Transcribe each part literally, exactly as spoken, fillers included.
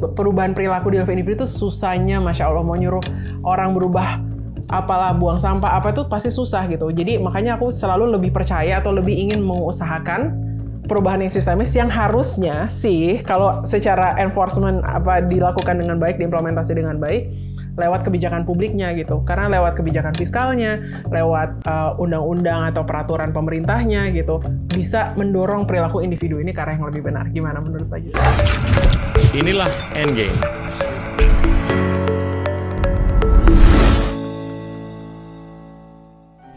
perubahan perilaku di level individu itu susahnya, Masya Allah, mau nyuruh orang berubah apalah buang sampah, apa itu pasti susah gitu. Jadi makanya aku selalu lebih percaya atau lebih ingin mengusahakan perubahan yang sistemis, yang harusnya sih kalau secara enforcement apa dilakukan dengan baik, diimplementasi dengan baik lewat kebijakan publiknya gitu. Karena lewat kebijakan fiskalnya, lewat uh, undang-undang atau peraturan pemerintahnya gitu, bisa mendorong perilaku individu ini ke arah yang lebih benar. Gimana menurut Pak? Inilah endgame.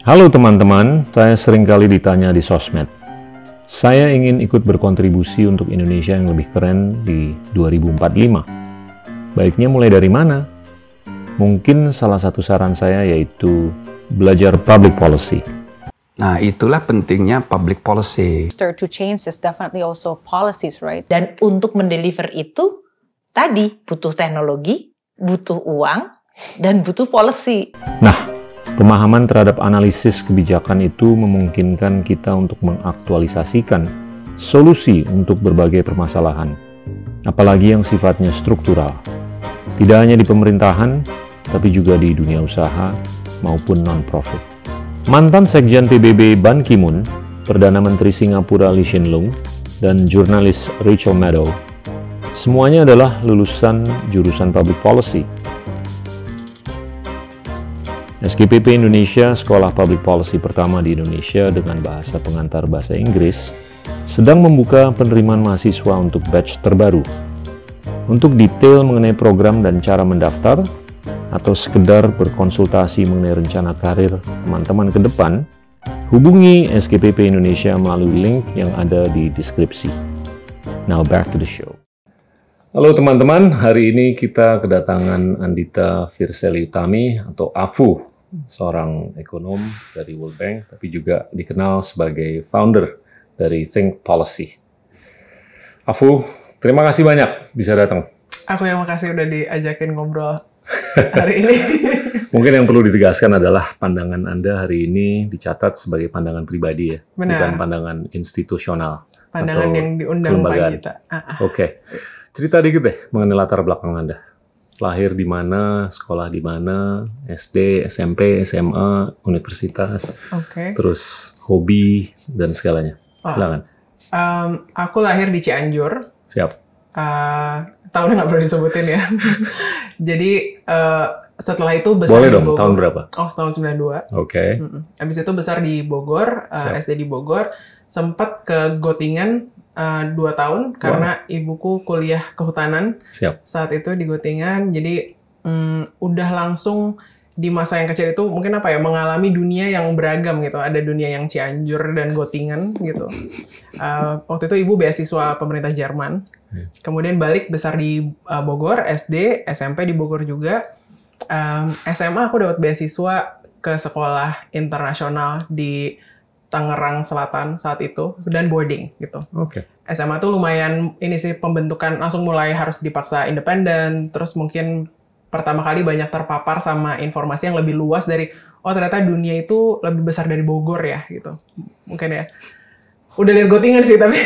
Halo teman-teman, saya seringkali ditanya di sosmed. Saya ingin ikut berkontribusi untuk Indonesia yang lebih keren di dua ribu empat puluh lima. Baiknya mulai dari mana? Mungkin salah satu saran saya yaitu belajar public policy. Nah, itulah pentingnya public policy. To change is definitely also policies, right? Dan untuk mendeliver itu, tadi butuh teknologi, butuh uang, dan butuh policy. Nah, pemahaman terhadap analisis kebijakan itu memungkinkan kita untuk mengaktualisasikan solusi untuk berbagai permasalahan, apalagi yang sifatnya struktural. Tidak hanya di pemerintahan, tapi juga di dunia usaha maupun non-profit. Mantan Sekjen P B B Ban Ki-moon, Perdana Menteri Singapura Lee Shin Loong, dan jurnalis Rachel Maddow, semuanya adalah lulusan jurusan Public Policy. S G P P Indonesia, sekolah public policy pertama di Indonesia dengan bahasa pengantar bahasa Inggris, sedang membuka penerimaan mahasiswa untuk batch terbaru. Untuk detail mengenai program dan cara mendaftar, atau sekedar berkonsultasi mengenai rencana karir teman-teman ke depan, hubungi S G P P Indonesia melalui link yang ada di deskripsi. Now back to the show. Halo teman-teman, hari ini kita kedatangan Andita Virseli Utami atau A V U. Seorang ekonom dari World Bank, tapi juga dikenal sebagai founder dari Think Policy. A V U, terima kasih banyak bisa datang. Aku yang makasih udah diajakin ngobrol hari ini. Mungkin yang perlu ditegaskan adalah pandangan Anda hari ini dicatat sebagai pandangan pribadi ya, benar. Bukan pandangan institusional. Pandangan atau yang diundang kelembagaan. Pak Gita. Oke, okay. Cerita dikit deh mengenai latar belakang Anda. Lahir di mana, sekolah di mana, S D, S M P, S M A, universitas, okay. Terus hobi dan segalanya. Oh. Silakan. Um, aku lahir di Cianjur. Siap. Uh, tahunnya nggak perlu disebutin ya. Jadi uh, setelah itu besar Boleh di dong, Bogor. Tahun berapa? Oh, tahun sembilan puluh dua. Oke. Okay. Abis itu besar di Bogor, uh, S D di Bogor. Sempat ke Göttingen. Uh, dua tahun karena wow. ibuku kuliah kehutanan. Siap. Saat itu di Göttingen, jadi um, udah langsung di masa yang kecil itu mungkin apa ya, mengalami dunia yang beragam gitu. Ada dunia yang Cianjur dan Göttingen gitu. Uh, waktu itu ibu beasiswa pemerintah Jerman. Kemudian balik besar di uh, Bogor, S D, S M P di Bogor juga. Um, S M A aku dapat beasiswa ke sekolah internasional di Tangerang Selatan saat itu, dan boarding gitu. Oke. Okay. S M A tuh lumayan ini sih pembentukan, langsung mulai harus dipaksa independen, terus mungkin pertama kali banyak terpapar sama informasi yang lebih luas dari, oh ternyata dunia itu lebih besar dari Bogor ya gitu. Mungkin ya. Udah lihat Göttingen sih, tapi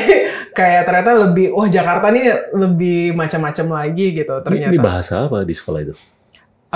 kayak ternyata lebih, wah oh, Jakarta nih lebih macam-macam lagi gitu ternyata. Ini bahasa apa di sekolah itu?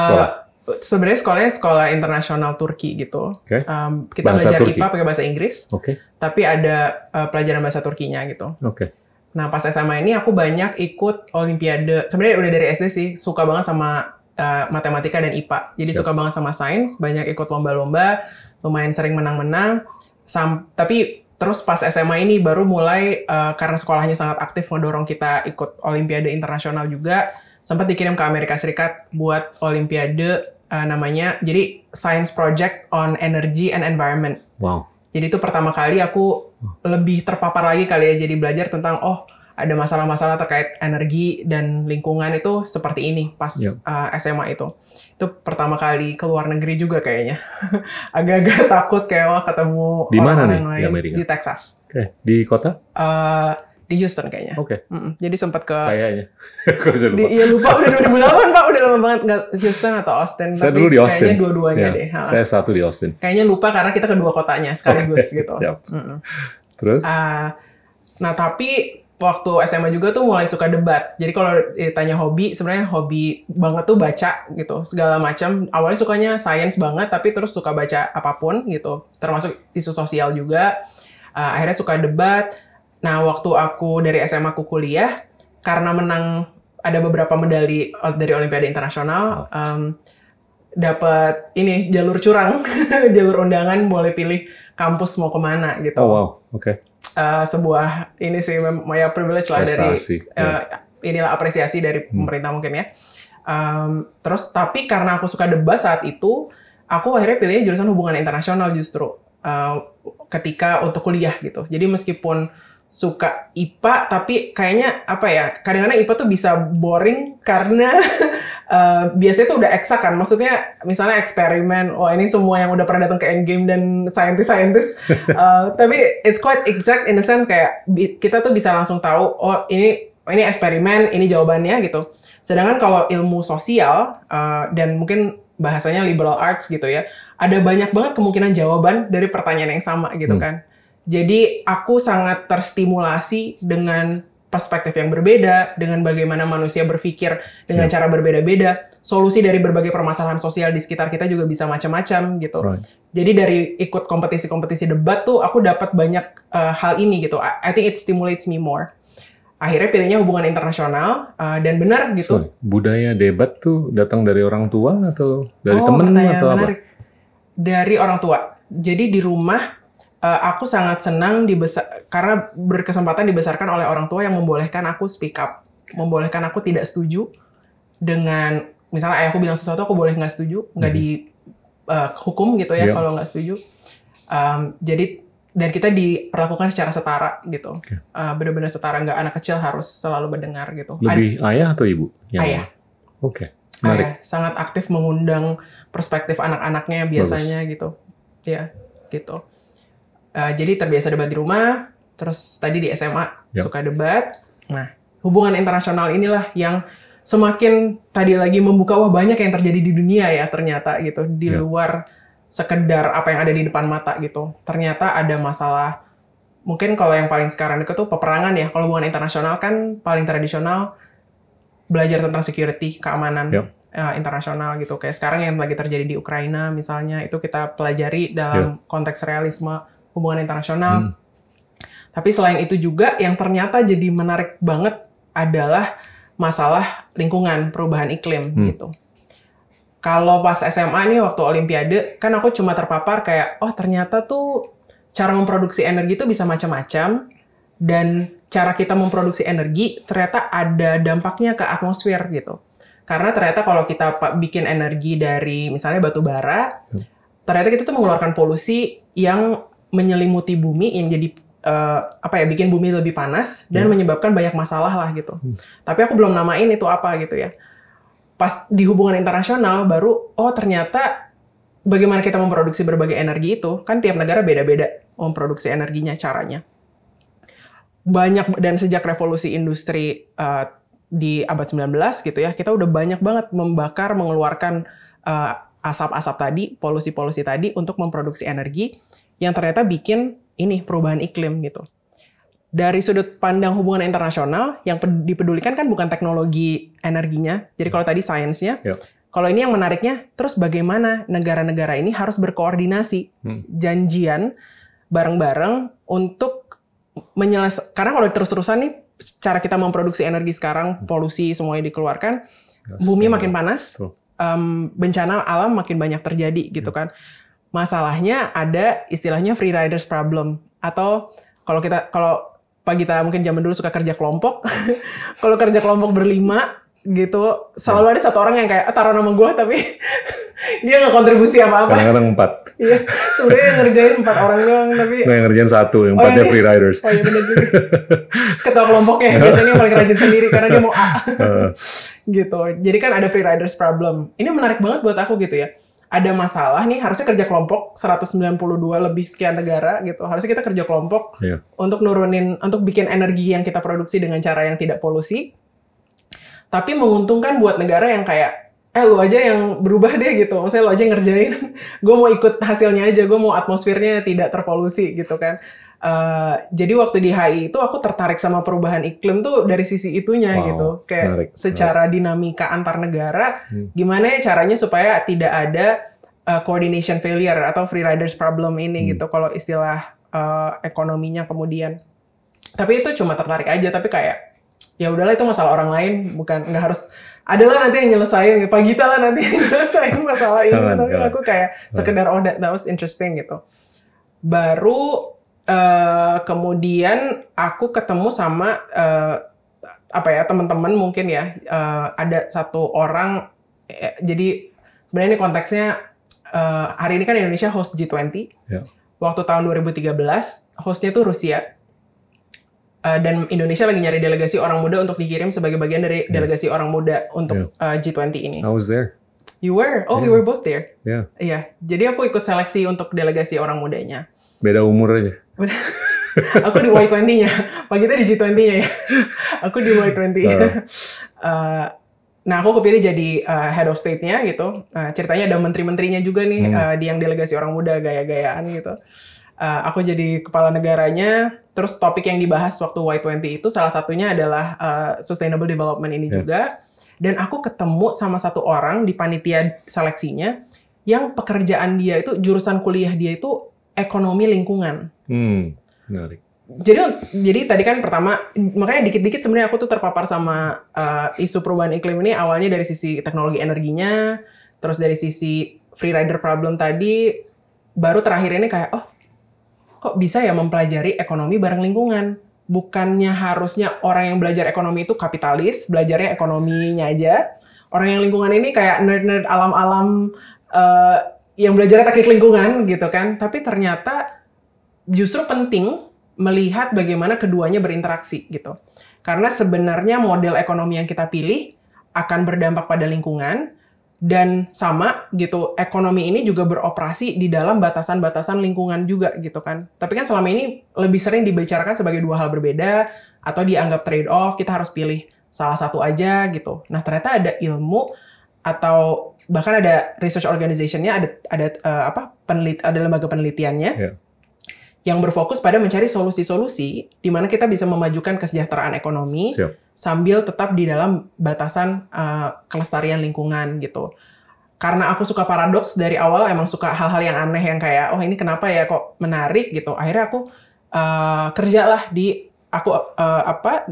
Sekolah? Uh, Sebenarnya sekolahnya sekolah internasional Turki gitu. Okay. Um, kita bahasa belajar Turki. I P A pakai bahasa Inggris, okay. Tapi ada uh, pelajaran bahasa Turkinya gitu. Okay. Nah pas S M A ini aku banyak ikut olimpiade. Sebenarnya udah dari S D sih suka banget sama uh, matematika dan I P A. Jadi yep. suka banget sama sains, banyak ikut lomba-lomba, lumayan sering menang-menang. Sam- tapi terus pas S M A ini baru mulai uh, karena sekolahnya sangat aktif mendorong kita ikut olimpiade internasional juga. Sempat dikirim ke Amerika Serikat buat olimpiade uh, namanya, jadi Science Project on Energy and Environment. Wow. Jadi itu pertama kali aku lebih terpapar lagi kali ya, jadi belajar tentang oh ada masalah-masalah terkait energi dan lingkungan itu seperti ini pas yep. uh, S M A itu. Itu pertama kali ke luar negeri juga kayaknya. Agak-agak takut kayak wah ketemu di orang nih? Lain. Di Amerika? Di Texas. Okay. Di kota? Uh, Di Houston kayaknya. Oke. Okay. Jadi sempat ke. Kayaknya. Iya lupa. Udah dua ribu delapan Pak. Udah lama banget nggak Houston atau Austin. Saya tapi dulu di Austin. Kayaknya dua-duanya yeah. deh. Ha. Saya satu di Austin. Kayaknya lupa karena kita kedua kotanya sekaligus okay. gitu. Siap. Mm-hmm. Terus? Uh, nah tapi waktu S M A juga tuh mulai suka debat. Jadi kalau ditanya hobi, sebenarnya hobi banget tuh baca gitu, segala macam. Awalnya sukanya science banget, tapi terus suka baca apapun gitu, termasuk isu sosial juga. Uh, akhirnya suka debat. Nah, waktu aku dari S M A aku kuliah, karena menang ada beberapa medali dari Olimpiade Internasional, um, dapat ini jalur curang, jalur undangan, boleh pilih kampus mau kemana gitu. Oh wow, oke. Okay. Uh, sebuah ini sih maya privilege lah dari uh, inilah apresiasi dari pemerintah hmm. mungkin ya. Um, terus tapi karena aku suka debat saat itu, aku akhirnya pilih jurusan hubungan internasional justru uh, ketika untuk kuliah gitu. Jadi meskipun suka I P A, tapi kayaknya apa ya, kadang-kadang I P A tuh bisa boring karena uh, biasanya tuh udah eksak kan, maksudnya misalnya eksperimen, oh ini semua yang udah pernah datang ke Endgame dan scientist-scientist, uh, tapi it's quite exact in the sense kayak kita tuh bisa langsung tahu, oh ini ini eksperimen, ini jawabannya gitu. Sedangkan kalau ilmu sosial, uh, dan mungkin bahasanya liberal arts gitu ya, ada banyak banget kemungkinan jawaban dari pertanyaan yang sama gitu hmm. kan. Jadi aku sangat terstimulasi dengan perspektif yang berbeda, dengan bagaimana manusia berpikir dengan yeah. cara berbeda-beda. Solusi dari berbagai permasalahan sosial di sekitar kita juga bisa macam-macam gitu. Right. Jadi dari ikut kompetisi-kompetisi debat tuh aku dapat banyak uh, hal ini gitu. I think it stimulates me more. Akhirnya pilihnya hubungan internasional uh, dan benar gitu. Sorry, budaya debat tuh datang dari orang tua atau dari oh, temen atau menarik. Apa? Dari orang tua. Jadi di rumah Uh, aku sangat senang dibesar, karena berkesempatan dibesarkan oleh orang tua yang membolehkan aku speak up, membolehkan aku tidak setuju dengan misalnya ayahku bilang sesuatu, aku boleh nggak setuju, nggak mm-hmm. dihukum uh, gitu ya yeah. kalau nggak setuju. Um, jadi dan kita diperlakukan secara setara gitu, okay. uh, benar-benar setara, nggak anak kecil harus selalu mendengar gitu. Lebih Ad, ayah atau ibu? Yang ayah. Oke. Okay. Ayah sangat aktif mengundang perspektif anak-anaknya biasanya. Bagus. Gitu, ya gitu. Uh, jadi terbiasa debat di rumah, terus tadi di S M A yep. suka debat. Nah, hubungan internasional inilah yang semakin tadi lagi membuka, wah banyak yang terjadi di dunia ya ternyata gitu, di yep. luar sekedar apa yang ada di depan mata gitu. Ternyata ada masalah, mungkin kalau yang paling sekarang dekat tuh peperangan ya, kalau hubungan internasional kan paling tradisional, belajar tentang security, keamanan. Yep. Uh, internasional gitu, kayak sekarang yang lagi terjadi di Ukraina misalnya, itu kita pelajari dalam yep. konteks realisme hubungan internasional. Hmm. Tapi selain itu juga yang ternyata jadi menarik banget adalah masalah lingkungan, perubahan iklim hmm. gitu. Kalau pas S M A nih waktu Olimpiade, kan aku cuma terpapar kayak, oh ternyata tuh cara memproduksi energi itu bisa macam-macam, dan cara kita memproduksi energi ternyata ada dampaknya ke atmosfer gitu. Karena ternyata kalau kita bikin energi dari misalnya batu bara, hmm. ternyata kita tuh mengeluarkan polusi yang menyelimuti bumi, yang jadi uh, apa ya, bikin bumi lebih panas dan yeah. menyebabkan banyak masalah lah gitu. Hmm. Tapi aku belum namain itu apa gitu ya. Pas di hubungan internasional baru, oh ternyata bagaimana kita memproduksi berbagai energi itu, kan tiap negara beda-beda memproduksi energinya, caranya. Banyak, dan sejak revolusi industri uh, di abad sembilan belas gitu ya, kita udah banyak banget membakar, mengeluarkan uh, asap-asap tadi, polusi-polusi tadi untuk memproduksi energi yang ternyata bikin ini perubahan iklim gitu. Dari sudut pandang hubungan internasional, yang dipedulikan kan bukan teknologi energinya, jadi kalau tadi sainsnya, yeah. kalau ini yang menariknya, terus bagaimana negara-negara ini harus berkoordinasi, hmm. janjian, bareng-bareng untuk menyelesaikan, karena kalau terus-terusan nih, cara kita memproduksi energi sekarang, polusi semuanya dikeluarkan, That's bumi stable. Makin panas, oh. um, bencana alam makin banyak terjadi gitu yeah. kan. Masalahnya ada istilahnya free riders problem, atau kalau kita kalau Pak Gita mungkin zaman dulu suka kerja kelompok, kalau kerja kelompok berlima gitu selalu ada satu orang yang kayak taruh nama gue tapi dia nggak kontribusi apa-apa. Kadang-kadang empat. Iya, sebenarnya yang ngerjain empat orang doang tapi. Nggak, yang ngerjain satu, yang empatnya oh, free riders. Oh iya benar juga. Ketua kelompoknya biasanya yang paling rajin sendiri karena dia mau A. Gitu. Jadi kan ada free riders problem. Ini menarik banget buat aku gitu ya. Ada masalah nih, harusnya kerja kelompok seratus sembilan puluh dua lebih sekian negara gitu. Harusnya kita kerja kelompok yeah. untuk nurunin, untuk bikin energi yang kita produksi dengan cara yang tidak polusi. Tapi menguntungkan buat negara yang kayak, eh lu aja yang berubah deh gitu. Maksudnya lu aja ngerjain, gue mau ikut hasilnya aja, gue mau atmosfernya tidak terpolusi gitu kan. Uh, jadi waktu di H I itu aku tertarik sama perubahan iklim tuh dari sisi itunya wow, gitu. Kayak menarik, secara menarik. dinamika antar negara, hmm. gimana caranya supaya tidak ada uh, coordination failure atau free riders problem ini hmm. gitu kalau istilah uh, ekonominya kemudian. Tapi itu cuma tertarik aja, tapi kayak ya udahlah itu masalah orang lain, bukan nggak harus adalah nanti yang nyelesain, Pak Gita lah nanti yang nyelesain masalah ini. Kaman, tapi kaman. aku kayak sekedar oh that, that was interesting gitu. Baru Uh, kemudian aku ketemu sama uh, apa ya teman-teman mungkin ya uh, ada satu orang eh, jadi sebenarnya ini konteksnya uh, hari ini kan Indonesia host G dua puluh yeah. waktu tahun dua ribu tiga belas hostnya tuh Rusia uh, dan Indonesia lagi nyari delegasi orang muda untuk dikirim sebagai bagian dari yeah. delegasi orang muda untuk yeah. uh, G dua puluh ini. I was there. You were? Oh yeah. We were both there. Iya. Yeah. Yeah. Jadi aku ikut seleksi untuk delegasi orang mudanya. Beda umur aja. Aku di Y dua puluh-nya. Pak Gita di G dua puluh-nya ya. Aku di Y dua puluh. Uh, nah, aku kepilih jadi uh, head of state-nya gitu. Uh, ceritanya ada menteri-menterinya juga nih, hmm. uh, di yang delegasi orang muda gaya-gayaan gitu. Uh, aku jadi kepala negaranya. Terus topik yang dibahas waktu Y dua puluh itu salah satunya adalah uh, sustainable development ini yeah. juga. Dan aku ketemu sama satu orang di panitia seleksinya yang pekerjaan dia itu, jurusan kuliah dia itu ekonomi lingkungan. Hmm, menarik. Jadi, jadi tadi kan pertama, makanya dikit-dikit sebenarnya aku tuh terpapar sama uh, isu perubahan iklim ini awalnya dari sisi teknologi energinya, terus dari sisi free rider problem tadi, baru terakhir ini kayak, oh kok bisa ya mempelajari ekonomi bareng lingkungan? Bukannya harusnya orang yang belajar ekonomi itu kapitalis, belajarnya ekonominya aja. Orang yang lingkungan ini kayak nerd-nerd alam-alam, uh, yang belajarnya teknik lingkungan gitu kan, tapi ternyata justru penting melihat bagaimana keduanya berinteraksi gitu. Karena sebenarnya model ekonomi yang kita pilih akan berdampak pada lingkungan dan sama gitu, ekonomi ini juga beroperasi di dalam batasan-batasan lingkungan juga gitu kan. Tapi kan selama ini lebih sering dibicarakan sebagai dua hal berbeda atau dianggap trade-off, kita harus pilih salah satu aja gitu. Nah ternyata ada ilmu atau bahkan ada research organization-nya, ada ada uh, apa penelit ada lembaga penelitiannya yeah. yang berfokus pada mencari solusi-solusi di mana kita bisa memajukan kesejahteraan ekonomi Siap. sambil tetap di dalam batasan uh, kelestarian lingkungan gitu. Karena aku suka paradoks dari awal, emang suka hal-hal yang aneh yang kayak oh ini kenapa ya kok menarik gitu. Akhirnya aku uh, kerjalah di aku uh, apa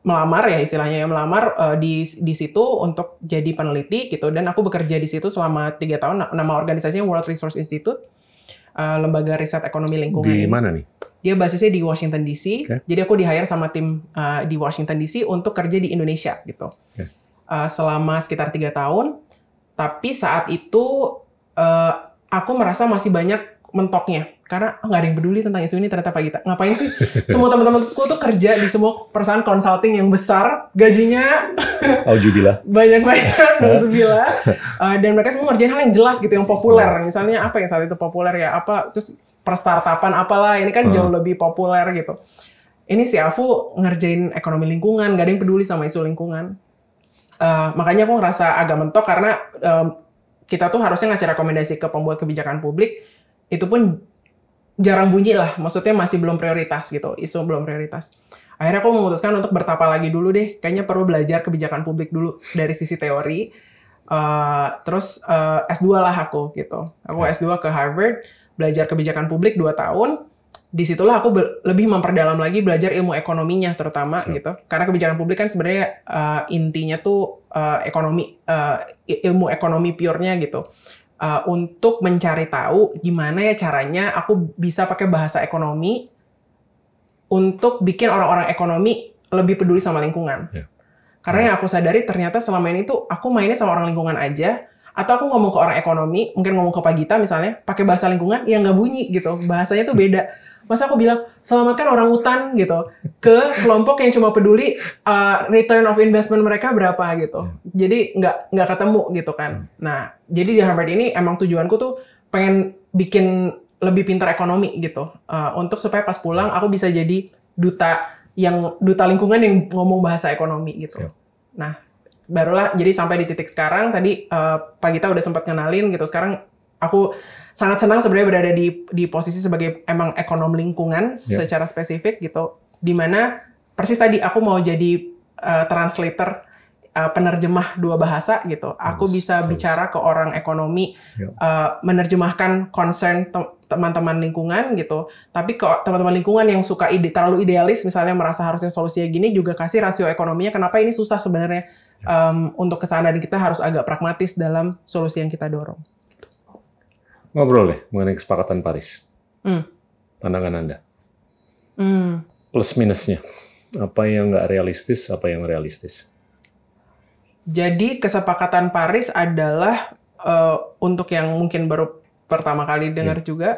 melamar ya istilahnya ya melamar uh, di di situ untuk jadi peneliti gitu, dan aku bekerja di situ selama tiga tahun. Nama organisasinya World Resource Institute, uh, lembaga riset ekonomi lingkungan. Di mana nih? Dia basisnya di Washington D C. Okay. Jadi aku di-hire sama tim uh, di Washington D C untuk kerja di Indonesia gitu. Okay. Uh, selama sekitar tiga tahun. Tapi saat itu uh, aku merasa masih banyak mentoknya. Karena nggak oh, ada yang peduli tentang isu ini ternyata Pak Gita. Ngapain sih? Semua teman-temanku tuh kerja di semua perusahaan consulting yang besar, gajinya alhamdulillah banyak-banyak, alhamdulillah. Uh, dan mereka semua ngerjain hal yang jelas gitu, yang populer. Misalnya apa yang saat itu populer ya? Apa terus perstartupan apalah? Ini kan jauh lebih populer gitu. Ini si Afu ngerjain ekonomi lingkungan, nggak ada yang peduli sama isu lingkungan. Uh, makanya aku ngerasa agak mentok karena um, kita tuh harusnya ngasih rekomendasi ke pembuat kebijakan publik. Itu pun jarang bunyi lah, maksudnya masih belum prioritas gitu, isu belum prioritas. Akhirnya aku memutuskan untuk bertapa lagi dulu deh, kayaknya perlu belajar kebijakan publik dulu dari sisi teori, uh, terus uh, S dua lah aku gitu. Aku S dua ke Harvard, belajar kebijakan publik dua tahun, disitulah aku be- lebih memperdalam lagi belajar ilmu ekonominya terutama sure. gitu. Karena kebijakan publik kan sebenarnya uh, intinya tuh uh, ekonomi, uh, ilmu ekonomi pure-nya gitu. Uh, untuk mencari tahu gimana ya caranya aku bisa pakai bahasa ekonomi untuk bikin orang-orang ekonomi lebih peduli sama lingkungan. Yeah. Karena yeah. yang aku sadari ternyata selama ini tuh aku mainnya sama orang lingkungan aja, atau aku ngomong ke orang ekonomi, mungkin ngomong ke Pak Gita misalnya, pakai bahasa lingkungan, ya nggak bunyi gitu. Bahasanya tuh beda. Masa aku bilang, selamatkan orang hutan gitu, ke kelompok yang cuma peduli uh, return of investment mereka berapa gitu. Jadi nggak nggak ketemu gitu kan. Nah, jadi di Harvard ini emang tujuanku tuh pengen bikin lebih pintar ekonomi gitu. Uh, untuk supaya pas pulang aku bisa jadi duta yang duta lingkungan yang ngomong bahasa ekonomi gitu. Nah, barulah jadi sampai di titik sekarang, tadi uh, Pak Gita udah sempat kenalin gitu. Sekarang aku sangat senang sebenarnya berada di di posisi sebagai emang ekonom lingkungan yeah. secara spesifik gitu, di mana persis tadi aku mau jadi uh, translator, Uh, penerjemah dua bahasa gitu. Aku yes, bisa yes. bicara ke orang ekonomi, yeah. uh, menerjemahkan concern te- teman-teman lingkungan gitu. Tapi ke teman-teman lingkungan yang suka ide, terlalu idealis, misalnya merasa harusnya solusinya gini, juga kasih rasio ekonominya. Kenapa ini susah sebenarnya yeah. um, untuk kesana, dan kita harus agak pragmatis dalam solusi yang kita dorong. Gitu. Ngobrol deh mengenai kesepakatan Paris. Mm. Pandangan Anda. Mm. Plus minusnya. Apa yang nggak realistis, apa yang realistis. Jadi kesepakatan Paris adalah uh, untuk yang mungkin baru pertama kali dengar yeah. juga,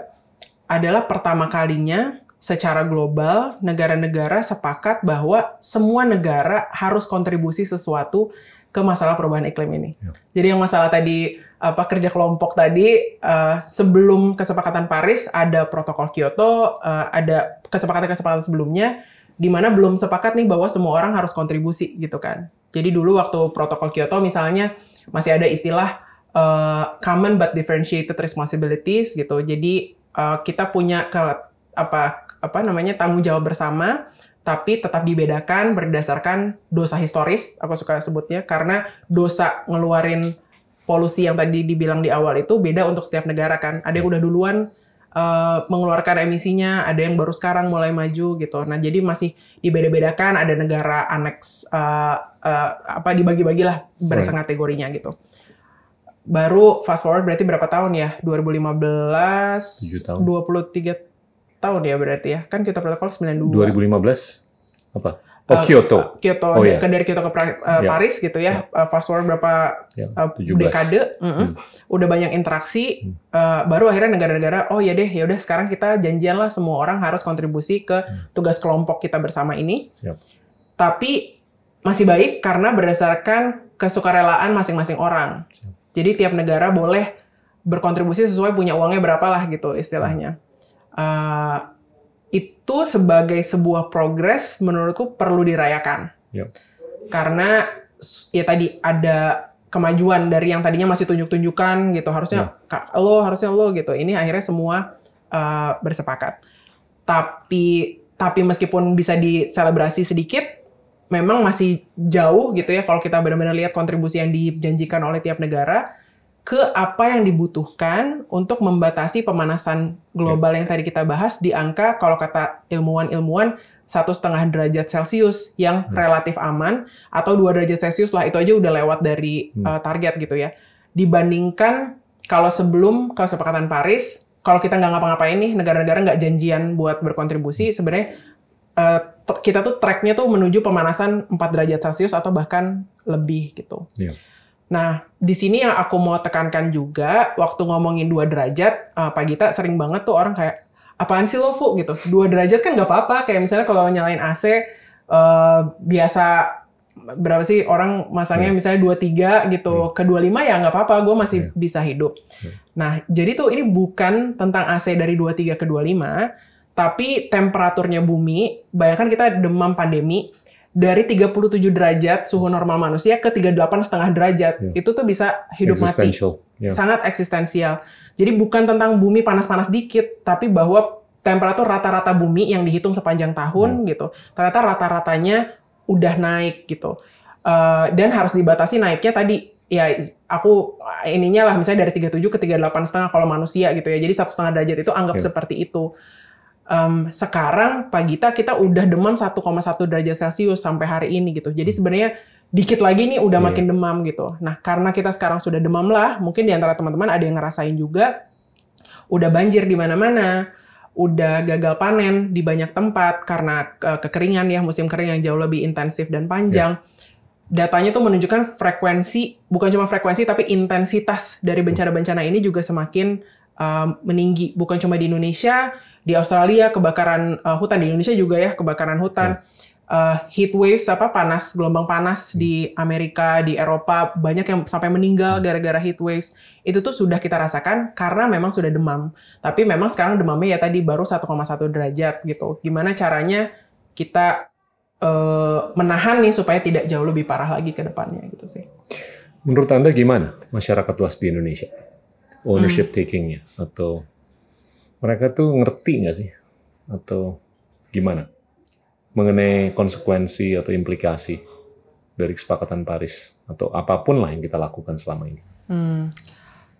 adalah pertama kalinya secara global negara-negara sepakat bahwa semua negara harus kontribusi sesuatu ke masalah perubahan iklim ini. Yeah. Jadi yang masalah tadi apa kerja kelompok tadi, uh, sebelum kesepakatan Paris ada protokol Kyoto, uh, ada kesepakatan-kesepakatan sebelumnya di mana belum sepakat nih bahwa semua orang harus kontribusi gitu kan. Jadi dulu waktu protokol Kyoto misalnya masih ada istilah uh, common but differentiated responsibilities gitu. Jadi uh, kita punya ke, apa apa namanya tanggung jawab bersama, tapi tetap dibedakan berdasarkan dosa historis, aku suka sebutnya, karena dosa ngeluarin polusi yang tadi dibilang di awal itu beda untuk setiap negara kan. Ada yang udah duluan Uh, mengeluarkan emisinya, ada yang baru sekarang mulai maju gitu. Nah, jadi masih dibeda-bedakan, ada negara aneks uh, uh, apa dibagi-bagilah berdasarkan right. kategorinya gitu. Baru fast forward berarti berapa tahun ya? dua ribu lima belas tahun. dua puluh tiga tahun ya berarti ya. Kan Kyoto Protocol sembilan puluh dua. dua ribu lima belas apa? Oh, Kyoto. Uh, Kyoto oh, yeah. dari Kyoto ke pra- uh, yeah. Paris gitu ya. Yeah. Uh, fast forward berapa yeah. uh, dekade? Mm-hmm. Mm. Udah banyak interaksi. Mm. Uh, baru akhirnya negara-negara, oh ya deh, ya udah sekarang kita janjian lah semua orang harus kontribusi ke tugas kelompok kita bersama ini. Yep. Tapi masih baik karena berdasarkan kesukarelaan masing-masing orang. Yep. Jadi tiap negara boleh berkontribusi sesuai punya uangnya berapa lah gitu istilahnya. Uh, itu sebagai sebuah progres menurutku perlu dirayakan. Yep. Karena ya tadi ada kemajuan dari yang tadinya masih tunjuk-tunjukkan gitu, harusnya ya. lo, harusnya lo gitu. Ini akhirnya semua uh, bersepakat. Tapi tapi meskipun bisa diselebrasi sedikit, memang masih jauh gitu ya kalau kita benar-benar lihat kontribusi yang dijanjikan oleh tiap negara ke apa yang dibutuhkan untuk membatasi pemanasan global ya. Yang tadi kita bahas di angka kalau kata ilmuwan-ilmuwan satu setengah derajat Celsius yang hmm. relatif aman, atau dua derajat Celsius lah, itu aja udah lewat dari hmm. uh, target gitu ya. Dibandingkan kalau sebelum kesepakatan Paris, kalau kita nggak ngapa-ngapain nih, negara-negara nggak janjian buat berkontribusi, sebenarnya uh, t- kita tuh tracknya tuh menuju pemanasan empat derajat Celsius atau bahkan lebih gitu. Ya. Nah, di sini yang aku mau tekankan juga, waktu ngomongin dua derajat, uh, Pak Gita sering banget tuh orang kayak, apaan sih lo, Fu? Gitu. Dua derajat kan nggak apa-apa. Kayak misalnya kalau nyalain A C, uh, biasa berapa sih orang masangnya yeah. misalnya dua tiga gitu. Yeah. Ke dua lima ya nggak apa-apa, gue masih yeah. bisa hidup. Yeah. Nah, jadi tuh ini bukan tentang A C dari dua tiga ke dua lima, tapi temperaturnya bumi, bayangkan kita demam pandemi, dari tiga puluh tujuh derajat suhu normal manusia ke tiga puluh delapan koma lima derajat. Yeah. Itu tuh bisa hidup mati. Yeah. Sangat eksistensial. Jadi bukan tentang bumi panas-panas dikit, tapi bahwa temperatur rata-rata bumi yang dihitung sepanjang tahun yeah. gitu. Ternyata rata-ratanya udah naik gitu. Uh, dan harus dibatasi naiknya tadi. Ya aku ininya lah misalnya dari tiga puluh tujuh ke tiga puluh delapan koma lima kalau manusia gitu ya. Jadi satu koma lima derajat itu anggap yeah. seperti itu. Um, sekarang Pak Gita kita udah demam satu koma satu derajat Celsius sampai hari ini gitu. Jadi sebenarnya dikit lagi nih udah yeah. makin demam gitu. Nah, karena kita sekarang sudah demam lah, mungkin di antara teman-teman ada yang ngerasain juga udah banjir di mana-mana, udah gagal panen di banyak tempat karena kekeringan ya, musim kering yang jauh lebih intensif dan panjang. Yeah. Datanya tuh menunjukkan frekuensi, bukan cuma frekuensi tapi intensitas dari bencana-bencana ini juga semakin um, meninggi, bukan cuma di Indonesia. Di Australia kebakaran uh, hutan, di Indonesia juga ya kebakaran hutan, uh, heat waves apa panas, gelombang panas di Amerika, di Eropa banyak yang sampai meninggal gara-gara heat waves. Itu tuh sudah kita rasakan karena memang sudah demam. Tapi memang sekarang demamnya ya tadi baru satu koma satu derajat gitu. Gimana caranya kita uh, menahan nih supaya tidak jauh lebih parah lagi ke depannya gitu sih. Menurut Anda gimana masyarakat luas di Indonesia? ownership takingnya, atau mereka tuh ngerti nggak sih atau gimana mengenai konsekuensi atau implikasi dari kesepakatan Paris atau apapun lah yang kita lakukan selama ini. Hmm.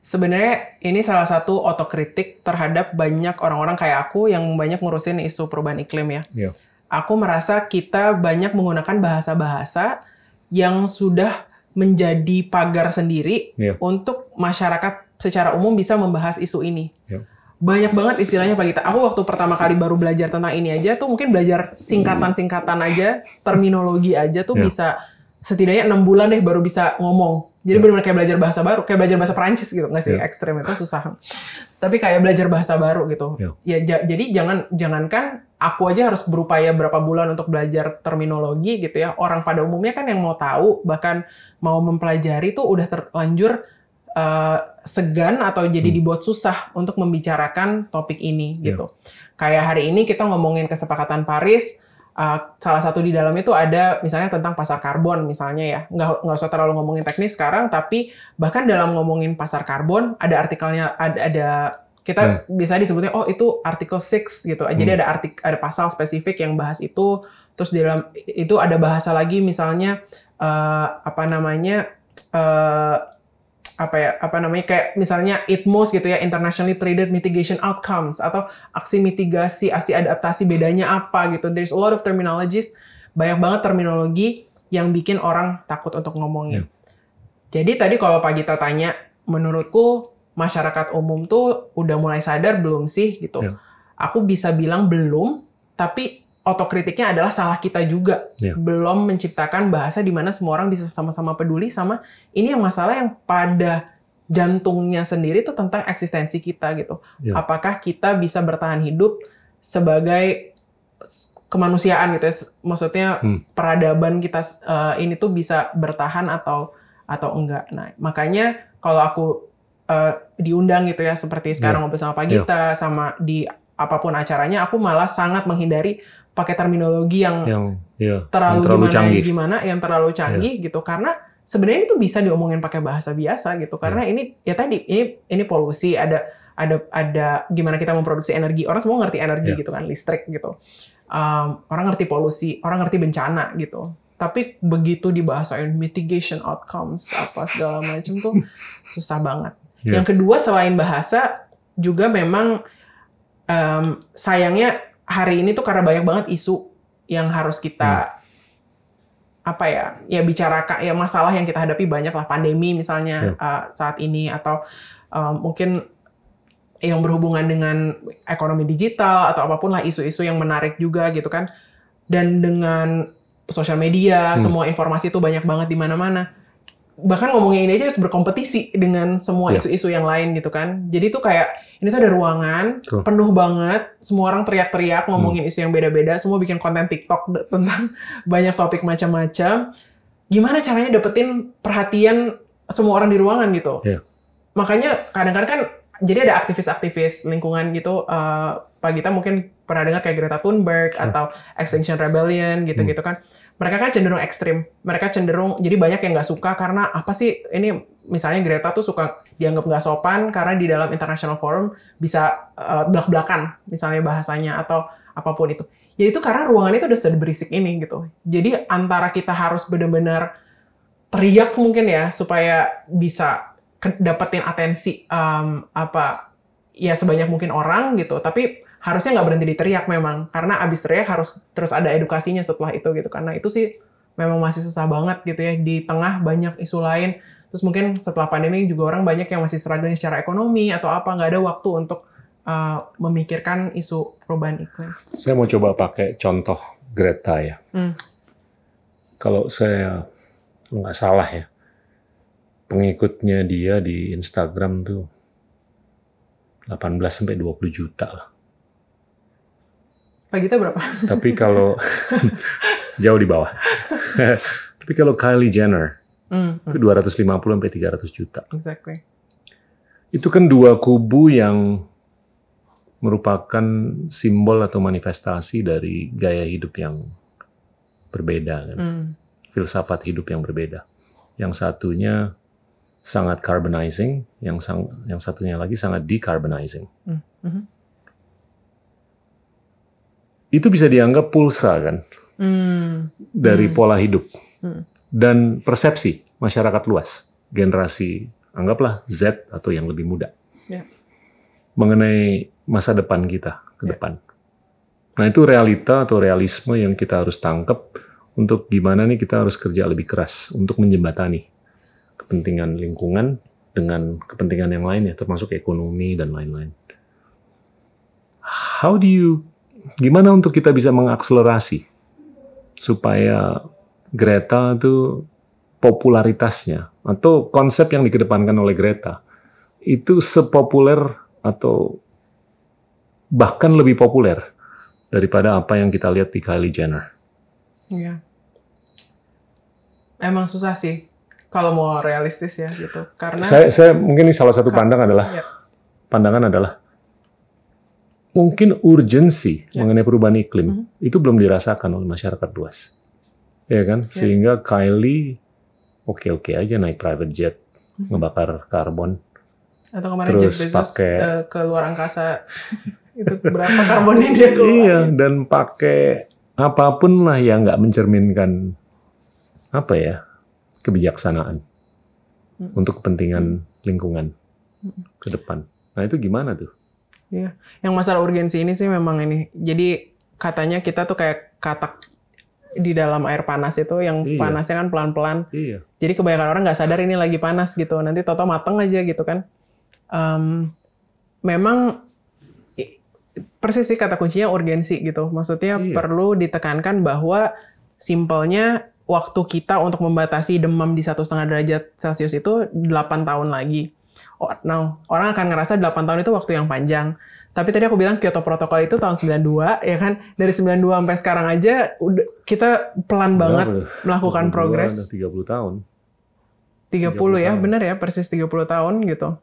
Sebenarnya ini salah satu otokritik terhadap banyak orang-orang kayak aku yang banyak ngurusin isu perubahan iklim ya. Yeah. Aku merasa kita banyak menggunakan bahasa-bahasa yang sudah menjadi pagar sendiri yeah. untuk masyarakat secara umum bisa membahas isu ini. Yeah. Banyak banget istilahnya Pak Gita. Aku waktu pertama kali baru belajar tentang ini aja tuh mungkin belajar singkatan-singkatan aja, terminologi aja tuh yeah. bisa setidaknya enam bulan deh baru bisa ngomong. Jadi yeah. benar-benar kayak belajar bahasa baru, kayak belajar bahasa Perancis gitu, nggak sih yeah. ekstrem itu susah. Tapi kayak belajar bahasa baru gitu. Yeah. Ya j- jadi jangan jangankan aku aja harus berupaya berapa bulan untuk belajar terminologi gitu ya. Orang pada umumnya kan yang mau tahu bahkan mau mempelajari tuh udah terlanjur uh, segan atau jadi hmm. dibuat susah untuk membicarakan topik ini yeah. gitu. Kayak hari ini kita ngomongin kesepakatan Paris. Uh, salah satu di dalamnya itu ada misalnya tentang pasar karbon misalnya ya, nggak nggak usah terlalu ngomongin teknis sekarang, tapi bahkan dalam ngomongin pasar karbon ada artikelnya, ada, ada kita hmm. bisa disebutnya oh itu artikel enam gitu, jadi hmm. ada artik ada pasal spesifik yang bahas itu, terus di dalam itu ada bahasa lagi misalnya uh, apa namanya uh, apa ya apa namanya kayak misalnya I T M O S gitu ya, internationally traded mitigation outcomes, atau aksi mitigasi, aksi adaptasi, bedanya apa gitu. There's a lot of terminologies, banyak banget terminologi yang bikin orang takut untuk ngomongin. Yeah. Jadi tadi kalau Pak Gita tanya, menurutku masyarakat umum tuh udah mulai sadar belum sih gitu. Yeah. Aku bisa bilang belum, tapi otokritiknya adalah salah kita juga. Yeah. Belum menciptakan bahasa di mana semua orang bisa sama-sama peduli sama ini yang masalah yang pada jantungnya sendiri itu tentang eksistensi kita gitu. Yeah. Apakah kita bisa bertahan hidup sebagai kemanusiaan gitu ya. Maksudnya hmm. peradaban kita uh, ini tuh bisa bertahan atau atau enggak. Nah, makanya kalau aku uh, diundang gitu ya seperti sekarang yeah. ngobrol sama Pak Gita yeah. sama di apapun acaranya, aku malah sangat menghindari pakai terminologi yang, yang iya, terlalu, yang terlalu gimana, canggih. gimana, yang terlalu canggih iya. gitu. Karena sebenarnya itu bisa diomongin pakai bahasa biasa gitu. Karena iya. ini ya tadi ini ini polusi, ada ada ada gimana kita memproduksi energi. Orang semua ngerti energi iya. gitu kan, listrik gitu. Um, orang ngerti polusi, orang ngerti bencana gitu. Tapi begitu dibahasain mitigation outcomes apa segala macam tuh susah banget. Iya. Yang kedua selain bahasa juga memang Um, sayangnya hari ini tuh karena banyak banget isu yang harus kita hmm. apa ya ya bicarakan ya, masalah yang kita hadapi banyak lah, pandemi misalnya hmm. uh, saat ini, atau um, mungkin yang berhubungan dengan ekonomi digital atau apapun lah, isu-isu yang menarik juga gitu kan, dan dengan sosial media hmm. semua informasi itu banyak banget di mana-mana, bahkan ngomongin ini aja harus berkompetisi dengan semua yeah. isu-isu yang lain gitu kan. Jadi tuh kayak ini tuh ada ruangan True. penuh banget, semua orang teriak-teriak ngomongin hmm. isu yang beda-beda, semua bikin konten TikTok tentang banyak topik macam-macam. Gimana caranya dapetin perhatian semua orang di ruangan gitu. Yeah. Makanya kadang-kadang kan jadi ada aktivis-aktivis lingkungan gitu, uh, Pak Gita mungkin pernah dengar kayak Greta Thunberg yeah. atau Extinction Rebellion gitu-gitu hmm. kan. Mereka kan cenderung ekstrim. Mereka cenderung, jadi banyak yang nggak suka karena apa sih, ini misalnya Greta tuh suka dianggap nggak sopan karena di dalam international forum bisa uh, belak-belakan misalnya bahasanya atau apapun itu. Ya itu karena ruangan itu udah seberisik ini gitu. Jadi antara kita harus benar-benar teriak mungkin ya supaya bisa dapetin atensi um, apa ya sebanyak mungkin orang gitu. Tapi harusnya nggak berhenti di teriak memang, karena abis teriak harus terus ada edukasinya setelah itu gitu, karena itu sih memang masih susah banget gitu ya, di tengah banyak isu lain. Terus mungkin setelah pandemi juga orang banyak yang masih struggling secara ekonomi atau apa, nggak ada waktu untuk uh, memikirkan isu perubahan iklim. Saya mau coba pakai contoh Greta ya. Hmm. Kalau saya nggak salah ya, pengikutnya dia di Instagram tuh delapan belas sampai dua puluh juta lah. Pak Gita berapa? Tapi kalau jauh di bawah. Tapi kalau Kylie Jenner mm, mm. itu dua ratus lima puluh sampai tiga ratus juta. Exactly. Itu kan dua kubu yang merupakan simbol atau manifestasi dari gaya hidup yang berbeda kan. Mm. Filsafat hidup yang berbeda. Yang satunya sangat carbonizing, yang sang, yang satunya lagi sangat decarbonizing. Mm-hmm. Itu bisa dianggap pulsa kan, mm. dari mm. pola hidup mm. dan persepsi masyarakat luas, generasi anggaplah Z atau yang lebih muda, yeah. mengenai masa depan kita ke yeah. depan. Nah itu realita atau realisme yang kita harus tangkap untuk gimana nih kita harus kerja lebih keras untuk menjembatani kepentingan lingkungan dengan kepentingan yang lain ya, termasuk ekonomi dan lain-lain. How do you, gimana untuk kita bisa mengakselerasi supaya Greta itu popularitasnya atau konsep yang dikedepankan oleh Greta itu sepopuler atau bahkan lebih populer daripada apa yang kita lihat di Kylie Jenner. Iya. Emang susah sih kalau mau realistis ya gitu. Karena saya, saya mungkin ini salah satu pandangan adalah ya. pandangan adalah mungkin urgensi ya. mengenai perubahan iklim mm-hmm. itu belum dirasakan oleh masyarakat luas. Ya kan? Ya. Sehingga Kylie oke-oke aja naik private jet mm-hmm. ngebakar karbon. Atau kemarin terus Jeff Bezos pakai uh, ke luar angkasa. Itu berapa karbonnya dia keluar. Iya, dan pakai apapun lah yang nggak mencerminkan apa ya kebijaksanaan hmm. untuk kepentingan lingkungan hmm. ke depan. Nah itu gimana tuh? Iya, yang masalah urgensi ini sih memang ini. Jadi katanya kita tuh kayak katak di dalam air panas itu, yang iya. panasnya kan pelan-pelan. Iya. Jadi kebanyakan orang nggak sadar ini lagi panas gitu. Nanti toto mateng aja gitu kan. Um, memang persis sih kata kuncinya urgensi gitu. Maksudnya iya. perlu ditekankan bahwa simpelnya waktu kita untuk membatasi demam di satu setengah derajat Celcius itu delapan tahun lagi. Nah, orang akan ngerasa delapan tahun itu waktu yang panjang. Tapi tadi aku bilang Kyoto Protocol itu tahun sembilan puluh dua, ya kan? Dari sembilan puluh dua sampai sekarang aja kita pelan banget benar, melakukan progres. tiga puluh tahun. tiga puluh, tiga puluh ya, tahun. Benar ya, persis tiga puluh tahun gitu.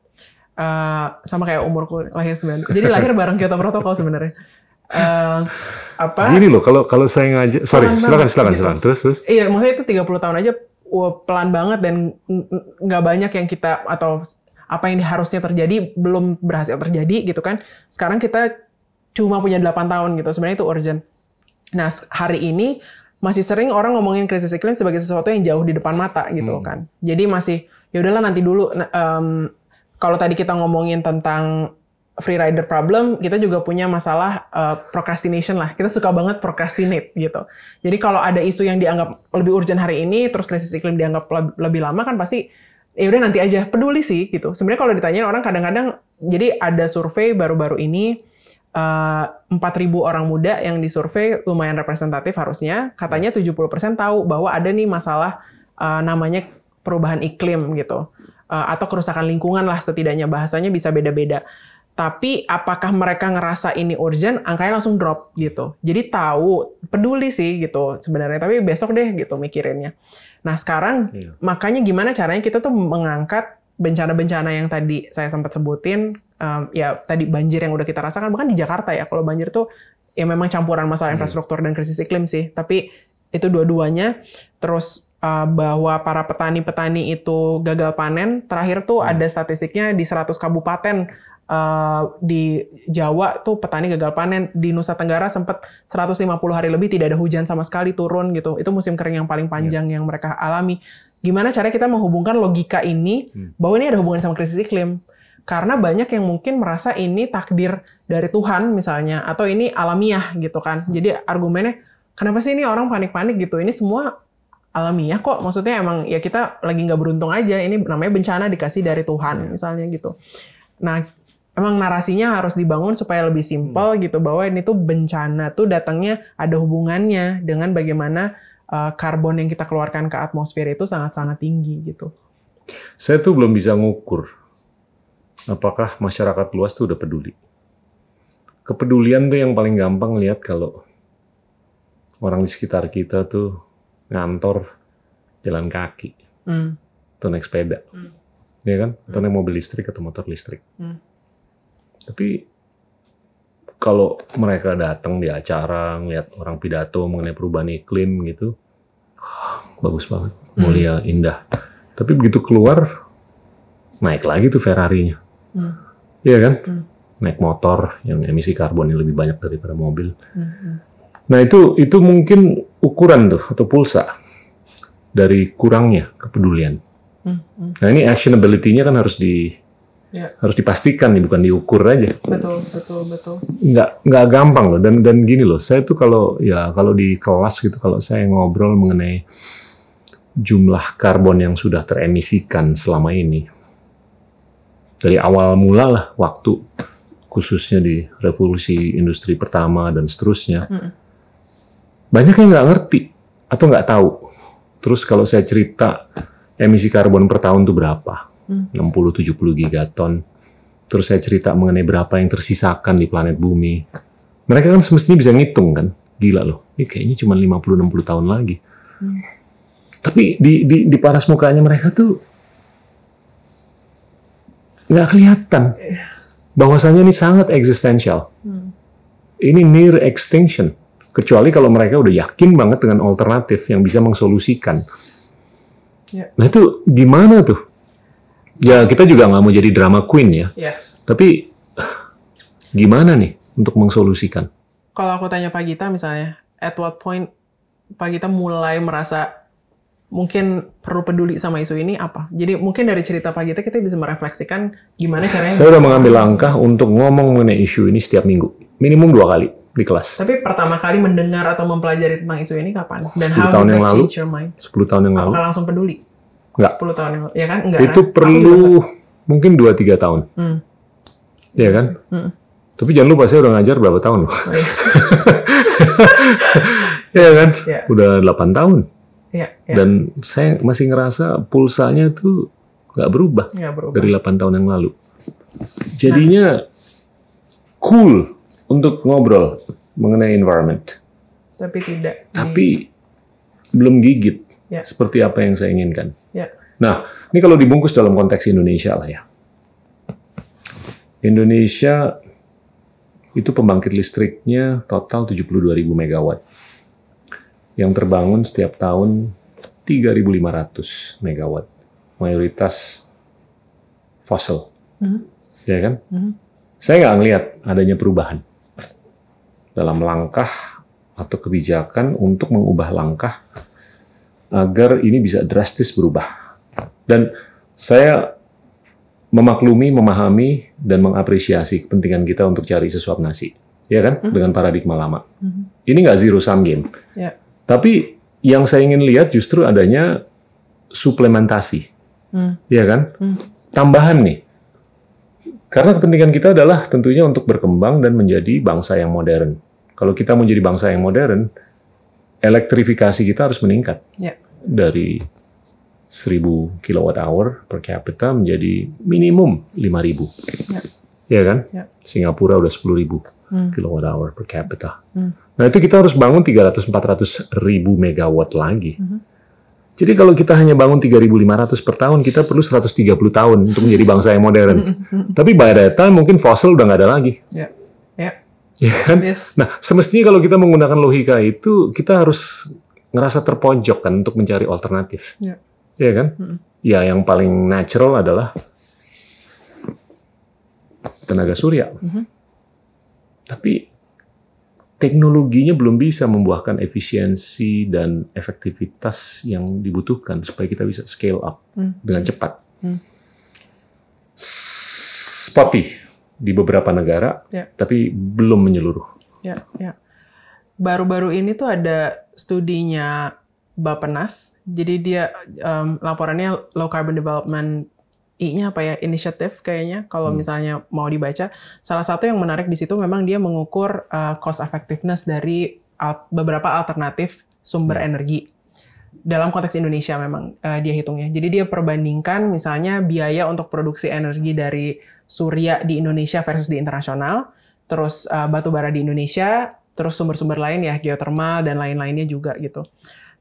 Uh, sama kayak umurku lahir sembilan. Jadi lahir bareng Kyoto Protocol sebenarnya. Uh, apa? Gini loh, kalau kalau saya ngajak, sorry, silakan silakan silakan. Gitu. Terus terus. Iya, maksudnya itu tiga puluh tahun aja wow, pelan banget dan nggak banyak yang kita atau apa yang harusnya terjadi belum berhasil terjadi gitu kan. Sekarang kita cuma punya delapan tahun gitu. Sebenarnya itu urgent. Nah, hari ini masih sering orang ngomongin krisis iklim sebagai sesuatu yang jauh di depan mata gitu hmm. kan. Jadi masih ya udahlah nanti dulu um, kalau tadi kita ngomongin tentang free rider problem, kita juga punya masalah uh, procrastination lah. Kita suka banget procrastinate gitu. Jadi kalau ada isu yang dianggap lebih urgent hari ini, terus krisis iklim dianggap lebih lama kan pasti, ya udah nanti aja. Peduli sih gitu. Sebenarnya kalau ditanyain orang kadang-kadang, jadi ada survei baru-baru ini uh, empat ribu orang muda yang disurvei, lumayan representatif harusnya. Katanya tujuh puluh persen tahu bahwa ada nih masalah uh, namanya perubahan iklim gitu. Atau kerusakan lingkungan lah setidaknya, bahasanya bisa beda-beda. Tapi apakah mereka ngerasa ini urgent, angkanya langsung drop gitu. Jadi tahu, peduli sih gitu sebenarnya, tapi besok deh gitu mikirinnya. Nah sekarang iya. makanya gimana caranya kita tuh mengangkat bencana-bencana yang tadi saya sempat sebutin, um, ya tadi banjir yang udah kita rasakan, bahkan di Jakarta ya, kalau banjir tuh ya memang campuran masalah hmm. infrastruktur dan krisis iklim sih, tapi itu dua-duanya. Terus bahwa para petani-petani itu gagal panen, terakhir tuh hmm. ada statistiknya di seratus kabupaten uh, di Jawa tuh petani gagal panen, di Nusa Tenggara sempat seratus lima puluh hari lebih tidak ada hujan sama sekali turun gitu, itu musim kering yang paling panjang yeah. yang mereka alami. Gimana caranya kita menghubungkan logika ini hmm. bahwa ini ada hubungan sama krisis iklim, karena banyak yang mungkin merasa ini takdir dari Tuhan misalnya, atau ini alamiah gitu kan. Jadi argumennya kenapa sih ini orang panik-panik gitu, ini semua alamiah kok, maksudnya emang ya kita lagi nggak beruntung aja, ini namanya bencana dikasih dari Tuhan misalnya gitu. Nah emang narasinya harus dibangun supaya lebih simpel hmm. gitu, bahwa ini tuh bencana tuh datangnya ada hubungannya dengan bagaimana uh, karbon yang kita keluarkan ke atmosfer itu sangat-sangat tinggi gitu. Saya tuh belum bisa ngukur apakah masyarakat luas tuh udah peduli. Kepedulian tuh yang paling gampang lihat kalau orang di sekitar kita tuh ngantor, jalan kaki, mm. atau naik sepeda, mm. ya kan? Atau naik mobil listrik atau motor listrik. Mm. Tapi kalau mereka datang di acara, ngeliat orang pidato mengenai perubahan iklim gitu, bagus banget, mulia, mm. indah. Tapi begitu keluar, naik lagi tuh Ferrarinya, hmm. iya kan? Hmm. Naik motor yang emisi karbonnya lebih banyak daripada mobil. Hmm. Nah itu itu mungkin ukuran tuh atau pulsa dari kurangnya kepedulian. Hmm. Hmm. Nah ini actionability-nya kan harus di ya. harus dipastikan nih, bukan diukur aja. Betul, betul, betul. Nggak nggak gampang loh. Dan dan gini loh, saya tuh kalau ya kalau di kelas gitu, kalau saya ngobrol mengenai jumlah karbon yang sudah teremisikan selama ini dari awal mula lah, waktu khususnya di revolusi industri pertama dan seterusnya, hmm. banyak yang nggak ngerti atau nggak tahu. Terus kalau saya cerita emisi karbon per tahun itu berapa, hmm. enam puluh sampai tujuh puluh gigaton, terus saya cerita mengenai berapa yang tersisakan di planet bumi, mereka kan semestinya bisa ngitung kan, gila loh, ini kayaknya cuma lima puluh sampai enam puluh tahun lagi. Hmm. Tapi di, di, di paras mukanya mereka tuh nggak kelihatan bahwasannya ini sangat eksistensial. Hmm. Ini near extinction. Kecuali kalau mereka udah yakin banget dengan alternatif yang bisa mengsolusikan. Yeah. Nah itu gimana tuh? Ya kita juga nggak mau jadi drama queen ya. Yes. Tapi gimana nih untuk mengsolusikan? Kalau aku tanya Pak Gita misalnya, at what point Pak Gita mulai merasa mungkin perlu peduli sama isu ini apa? Jadi mungkin dari cerita Pak Gita kita bisa merefleksikan gimana caranya. Saya sudah mengambil langkah untuk ngomong mengenai isu ini setiap minggu. Minimum dua kali di kelas. Tapi pertama kali mendengar atau mempelajari tentang isu ini kapan? Dan how did that change your mind? sepuluh tahun yang lalu. Apakah langsung peduli? Enggak. sepuluh tahun yang lalu. Ya kan? Enggak, itu kan? Perlu mungkin dua sampai tiga tahun. Hmm. Ya kan? Hmm. Tapi jangan lupa saya udah ngajar berapa tahun loh. Oh, iya. Ya kan? Ya. Udah delapan tahun. Ya, ya. Dan saya masih ngerasa pulsanya tuh nggak berubah, berubah dari delapan tahun yang lalu. Jadinya nah. cool untuk ngobrol mengenai environment. Tapi tidak. Tapi hmm. belum gigit ya. Seperti apa yang saya inginkan. Ya. Nah, ini kalau dibungkus dalam konteks Indonesia lah ya. Indonesia itu pembangkit listriknya total tujuh puluh dua ribu megawatt. Yang terbangun setiap tahun tiga ribu lima ratus megawatt, mayoritas fosil, uh-huh. ya kan? Uh-huh. Saya nggak ngelihat adanya perubahan dalam langkah atau kebijakan untuk mengubah langkah agar ini bisa drastis berubah. Dan saya memaklumi, memahami, dan mengapresiasi kepentingan kita untuk cari sesuap nasi, ya kan? Uh-huh. Dengan paradigma lama, uh-huh. ini nggak zero sum game. Yeah. Tapi yang saya ingin lihat justru adanya suplementasi, hmm. ya kan? Hmm. Tambahan nih, karena kepentingan kita adalah tentunya untuk berkembang dan menjadi bangsa yang modern. Kalau kita mau jadi bangsa yang modern, elektrifikasi kita harus meningkat ya. Dari seribu kilowatt hour per capita menjadi minimum lima ribu, ya, ya kan? Ya. Singapura udah sepuluh ribu. Hmm. kilowatt hour per capita. Hmm. Nah itu kita harus bangun tiga ratus sampai empat ratus ribu megawatt lagi. Hmm. Jadi kalau kita hanya bangun tiga ribu lima ratus per tahun, kita perlu seratus tiga puluh tahun untuk menjadi bangsa yang modern. Hmm. Tapi by that time mungkin fosil udah nggak ada lagi. Ya, yeah. yeah. yeah, kan? Yes. Nah semestinya kalau kita menggunakan logika itu, kita harus ngerasa terpojok kan untuk mencari alternatif. Ya, yeah. yeah, kan? Hmm. Ya yang paling natural adalah tenaga surya. Hmm. Tapi teknologinya belum bisa membuahkan efisiensi dan efektivitas yang dibutuhkan supaya kita bisa scale up hmm. dengan cepat. Hmm. Spotty di beberapa negara, ya. Tapi belum menyeluruh. Ya, ya. Baru-baru ini tuh ada studinya Bappenas, jadi dia um, laporannya Low Carbon Development I-nya apa ya, inisiatif kayaknya kalau hmm. misalnya mau dibaca. Salah satu yang menarik di situ memang dia mengukur uh, cost effectiveness dari al- beberapa alternatif sumber hmm. energi. Dalam konteks Indonesia memang uh, dia hitungnya. Jadi dia perbandingkan misalnya biaya untuk produksi energi dari surya di Indonesia versus di internasional, terus uh, batu bara di Indonesia, terus sumber-sumber lain ya, geotermal dan lain-lainnya juga gitu.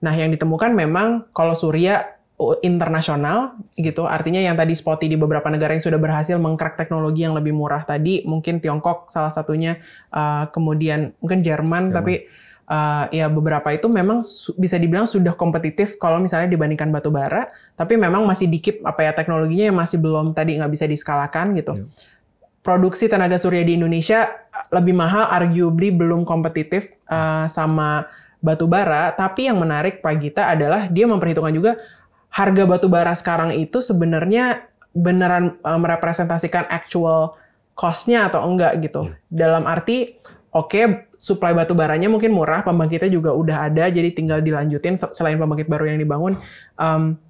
Nah, yang ditemukan memang kalau surya internasional gitu, artinya yang tadi spotty di beberapa negara yang sudah berhasil mengcrack teknologi yang lebih murah tadi, mungkin Tiongkok salah satunya, uh, kemudian mungkin Jerman, Jerman. tapi Uh, ya beberapa itu memang su- bisa dibilang sudah kompetitif kalau misalnya dibandingkan batu bara, tapi memang masih dikit apa ya teknologinya yang masih belum tadi nggak bisa diskalkan gitu. Yeah. Produksi tenaga surya di Indonesia lebih mahal, arguably belum kompetitif uh, sama batu bara. Tapi yang menarik Pak Gita adalah dia memperhitungkan juga harga batu bara sekarang itu sebenarnya beneran uh, merepresentasikan actual cost-nya atau enggak gitu. Yeah. Dalam arti Oke, suplai batu baranya mungkin murah, pembangkitnya juga udah ada, jadi tinggal dilanjutin selain pembangkit baru yang dibangun. Um,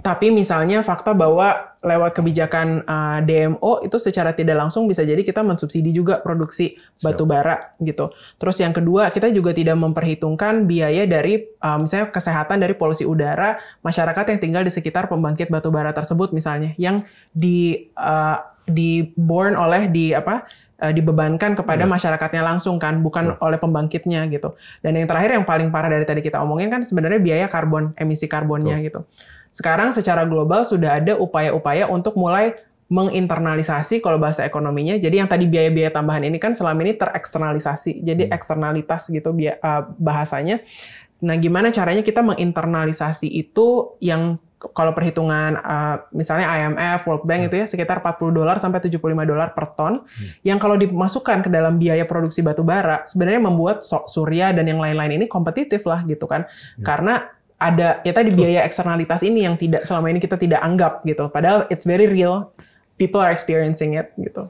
tapi misalnya fakta bahwa lewat kebijakan uh, D M O itu secara tidak langsung bisa jadi kita mensubsidi juga produksi batu bara gitu. Terus yang kedua, kita juga tidak memperhitungkan biaya dari um, misalnya kesehatan dari polusi udara masyarakat yang tinggal di sekitar pembangkit batu bara tersebut misalnya, yang di uh, di borne oleh di apa? dibebankan kepada masyarakatnya langsung kan, bukan oleh pembangkitnya gitu. Dan yang terakhir yang paling parah dari tadi kita omongin kan sebenarnya biaya karbon, emisi karbonnya oh. gitu. Sekarang secara global sudah ada upaya-upaya untuk mulai menginternalisasi kalau bahasa ekonominya. Jadi yang tadi biaya-biaya tambahan ini kan selama ini tereksternalisasi. Jadi hmm. eksternalitas gitu bahasanya. Nah, gimana caranya kita menginternalisasi itu yang kalau perhitungan uh, misalnya I M F, World Bank hmm. itu ya sekitar empat puluh dolar sampai tujuh puluh lima dolar per ton hmm. yang kalau dimasukkan ke dalam biaya produksi batu bara sebenarnya membuat surya dan yang lain-lain ini kompetitif lah gitu kan. Hmm. Karena ada ya tadi biaya eksternalitas ini yang tidak selama ini kita tidak anggap gitu. Padahal it's very real. People are experiencing it gitu.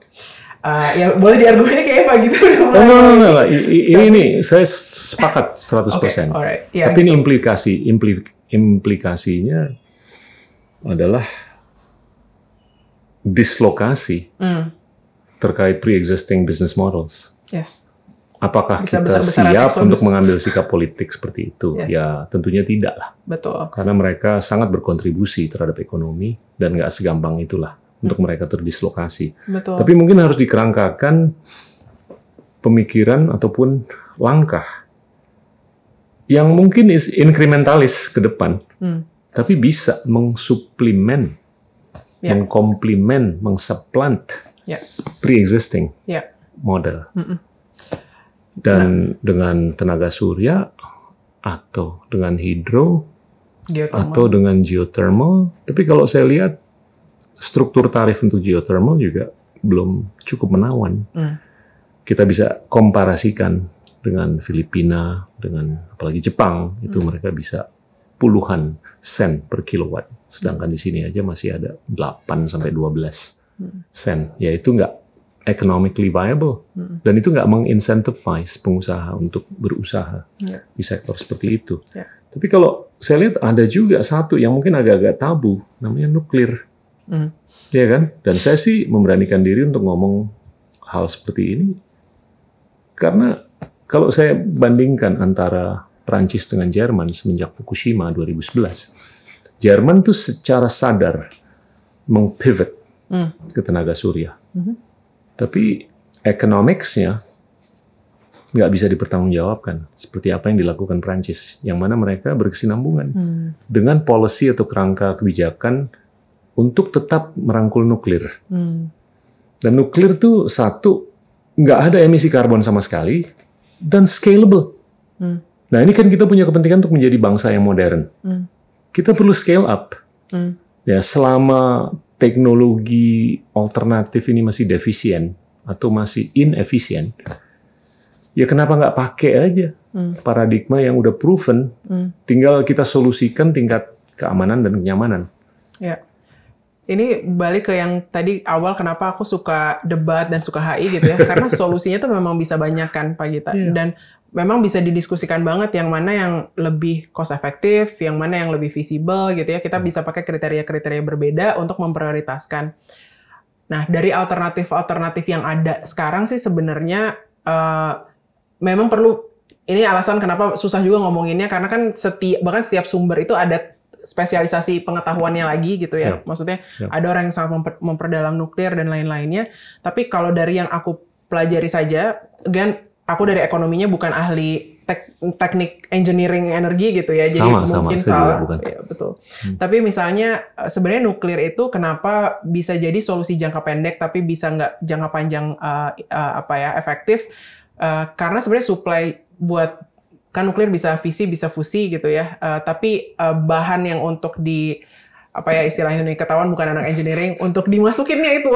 Uh, ya boleh diargumen kayak Pak gitu. No, no, no, no. Ini ini saya sepakat seratus persen. Okay, alright. Yeah, tapi gitu. Ini implikasi implik, implikasinya adalah dislokasi mm. terkait pre-existing business models. Yes. Apakah Bisa kita siap untuk mengambil sikap politik seperti itu? Yes. Ya tentunya tidak lah. Betul. Karena mereka sangat berkontribusi terhadap ekonomi dan nggak segampang itulah mm. untuk mereka terdislokasi. Betul. Tapi mungkin harus dikerangkakan pemikiran ataupun langkah yang mungkin is inkrementalis ke depan. Mm. Tapi bisa mensuplimen, yeah. mengkomplimen, mengsuplant yeah. pre-existing yeah. model. Mm-mm. Dan nah. dengan tenaga surya, atau dengan hidro, geothermal. Atau dengan geothermal. Tapi kalau saya lihat, struktur tarif untuk geothermal juga belum cukup menawan. Mm. Kita bisa komparasikan dengan Filipina, dengan apalagi Jepang, itu mm. mereka bisa puluhan sen per kilowatt, sedangkan di sini aja masih ada delapan sampai dua belas sen, ya itu nggak economically viable dan itu nggak mengincentivize pengusaha untuk berusaha yeah. di sektor seperti itu. Yeah. Tapi kalau saya lihat ada juga satu yang mungkin agak-agak tabu, namanya nuklir, mm. ya kan? Dan saya sih memberanikan diri untuk ngomong hal seperti ini karena kalau saya bandingkan antara Perancis dengan Jerman semenjak Fukushima dua ribu sebelas. Jerman tuh secara sadar mengpivot mm. ke tenaga surya. Mm-hmm. Tapi economics-nya nggak bisa dipertanggungjawabkan. Seperti apa yang dilakukan Perancis. Yang mana mereka berkesinambungan. Mm. Dengan policy atau kerangka kebijakan untuk tetap merangkul nuklir. Mm. Dan nuklir tuh satu, nggak ada emisi karbon sama sekali. Dan scalable. Mm. Nah ini kan kita punya kepentingan untuk menjadi bangsa yang modern. Mm. Kita perlu scale up. Mm. Ya selama teknologi alternatif ini masih defisien atau masih inefisien, ya kenapa nggak pakai aja mm. paradigma yang udah proven? Mm. Tinggal kita solusikan tingkat keamanan dan kenyamanan. Yeah. Ini balik ke yang tadi awal kenapa aku suka debat dan suka H I gitu ya. Karena solusinya tuh memang bisa banyak kan Pak Gita. Yeah. Dan memang bisa didiskusikan banget yang mana yang lebih cost efektif, yang mana yang lebih visible gitu ya. Kita bisa pakai kriteria-kriteria berbeda untuk memprioritaskan. Nah dari alternatif-alternatif yang ada sekarang sih sebenarnya uh, memang perlu, ini alasan kenapa susah juga ngomonginnya karena kan setiap, bahkan setiap sumber itu ada spesialisasi pengetahuannya lagi gitu ya. Siap. Maksudnya Siap. Ada orang yang sangat memper- memperdalam nuklir dan lain-lainnya. Tapi kalau dari yang aku pelajari saja, again, aku dari ekonominya bukan ahli tek- teknik engineering energi gitu ya. Jadi sama, mungkin sama. salah. Bukan. Ya, betul. Hmm. Tapi misalnya sebenarnya nuklir itu kenapa bisa jadi solusi jangka pendek tapi bisa nggak jangka panjang uh, uh, apa ya efektif? Uh, karena sebenarnya supply buat kan nuklir bisa fisi, bisa fusi gitu ya. Uh, tapi uh, bahan yang untuk di apa ya istilahnya ini ketahuan bukan anak engineering untuk dimasukinnya itu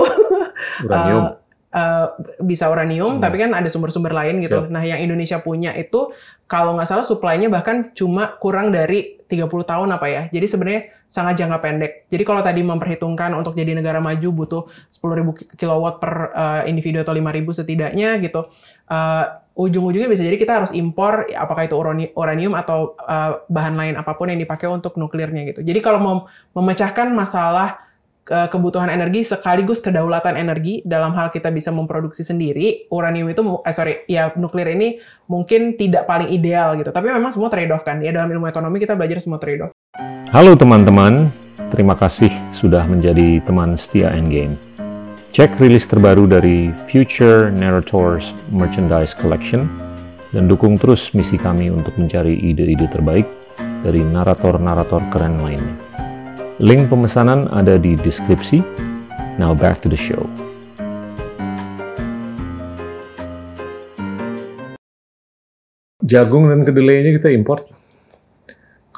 uranium. uh, uh, bisa uranium, hmm. tapi kan ada sumber-sumber lain gitu. Siap. Nah, yang Indonesia punya itu kalau nggak salah supply-nya bahkan cuma kurang dari tiga puluh tahun apa ya. Jadi sebenarnya sangat jangka pendek. Jadi kalau tadi memperhitungkan untuk jadi negara maju butuh sepuluh ribu kilowatt per uh, individu atau lima ribu setidaknya gitu. Uh, ujung-ujungnya bisa jadi kita harus impor apakah itu uranium atau uh, bahan lain apapun yang dipakai untuk nuklirnya gitu. Jadi kalau mau memecahkan masalah uh, kebutuhan energi sekaligus kedaulatan energi dalam hal kita bisa memproduksi sendiri, uranium itu eh sorry ya nuklir ini mungkin tidak paling ideal gitu. Tapi memang semua trade off kan ya, dalam ilmu ekonomi kita belajar semua trade off. Halo teman-teman, terima kasih sudah menjadi teman setia Endgame. Cek rilis terbaru dari Future Narrators Merchandise Collection dan dukung terus misi kami untuk mencari ide-ide terbaik dari narator-narator keren lainnya. Link pemesanan ada di deskripsi. Now back to the show. Jagung dan kedelainya kita import.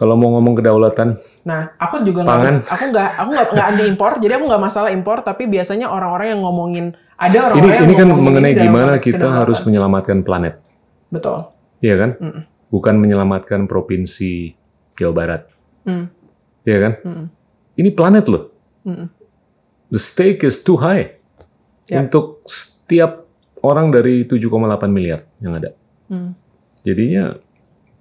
Kalau mau ngomong kedaulatan, nah aku juga nggak, aku nggak, aku nggak nggak anti impor, jadi aku nggak masalah impor. Tapi biasanya orang-orang yang ngomongin ada orang-orang ini, yang ini kan mengenai ini gimana kita kedaulatan. Harus menyelamatkan planet. Betul. Iya kan? Mm. Bukan menyelamatkan provinsi Jawa Barat. Mm. Iya kan? Mm. Ini planet loh. Mm. The stake is too high yep. untuk setiap orang dari tujuh koma delapan miliar yang ada. Mm. Jadinya,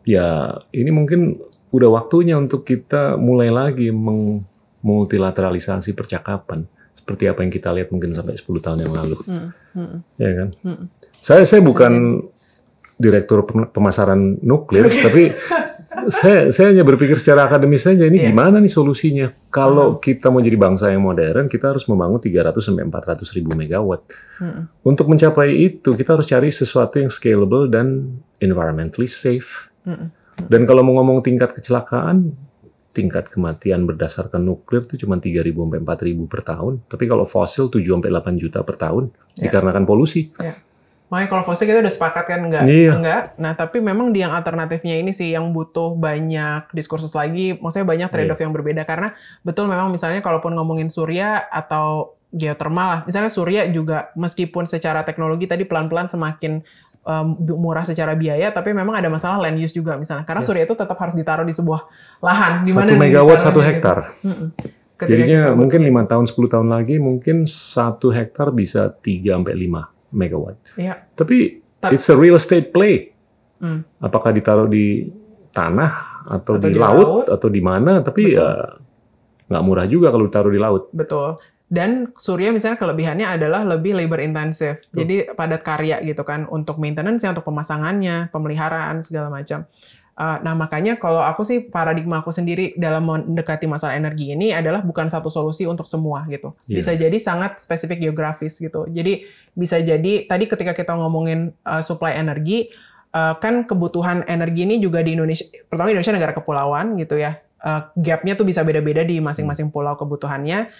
ya ini mungkin udah waktunya untuk kita mulai lagi memultilateralisasi percakapan seperti apa yang kita lihat mungkin sampai sepuluh tahun yang lalu, hmm, hmm, ya kan? Hmm. Saya saya bukan direktur pemasaran nuklir, tapi saya saya hanya berpikir secara akademis saja. Ini yeah. gimana nih solusinya? Kalau hmm. kita mau jadi bangsa yang modern, kita harus membangun tiga ratus sampai empat ratus ribu megawatt. Hmm. Untuk mencapai itu, kita harus cari sesuatu yang scalable dan environmentally safe. Hmm. Dan kalau mau ngomong tingkat kecelakaan, tingkat kematian berdasarkan nuklir itu cuma tiga ribu sampai empat ribu per tahun. Tapi kalau fosil tujuh sampai delapan juta per tahun yeah. dikarenakan polusi. Yeah. Makanya kalau fosil kita udah sepakat kan enggak? Yeah. Enggak. Nah, tapi memang di yang alternatifnya ini sih yang butuh banyak diskursus lagi, maksudnya banyak trade-off yeah. yang berbeda karena betul memang misalnya kalaupun ngomongin surya atau geotermal lah, misalnya surya juga meskipun secara teknologi tadi pelan-pelan semakin Um, murah secara biaya, tapi memang ada masalah land use juga misalnya. Karena surya itu tetap harus ditaruh di sebuah lahan. Dimana satu megawatt satu hektar. Gitu. Jadinya mungkin lima tahun, sepuluh tahun lagi mungkin satu hektar bisa tiga sampai lima megawatt. Ya. Tapi Ta- it's a real estate play. Hmm. Apakah ditaruh di tanah atau, atau di, di laut, laut atau di mana? Tapi betul. Ya nggak murah juga kalau ditaruh di laut. Betul. Dan surya misalnya kelebihannya adalah lebih labor intensive. Tuh. Jadi padat karya gitu kan untuk maintenance, untuk pemasangannya, pemeliharaan segala macam. Nah makanya kalau aku sih paradigma aku sendiri dalam mendekati masalah energi ini adalah bukan satu solusi untuk semua gitu. Bisa yeah. jadi sangat spesifik geografis gitu. Jadi bisa jadi tadi ketika kita ngomongin uh, supply energi, uh, kan kebutuhan energi ini juga di Indonesia. Pertama Indonesia negara kepulauan gitu ya. Uh, gapnya tuh bisa beda-beda di masing-masing pulau kebutuhannya.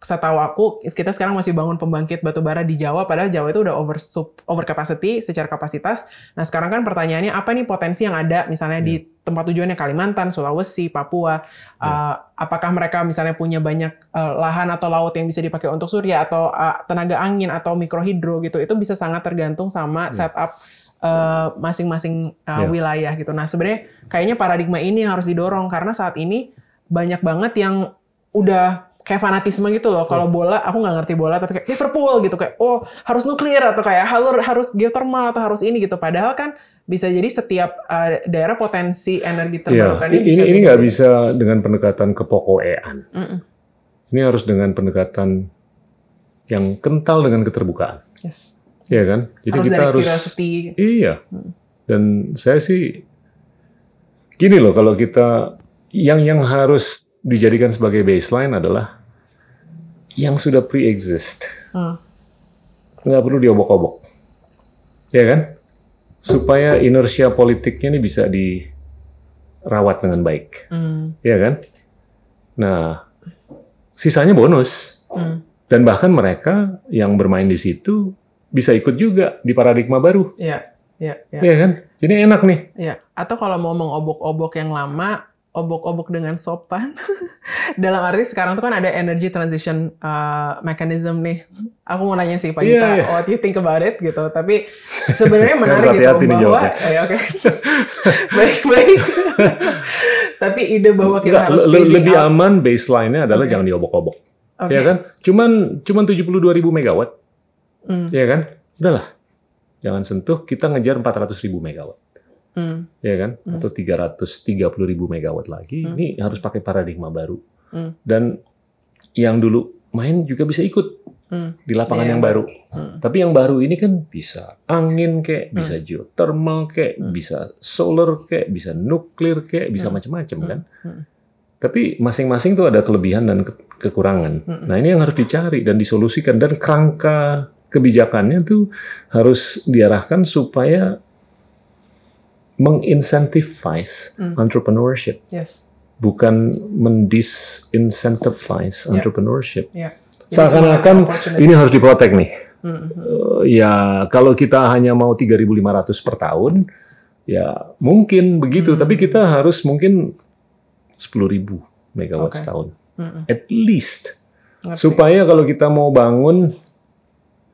Setahu aku, kita sekarang masih bangun pembangkit batubara di Jawa, padahal Jawa itu udah over sub, over capacity secara kapasitas. Nah sekarang kan pertanyaannya, apa nih potensi yang ada misalnya yeah. di tempat tujuannya Kalimantan, Sulawesi, Papua. Yeah. Uh, apakah mereka misalnya punya banyak uh, lahan atau laut yang bisa dipakai untuk surya, atau uh, tenaga angin, atau mikrohidro gitu. Itu bisa sangat tergantung sama yeah. setup uh, masing-masing uh, yeah. wilayah gitu. Nah sebenarnya kayaknya paradigma ini yang harus didorong, karena saat ini banyak banget yang udah kayak fanatisme gitu loh. Kalau bola, aku nggak ngerti bola, tapi kayak Liverpool gitu, kayak oh harus nuklir atau kayak halur harus geotermal atau harus ini gitu. Padahal kan bisa jadi setiap uh, daerah potensi energi terbarukan ya, ini bisa ini nggak bisa dengan pendekatan kepokoean. Mm-mm. Ini harus dengan pendekatan yang kental dengan keterbukaan. Yes. Iya kan? Jadi harus kita harus curiosity. Iya. Dan saya sih gini loh, kalau kita yang yang harus dijadikan sebagai baseline adalah yang sudah pre-exist. Hmm. Nggak perlu diobok-obok. Ya kan? Supaya inersia politiknya ini bisa dirawat dengan baik. Hmm. Ya kan? Nah, sisanya bonus. Hmm. Dan bahkan mereka yang bermain di situ bisa ikut juga di paradigma baru. Ya. Iya ya. Ya, kan? Jadi enak nih. Iya. Atau kalau mau mengobok-obok yang lama, obok-obok dengan sopan. Dalam arti sekarang tuh kan ada energy transition uh, mechanism nih. Aku mau nanya sih Pak Gita, yeah, yeah. what do you think about it gitu. Tapi sebenarnya menarik gitu bahwa eh, oke. Baik-baik. Tapi ide bahwa kita Nggak, harus le- lebih out. aman baseline-nya adalah okay. jangan diobok-obok. Okay. Ya kan? Cuman cuman tujuh puluh dua ribu megawatt. Mm. Ya kan? Udahlah. Jangan sentuh, kita ngejar empat ratus ribu megawatt. Mm. Ya kan? Mm. Atau tiga ratus tiga puluh ribu megawatt lagi. Mm. Ini harus pakai paradigma baru. Mm. Dan yang dulu main juga bisa ikut mm. di lapangan yeah. yang baru. Mm. Tapi yang baru ini kan bisa angin kek, mm. bisa geothermal kek, mm. bisa solar kek, bisa nuklir kek, bisa mm. macam-macam mm. kan. Mm. Tapi masing-masing tuh ada kelebihan dan ke- kekurangan. Mm. Nah, ini yang harus dicari dan disolusikan dan kerangka kebijakannya tuh harus diarahkan supaya menginsentivize mm. entrepreneurship, yes. bukan mendisinsentivize yeah. entrepreneurship. Yeah. Seakan-akan ini harus diprotek nih. Mm-hmm. Uh, ya kalau kita hanya mau tiga ribu lima ratus per tahun, ya mungkin begitu. Mm-hmm. Tapi kita harus mungkin sepuluh ribu megawatt okay. setahun, mm-hmm. at least, okay. supaya kalau kita mau bangun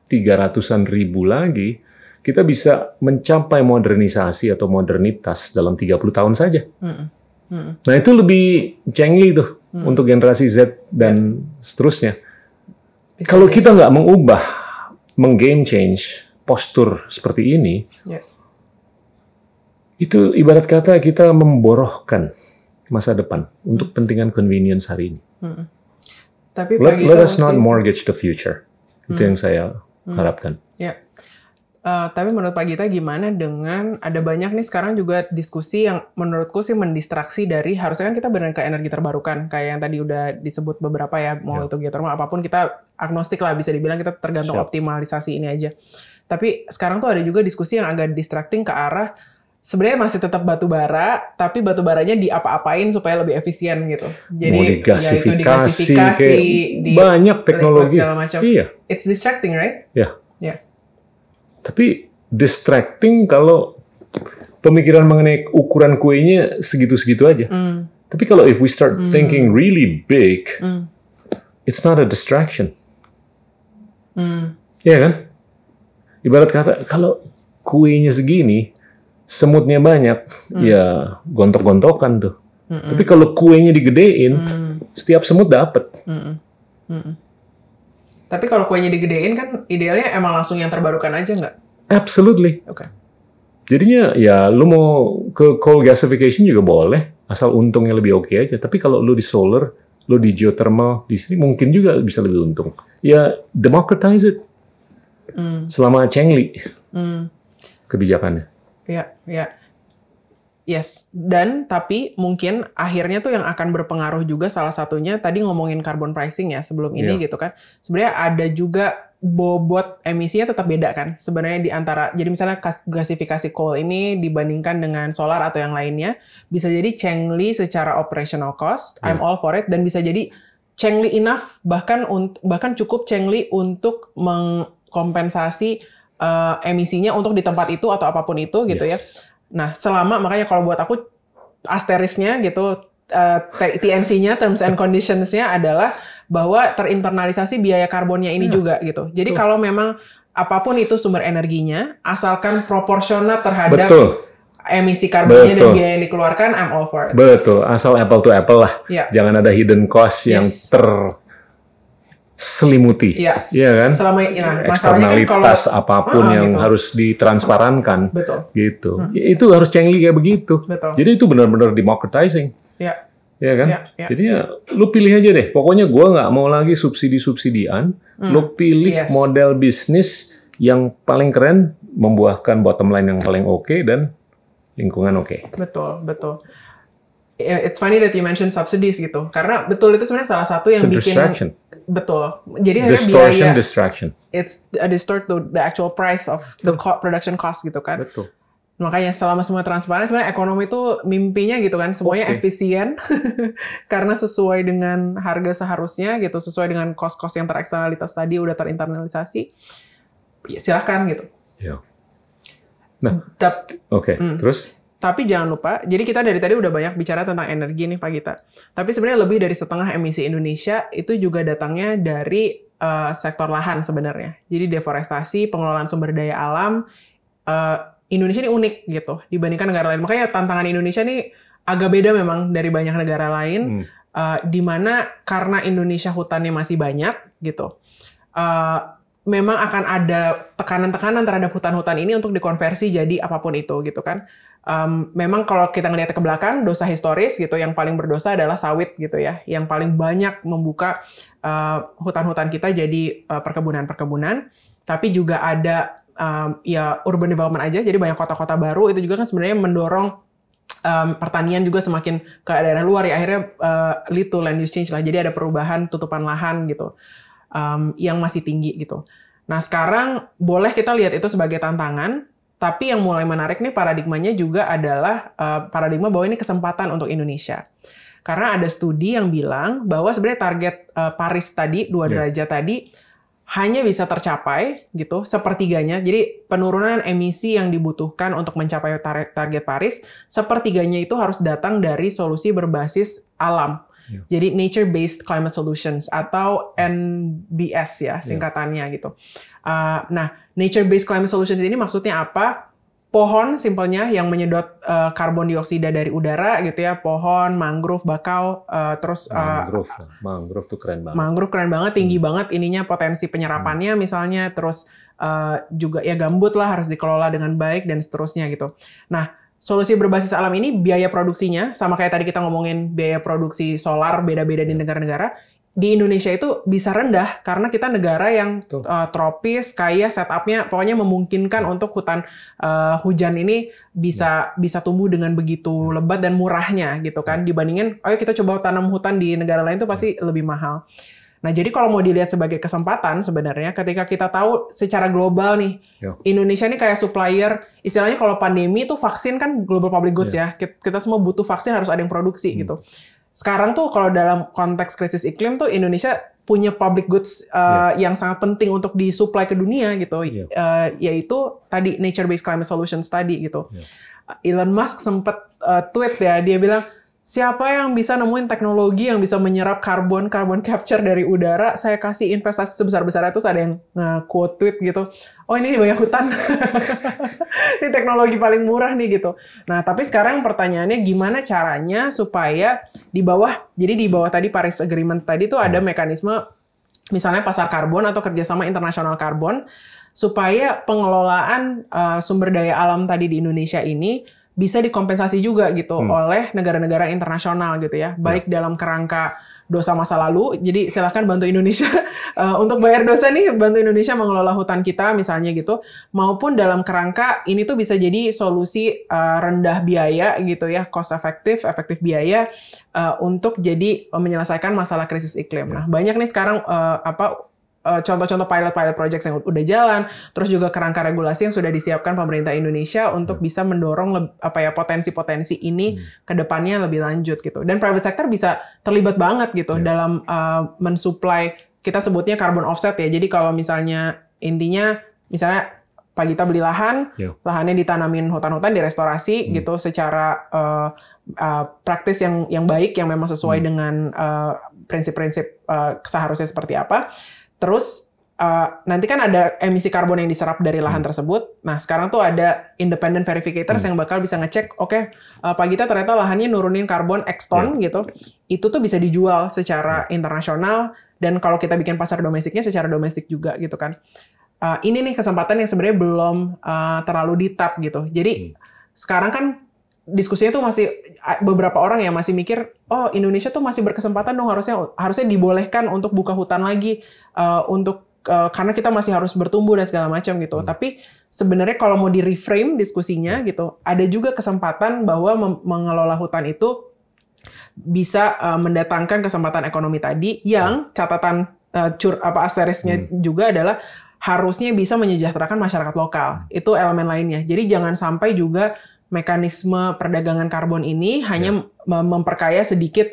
tiga ratusan ribu lagi, kita bisa mencapai modernisasi atau modernitas dalam tiga puluh tahun saja. Mm-mm. Mm-mm. Nah itu lebih cengli tuh Mm-mm. untuk generasi Z dan yeah. seterusnya. Bisa Kalau kita nggak mengubah, menggame change postur seperti ini, yeah. itu ibarat kata kita memborohkan masa depan Mm-mm. untuk kepentingan convenience hari ini. Mm-mm. Tapi let, let us not mortgage the future. Mm-mm. Itu yang saya harapkan. Ya, yeah. uh, tapi menurut Pak Gita gimana dengan ada banyak nih sekarang juga diskusi yang menurutku sih mendistraksi dari harusnya kan kita benar ke energi terbarukan kayak yang tadi udah disebut beberapa ya mau yeah. itu geothermal apapun kita agnostik lah bisa dibilang kita tergantung sure. optimalisasi ini aja. Tapi sekarang tuh ada juga diskusi yang agak distracting ke arah sebenarnya masih tetap batu bara, tapi batu baranya diapa-apain supaya lebih efisien gitu. Jadi digasifikasi, ya itu digasifikasi, di banyak teknologi. Iya. It's distracting, right? Ya. Yeah. Yeah. Tapi distracting kalau pemikiran mengenai ukuran kuenya segitu-segitu aja. Mm. Tapi kalau if we start mm. thinking really big, mm. it's not a distraction. Mm. Iya yeah, kan? Ibarat kata kalau kuenya segini, semutnya banyak, mm. ya gontok-gontokan tuh. Mm-mm. Tapi kalau kuenya digedein, mm. setiap semut dapat. Tapi kalau kuenya digedein kan idealnya emang langsung yang terbarukan aja nggak? Absolutely. Oke. Okay. Jadinya ya lu mau ke coal gasification juga boleh, asal untungnya lebih oke okay aja. Tapi kalau lu di solar, lu di geothermal di sini mungkin juga bisa lebih untung. Ya democratize it. Mm. Selama cengli mm. kebijakannya. Ya, ya, yes. Dan tapi mungkin akhirnya tuh yang akan berpengaruh juga salah satunya tadi ngomongin carbon pricing ya sebelum ini yeah. gitu kan. Sebenarnya ada juga bobot emisinya tetap beda kan. Sebenarnya di antara jadi misalnya gasifikasi coal ini dibandingkan dengan solar atau yang lainnya bisa jadi cengli secara operational cost. Yeah. I'm all for it dan bisa jadi cengli enough bahkan un- bahkan cukup cengli untuk mengkompensasi Uh, emisinya untuk di tempat itu atau apapun itu gitu yes. ya. Nah selama makanya kalau buat aku asterisnya gitu uh, T N C-nya terms and conditions-nya adalah bahwa terinternalisasi biaya karbonnya ini hmm. juga gitu. Jadi Betul. Kalau memang apapun itu sumber energinya asalkan proporsional terhadap Betul. Emisi karbonnya Betul. Dan biaya yang dikeluarkan I'm all for it. Betul, asal apple to apple lah. Ya. Jangan ada hidden cost yes. yang ter selimuti, iya ya kan? Selama nah, eksternalitas kan kalau, apapun ah, yang gitu. Harus ditransparankan, betul, gitu. Hmm. Itu harus cengli kayak begitu. Betul. Jadi itu benar-benar democratizing, ya, ya kan? Ya, ya. Jadi ya, lu pilih aja deh. Pokoknya gue nggak mau lagi subsidi-subsidian. Hmm. Lu pilih yes. model bisnis yang paling keren, membuahkan bottom line yang paling oke okay dan lingkungan oke. Okay. Betul, betul. It's funny that you mention subsidies gitu, karena betul itu sebenarnya salah satu yang bikin betul. Jadi akhirnya distortion, biaya, distraction. It's a distort to the actual price of the co- production cost gitu kan. Betul. Makanya selama semua transparan, sebenarnya ekonomi itu mimpinya gitu kan, semuanya okay. efisien karena sesuai dengan harga seharusnya gitu, sesuai dengan cost-cost yang tereksternalitas tadi udah terinternalisasi. Silakan gitu. Ya. Nah, oke. Okay. Mm. Terus? Tapi jangan lupa, jadi kita dari tadi udah banyak bicara tentang energi nih Pak Gita. Tapi sebenarnya lebih dari setengah emisi Indonesia itu juga datangnya dari uh, sektor lahan sebenarnya. Jadi deforestasi, pengelolaan sumber daya alam, uh, Indonesia ini unik gitu dibandingkan negara lain. Makanya tantangan Indonesia ini agak beda memang dari banyak negara lain. Hmm. Uh, di mana karena Indonesia hutannya masih banyak gitu. Uh, memang akan ada tekanan-tekanan terhadap hutan-hutan ini untuk dikonversi jadi apapun itu gitu kan. Um, memang kalau kita ngelihat ke belakang, dosa historis gitu, yang paling berdosa adalah sawit gitu ya, yang paling banyak membuka uh, hutan-hutan kita jadi uh, perkebunan-perkebunan. Tapi juga ada um, ya urban development aja, jadi banyak kota-kota baru itu juga kan sebenarnya mendorong um, pertanian juga semakin ke daerah luar ya, akhirnya uh, lead to land use change lah, jadi ada perubahan tutupan lahan gitu, um, yang masih tinggi gitu. Nah sekarang boleh kita lihat itu sebagai tantangan. Tapi yang mulai menarik nih paradigmanya juga adalah uh, paradigma bahwa ini kesempatan untuk Indonesia. Karena ada studi yang bilang bahwa sebenarnya target uh, Paris tadi, dua derajat yeah. tadi, hanya bisa tercapai gitu, sepertiganya. Jadi penurunan emisi yang dibutuhkan untuk mencapai tar- target Paris, sepertiganya itu harus datang dari solusi berbasis alam. Yeah. Jadi nature-based climate solutions atau N B S ya singkatannya yeah. gitu. Uh, nah, nature-based climate solutions ini maksudnya apa? Pohon simpelnya yang menyedot uh, karbon dioksida dari udara gitu ya, pohon, mangrove, bakau, uh, terus uh, mangrove, mangrove tuh keren banget. Mangrove keren banget, tinggi hmm. banget ininya potensi penyerapannya hmm. misalnya, terus uh, juga ya gambut lah harus dikelola dengan baik dan seterusnya gitu. Nah, solusi berbasis alam ini biaya produksinya sama kayak tadi kita ngomongin biaya produksi solar beda-beda di negara-negara. Di Indonesia itu bisa rendah karena kita negara yang uh, tropis, kaya setupnya, pokoknya memungkinkan untuk hutan uh, hujan ini bisa ya. bisa tumbuh dengan begitu lebat dan murahnya gitu kan. Ya. Dibandingin, ayo kita coba tanam hutan di negara lain itu pasti ya. lebih mahal. Nah jadi kalau mau dilihat sebagai kesempatan sebenarnya ketika kita tahu secara global nih ya. Indonesia ini kayak supplier, istilahnya kalau pandemi itu vaksin kan global public goods ya. ya. Kita semua butuh vaksin harus ada yang produksi hmm. gitu. Sekarang tuh kalau dalam konteks krisis iklim tuh Indonesia punya public goods uh, yeah. yang sangat penting untuk disuplai ke dunia gitu, yeah. uh, yaitu tadi nature-based climate solutions tadi gitu. Yeah. Elon Musk sempat uh, tweet ya, dia bilang siapa yang bisa nemuin teknologi yang bisa menyerap karbon, carbon capture dari udara, saya kasih investasi sebesar-besarnya. Terus ada yang nge-quote tweet gitu, oh ini di banyak hutan, ini teknologi paling murah nih gitu. Nah tapi sekarang pertanyaannya gimana caranya supaya di bawah, jadi di bawah tadi Paris Agreement tadi tuh ada mekanisme misalnya pasar karbon atau kerjasama internasional karbon supaya pengelolaan uh, sumber daya alam tadi di Indonesia ini bisa dikompensasi juga gitu hmm. oleh negara-negara internasional gitu ya, baik ya. dalam kerangka dosa masa lalu. Jadi silakan bantu Indonesia uh, untuk bayar dosa nih, bantu Indonesia mengelola hutan kita misalnya gitu, maupun dalam kerangka ini tuh bisa jadi solusi uh, rendah biaya gitu ya, cost effective, efektif biaya uh, untuk jadi uh, menyelesaikan masalah krisis iklim. Ya. Nah banyak nih sekarang uh, apa contoh-contoh pilot-pilot project yang udah jalan, terus juga kerangka regulasi yang sudah disiapkan pemerintah Indonesia untuk bisa mendorong apa ya potensi-potensi ini hmm. ke depannya lebih lanjut gitu. Dan private sector bisa terlibat banget gitu yeah. dalam uh, mensuplai, kita sebutnya carbon offset ya. Jadi kalau misalnya intinya misalnya Pak Gita beli lahan, yeah. lahannya ditanamin hutan-hutan, direstorasi hmm. gitu secara uh, uh, praktis yang yang baik, yang memang sesuai hmm. dengan uh, prinsip-prinsip uh, seharusnya seperti apa. Terus uh, nanti kan ada emisi karbon yang diserap dari lahan hmm. tersebut. Nah sekarang tuh ada independent verificators hmm. yang bakal bisa ngecek, oke okay, uh, Pak Gita ternyata lahannya nurunin karbon X ton yeah. gitu. Itu tuh bisa dijual secara yeah. internasional dan kalau kita bikin pasar domestiknya secara domestik juga gitu kan. Uh, ini nih kesempatan yang sebenarnya belum uh, terlalu di-tap gitu. Jadi hmm. sekarang kan diskusinya tuh masih beberapa orang ya masih mikir, oh Indonesia tuh masih berkesempatan dong, harusnya harusnya dibolehkan untuk buka hutan lagi uh, untuk uh, karena kita masih harus bertumbuh dan segala macam gitu. Hmm. Tapi sebenarnya kalau mau di reframe diskusinya gitu, ada juga kesempatan bahwa mem- mengelola hutan itu bisa uh, mendatangkan kesempatan ekonomi tadi yang catatan uh, cur apa asterisnya hmm. juga adalah harusnya bisa menyejahterakan masyarakat lokal. Hmm. Itu elemen lainnya. Jadi jangan sampai juga mekanisme perdagangan karbon ini hanya yeah. memperkaya sedikit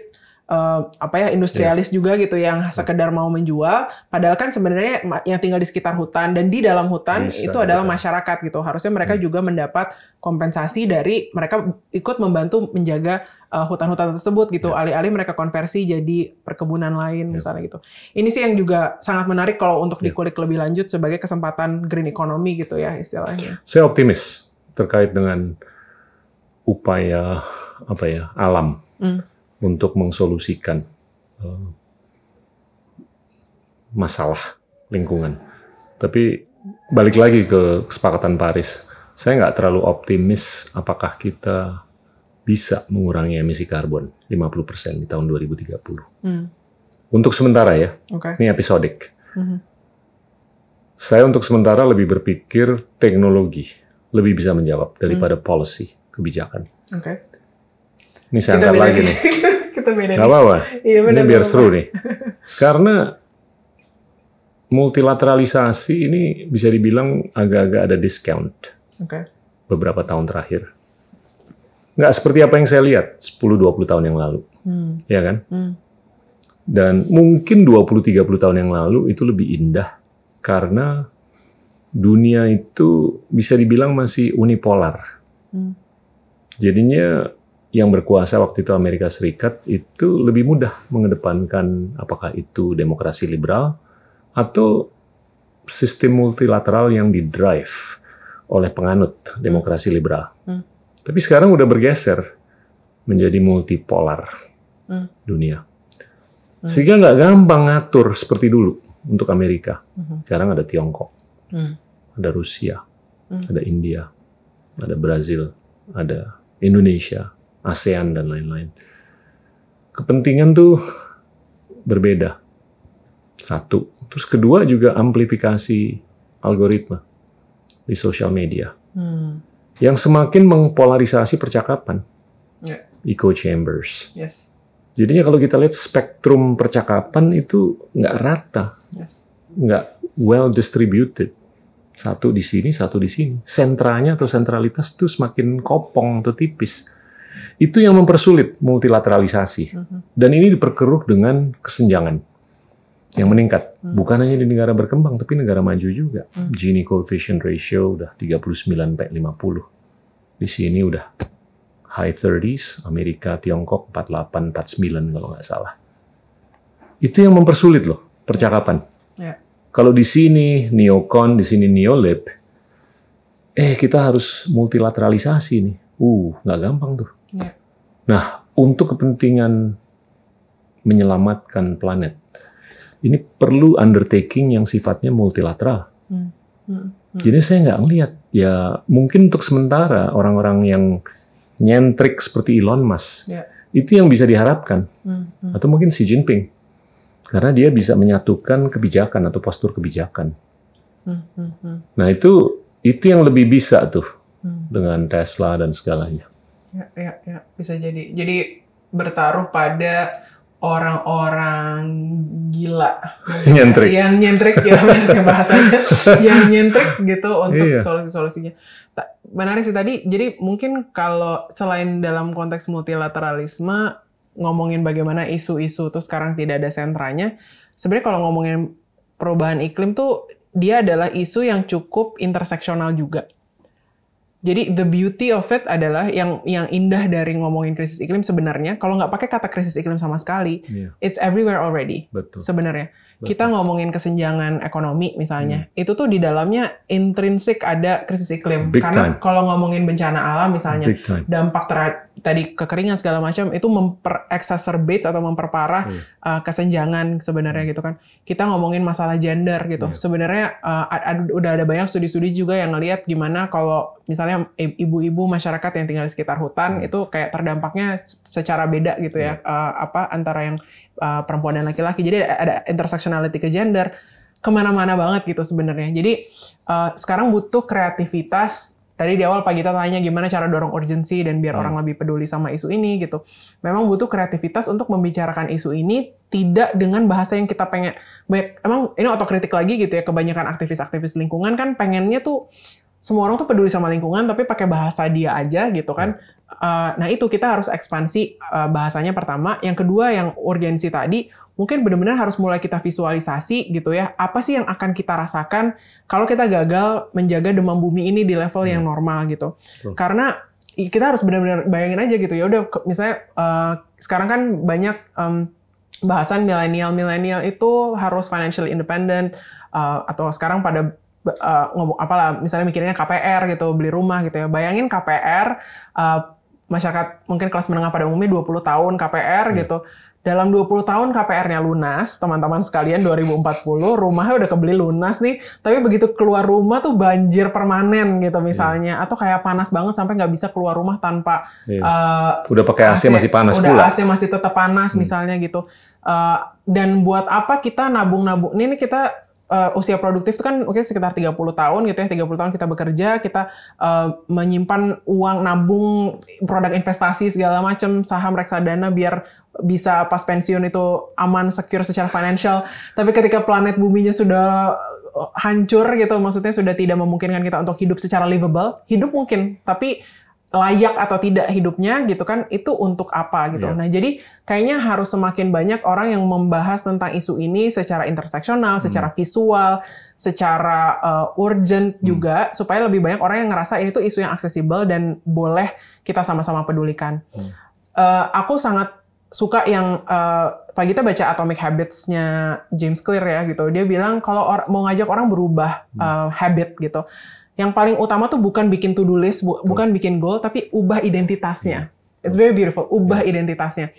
Uh, apa ya industrialis yeah. juga gitu yang sekedar mau menjual, padahal kan sebenarnya yang tinggal di sekitar hutan dan di dalam hutan yes, itu adalah masyarakat gitu. Harusnya mereka hmm. juga mendapat kompensasi dari mereka ikut membantu menjaga uh, hutan-hutan tersebut gitu. Yeah. Alih-alih mereka konversi jadi perkebunan lain yeah. misalnya gitu. Ini sih yang juga sangat menarik kalau untuk yeah. dikulik lebih lanjut sebagai kesempatan green economy gitu ya istilahnya. Saya optimis terkait dengan upaya apa ya alam. Hmm. untuk mensolusikan uh, masalah lingkungan. Tapi balik lagi ke kesepakatan Paris, saya nggak terlalu optimis apakah kita bisa mengurangi emisi karbon lima puluh persen di tahun dua ribu tiga puluh. Hmm. Untuk sementara ya, okay. ini episodik. Hmm. Saya untuk sementara lebih berpikir teknologi lebih bisa menjawab daripada hmm. policy, kebijakan. Okay. Ini saya angkat lagi nih. Kita beda. Gak apa-apa. Iya, ini biar seru nih. Karena multilateralisasi ini bisa dibilang agak-agak ada discount. Okay. Beberapa tahun terakhir. Nggak seperti apa yang saya lihat sepuluh sampai dua puluh tahun yang lalu. Hmm. Ya kan? Hmm. Dan mungkin dua puluh sampai tiga puluh tahun yang lalu itu lebih indah. Karena dunia itu bisa dibilang masih unipolar. Hmm. Jadinya yang berkuasa waktu itu Amerika Serikat itu lebih mudah mengedepankan apakah itu demokrasi liberal atau sistem multilateral yang didrive oleh penganut demokrasi hmm. liberal. Hmm. Tapi sekarang udah bergeser menjadi multipolar hmm. dunia. Hmm. Sehingga nggak gampang ngatur seperti dulu untuk Amerika. Hmm. Sekarang ada Tiongkok, hmm. ada Rusia, hmm. ada India, ada Brazil, ada Indonesia, ASEAN dan lain-lain. Kepentingan tuh berbeda. Satu. Terus kedua juga amplifikasi algoritma di sosial media. Hmm. Yang semakin mengpolarisasi percakapan. Yeah. Echo chambers. Yes. Jadinya kalau kita lihat spektrum percakapan itu nggak rata. Yes. Nggak well distributed. Satu di sini, satu di sini. Sentranya atau sentralitas tuh semakin kopong atau tipis. Itu yang mempersulit multilateralisasi. Uh-huh. Dan ini diperkeruh dengan kesenjangan yang meningkat. Uh-huh. Bukan hanya di negara berkembang, tapi negara maju juga. Uh-huh. Gini coefficient ratio udah tiga puluh sembilan sampai lima puluh. Di sini udah high thirties, Amerika, Tiongkok empat puluh delapan, empat puluh sembilan kalau nggak salah. Itu yang mempersulit loh percakapan. Yeah. Kalau di sini neocon, di sini neolib, eh kita harus multilateralisasi nih. Uh, nggak gampang tuh. Ya. Nah, untuk kepentingan menyelamatkan planet, ini perlu undertaking yang sifatnya multilateral. Hmm. Hmm. Hmm. Jadi saya nggak ngelihat. Ya, mungkin untuk sementara orang-orang yang nyentrik seperti Elon Musk, ya. itu yang bisa diharapkan. Hmm. Hmm. Atau mungkin Xi Jinping. Karena dia bisa menyatukan kebijakan atau postur kebijakan. Hmm. Hmm. Hmm. Nah, itu itu yang lebih bisa tuh. Dengan Tesla dan segalanya. Ya, ya, ya, bisa jadi. Jadi bertaruh pada orang-orang gila nyentrik. Yang nyentrik ya bahasanya, yang nyentrik gitu untuk iya. solusi-solusinya. Menarik sih tadi. Jadi mungkin kalau selain dalam konteks multilateralisme ngomongin bagaimana isu-isu tuh sekarang tidak ada sentranya. Sebenarnya kalau ngomongin perubahan iklim tuh dia adalah isu yang cukup interseksional juga. Jadi the beauty of it adalah yang yang indah dari ngomongin krisis iklim sebenarnya kalau nggak pakai kata krisis iklim sama sekali, yeah. it's everywhere already. Betul. Sebenarnya Betul. Kita ngomongin kesenjangan ekonomi misalnya, hmm. itu tuh di dalamnya intrinsik ada krisis iklim. Big Karena time. Kalau ngomongin bencana alam misalnya, dampak ter- tadi kekeringan segala macam itu memper-exacerbate atau memperparah hmm. uh, kesenjangan sebenarnya gitu kan. Kita ngomongin masalah gender gitu. Yeah. Sebenarnya uh, ad- ad- udah ada banyak studi-studi juga yang ngelihat gimana kalau misalnya ibu-ibu masyarakat yang tinggal di sekitar hutan hmm. itu kayak terdampaknya secara beda gitu ya hmm. uh, apa antara yang uh, perempuan dan laki-laki, jadi ada intersectionality ke gender kemana-mana banget gitu sebenarnya. Jadi uh, sekarang butuh kreativitas. Tadi di awal Pak Gita tanya gimana cara dorong urgensi dan biar hmm. orang lebih peduli sama isu ini gitu. Memang butuh kreativitas untuk membicarakan isu ini tidak dengan bahasa yang kita pengen. Emang ini otokritik lagi gitu ya, kebanyakan aktivis-aktivis lingkungan kan pengennya tuh semua orang tuh peduli sama lingkungan tapi pakai bahasa dia aja gitu kan. Uh, nah itu kita harus ekspansi uh, bahasanya pertama. Yang kedua yang urgensi tadi, mungkin benar-benar harus mulai kita visualisasi gitu ya, apa sih yang akan kita rasakan kalau kita gagal menjaga demam bumi ini di level hmm. yang normal gitu. Hmm. Karena kita harus benar-benar bayangin aja gitu ya, udah misalnya uh, sekarang kan banyak um, bahasan milenial-milenial itu harus financially independent, uh, atau sekarang pada uh, ngomong apalah misalnya mikirnya K P R gitu, beli rumah gitu ya. Bayangin K P R uh, masyarakat mungkin kelas menengah pada umumnya dua puluh tahun K P R hmm. gitu. Dalam dua puluh tahun K P R-nya lunas, teman-teman sekalian dua ribu empat puluh rumahnya udah kebeli lunas nih, tapi begitu keluar rumah tuh banjir permanen gitu misalnya, hmm. atau kayak panas banget sampai nggak bisa keluar rumah tanpa hmm. uh, udah pakai A C, A C masih panas udah pula. Udah A C masih tetap panas hmm. misalnya gitu. Uh, dan buat apa kita nabung-nabung? Ini kita Uh, usia produktif itu kan oke okay, sekitar tiga puluh tahun gitu ya, tiga puluh tahun kita bekerja, kita uh, menyimpan uang, nabung, produk investasi segala macam, saham, reksadana biar bisa pas pensiun itu aman, secure secara financial. Tapi ketika planet buminya sudah hancur gitu, maksudnya sudah tidak memungkinkan kita untuk hidup secara livable, hidup mungkin, tapi layak atau tidak hidupnya gitu kan, itu untuk apa gitu. Yeah. Nah jadi kayaknya harus semakin banyak orang yang membahas tentang isu ini secara interseksional, hmm. secara visual, secara uh, urgent hmm. juga, supaya lebih banyak orang yang ngerasa ini tuh isu yang aksesibel dan boleh kita sama-sama pedulikan. Hmm. Uh, aku sangat suka yang uh, pagi kita baca Atomic Habits-nya James Clear ya gitu. Dia bilang kalau or- mau ngajak orang berubah uh, habit gitu, yang paling utama tuh bukan bikin to-do list, bu- bukan bikin goal, tapi ubah identitasnya. It's very beautiful, ubah yeah. identitasnya.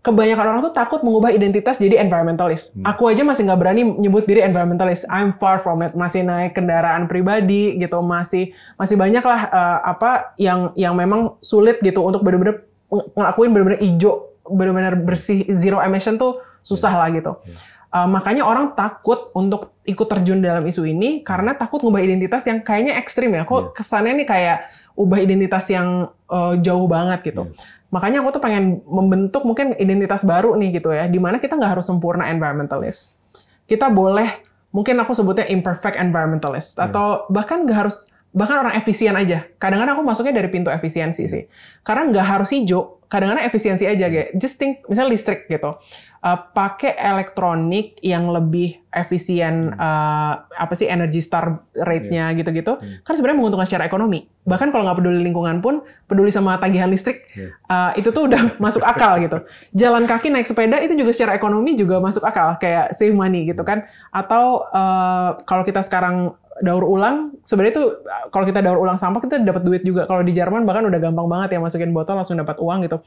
Kebanyakan orang tuh takut mengubah identitas jadi environmentalist. Hmm. Aku aja masih nggak berani nyebut diri environmentalist. I'm far from it. Masih naik kendaraan pribadi gitu, masih masih banyak lah uh, apa yang yang memang sulit gitu untuk benar-benar ngelakuin benar-benar hijau, benar-benar bersih, zero emission tuh susah yeah. lah gitu. Yeah. Uh, makanya orang takut untuk ikut terjun dalam isu ini karena takut ngubah identitas yang kayaknya ekstrim ya. Kok yeah. kesannya nih kayak ubah identitas yang uh, jauh banget gitu. Yeah. Makanya aku tuh pengen membentuk mungkin identitas baru nih gitu ya, di mana kita nggak harus sempurna environmentalist. Kita boleh, mungkin aku sebutnya imperfect environmentalist, yeah. atau bahkan nggak harus, bahkan orang efisien aja. Kadang-kadang aku masuknya dari pintu efisiensi yeah. sih. Karena nggak harus hijau, kadang-kadang efisiensi aja kayak just think, misalnya listrik gitu. Uh, pakai elektronik yang lebih efisien, uh, apa sih energy star rate-nya yeah. gitu-gitu, yeah. kan sebenarnya menguntungkan secara ekonomi. Bahkan kalau nggak peduli lingkungan pun, peduli sama tagihan listrik, yeah. uh, itu tuh udah masuk akal gitu. Jalan kaki naik sepeda itu juga secara ekonomi juga masuk akal, kayak save money gitu kan. Atau uh, kalau kita sekarang daur ulang, sebenarnya tuh kalau kita daur ulang sampah kita dapat duit juga. Kalau di Jerman bahkan udah gampang banget ya, masukin botol langsung dapat uang gitu.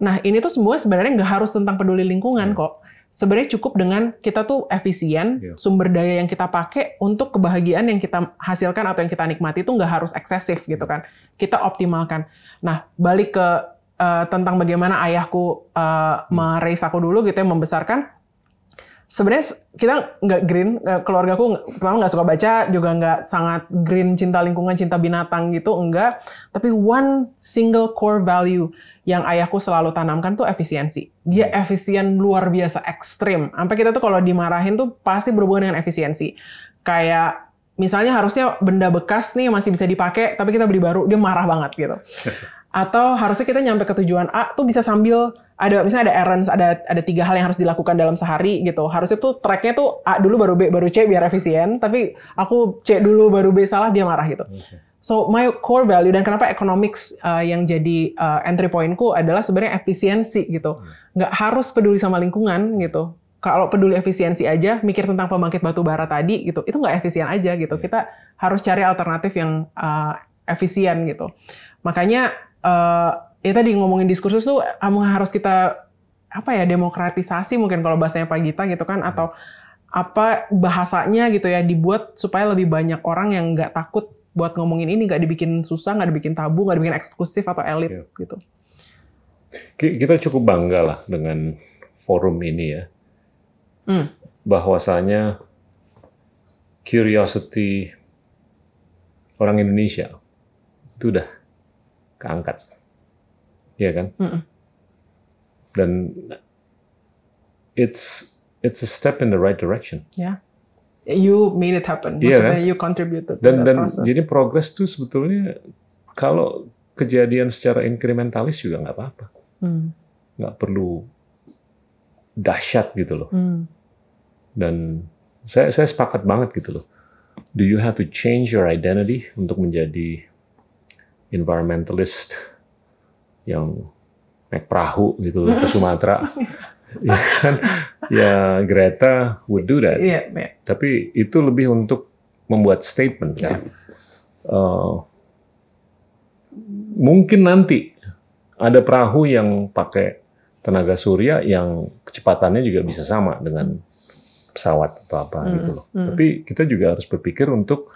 Nah ini tuh semua sebenarnya nggak harus tentang peduli lingkungan yeah. kok. Sebenarnya cukup dengan kita tuh efisien, yeah. sumber daya yang kita pakai untuk kebahagiaan yang kita hasilkan atau yang kita nikmati itu nggak harus eksesif gitu kan. Kita optimalkan. Nah balik ke uh, tentang bagaimana ayahku uh, mereis aku dulu gitu ya, membesarkan. Sebenarnya kita nggak green, keluarga aku pertama nggak suka baca, juga nggak sangat green, cinta lingkungan, cinta binatang gitu, enggak. Tapi one single core value yang ayahku selalu tanamkan tuh efisiensi. Dia efisien luar biasa, ekstrim. Sampai kita tuh kalau dimarahin tuh pasti berhubungan dengan efisiensi. Kayak misalnya harusnya benda bekas nih masih bisa dipakai, tapi kita beli baru, dia marah banget gitu. Atau harusnya kita nyampe ke tujuan A tuh bisa sambil ada misalnya ada errands, ada ada tiga hal yang harus dilakukan dalam sehari gitu. Harusnya tuh tracknya tuh A dulu baru B baru C biar efisien, tapi aku C dulu baru B salah, dia marah gitu. So my core value, dan kenapa economics uh, yang jadi uh, entry pointku adalah sebenarnya efisiensi gitu. Nggak harus peduli sama lingkungan gitu. Kalau peduli efisiensi aja, mikir tentang pembangkit batu bara tadi gitu, itu nggak efisien aja gitu. Kita harus cari alternatif yang uh, efisien gitu. Makanya uh, ya tadi ngomongin diskursus tuh harus kita apa ya, demokratisasi mungkin kalau bahasanya Pak Gita gitu kan, atau apa bahasanya gitu ya, dibuat supaya lebih banyak orang yang nggak takut buat ngomongin ini, nggak dibikin susah, nggak dibikin tabu, nggak dibikin eksklusif atau elit ya. Gitu. Kita cukup bangga lah dengan forum ini ya, hmm. bahwasanya curiosity orang Indonesia itu udah keangkat. Iya kan? Mm-mm. Dan it's it's a step in the right direction. Yeah, you made it happen. Maksudnya yeah, kan? You contributed. Dan to the dan process. Jadi progress tuh sebetulnya kalau kejadian secara inkrementalis juga nggak apa-apa. Hmm. Nggak perlu dahsyat gitu loh. Hmm. Dan saya, saya sepakat banget gitu loh. Do you have to change your identity untuk menjadi environmentalist yang naik perahu gitu ke Sumatera? Ya kan? Ya Greta would do that. Yeah, yeah. Tapi itu lebih untuk membuat statement kan. Yeah. Uh, mungkin nanti ada perahu yang pakai tenaga surya yang kecepatannya juga bisa sama dengan pesawat atau apa mm, gitu loh. Mm. Tapi kita juga harus berpikir untuk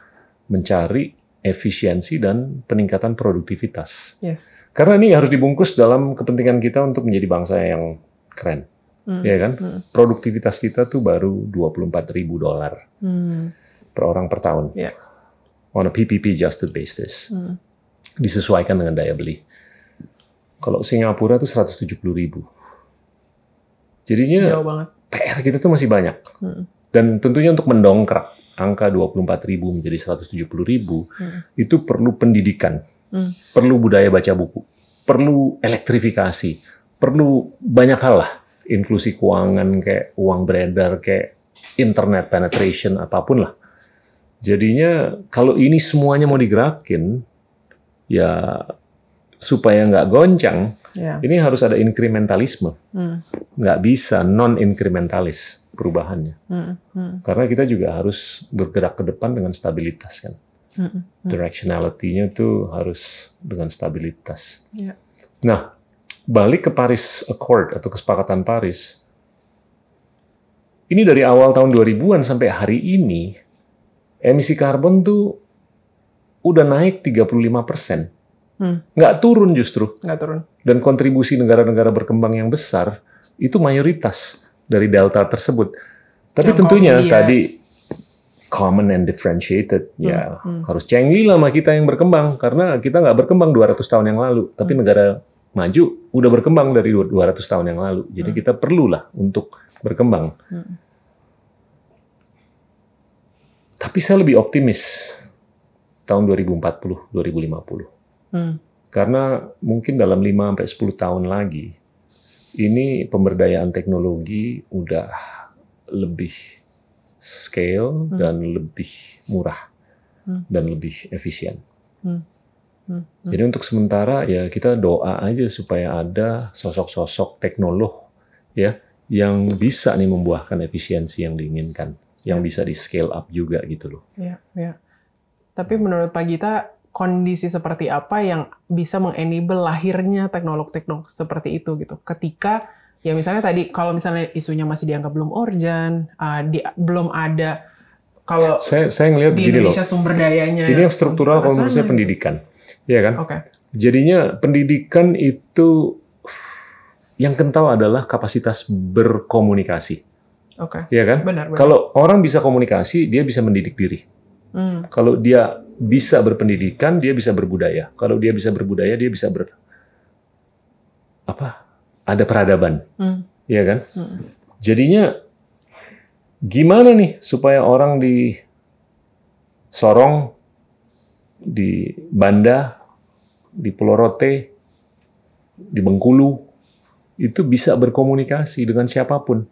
mencari efisiensi dan peningkatan produktivitas. Yes. Karena ini harus dibungkus dalam kepentingan kita untuk menjadi bangsa yang keren. Mm. Ya kan? Mm. Produktivitas kita tuh baru dua puluh empat ribu dolar mm. per orang per tahun. Yeah. On a P P P adjusted basis. Mm. Disesuaikan dengan daya beli. Kalau Singapura tuh seratus tujuh puluh ribu. Jadinya jauh banget. P R kita tuh masih banyak. Hmm. Dan tentunya untuk mendongkrak angka dua puluh empat ribu menjadi seratus tujuh puluh ribu, hmm. itu perlu pendidikan, hmm. perlu budaya baca buku, perlu elektrifikasi, perlu banyak hal lah. Inklusi keuangan kayak uang beredar, kayak internet penetration, apapun lah. Jadinya kalau ini semuanya mau digerakin, ya supaya nggak goncang, yeah. ini harus ada inkrementalisme, mm. nggak bisa non-inkrementalis perubahannya, mm. Mm. karena kita juga harus bergerak ke depan dengan stabilitas kan, mm. Mm. directionality-nya tuh harus dengan stabilitas. Yeah. Nah, balik ke Paris Accord atau kesepakatan Paris, ini dari awal tahun dua ribuan sampai hari ini emisi karbon tuh udah naik tiga puluh lima persen. Hmm. Nggak turun justru. Nggak turun. Dan kontribusi negara-negara berkembang yang besar itu mayoritas dari delta tersebut. Tapi yang tentunya kombi, tadi ya. Common and differentiated. Hmm. Ya hmm. harus cengli lah sama kita yang berkembang. Karena kita nggak berkembang dua ratus tahun yang lalu. Tapi hmm. negara maju udah berkembang dari dua ratus tahun yang lalu. Jadi hmm. kita perlulah untuk berkembang. Hmm. Tapi saya lebih optimis tahun dua ribu empat puluh sampai dua ribu lima puluh. Hmm. Karena mungkin dalam lima sampai sepuluh tahun lagi, ini pemberdayaan teknologi udah lebih scale hmm. dan lebih murah hmm. dan lebih efisien. Hmm. Hmm. Hmm. Jadi untuk sementara ya kita doa aja supaya ada sosok-sosok teknolog ya yang bisa nih membuahkan efisiensi yang diinginkan, yang bisa di scale up juga gitu loh. Ya, ya. Tapi menurut Pak Gita, kondisi seperti apa yang bisa mengenable lahirnya teknolog-teknolog seperti itu gitu. Ketika ya misalnya tadi kalau misalnya isunya masih dianggap belum urgent, uh, di, belum ada kalau saya, saya ngelihat di Indonesia loh, sumber dayanya. Ini yang struktural kalau menurut saya pendidikan, ya kan? Okay. Jadinya pendidikan itu yang kental adalah kapasitas berkomunikasi, okay. ya kan? Benar, benar. Kalau orang bisa komunikasi, dia bisa mendidik diri. Hmm. Kalau dia bisa berpendidikan, dia bisa berbudaya. Kalau dia bisa berbudaya, dia bisa ber apa? Ada peradaban, hmm. ya kan? Hmm. Jadinya gimana nih supaya orang di Sorong, di Banda, di Pulau Rote, di Bengkulu itu bisa berkomunikasi dengan siapapun.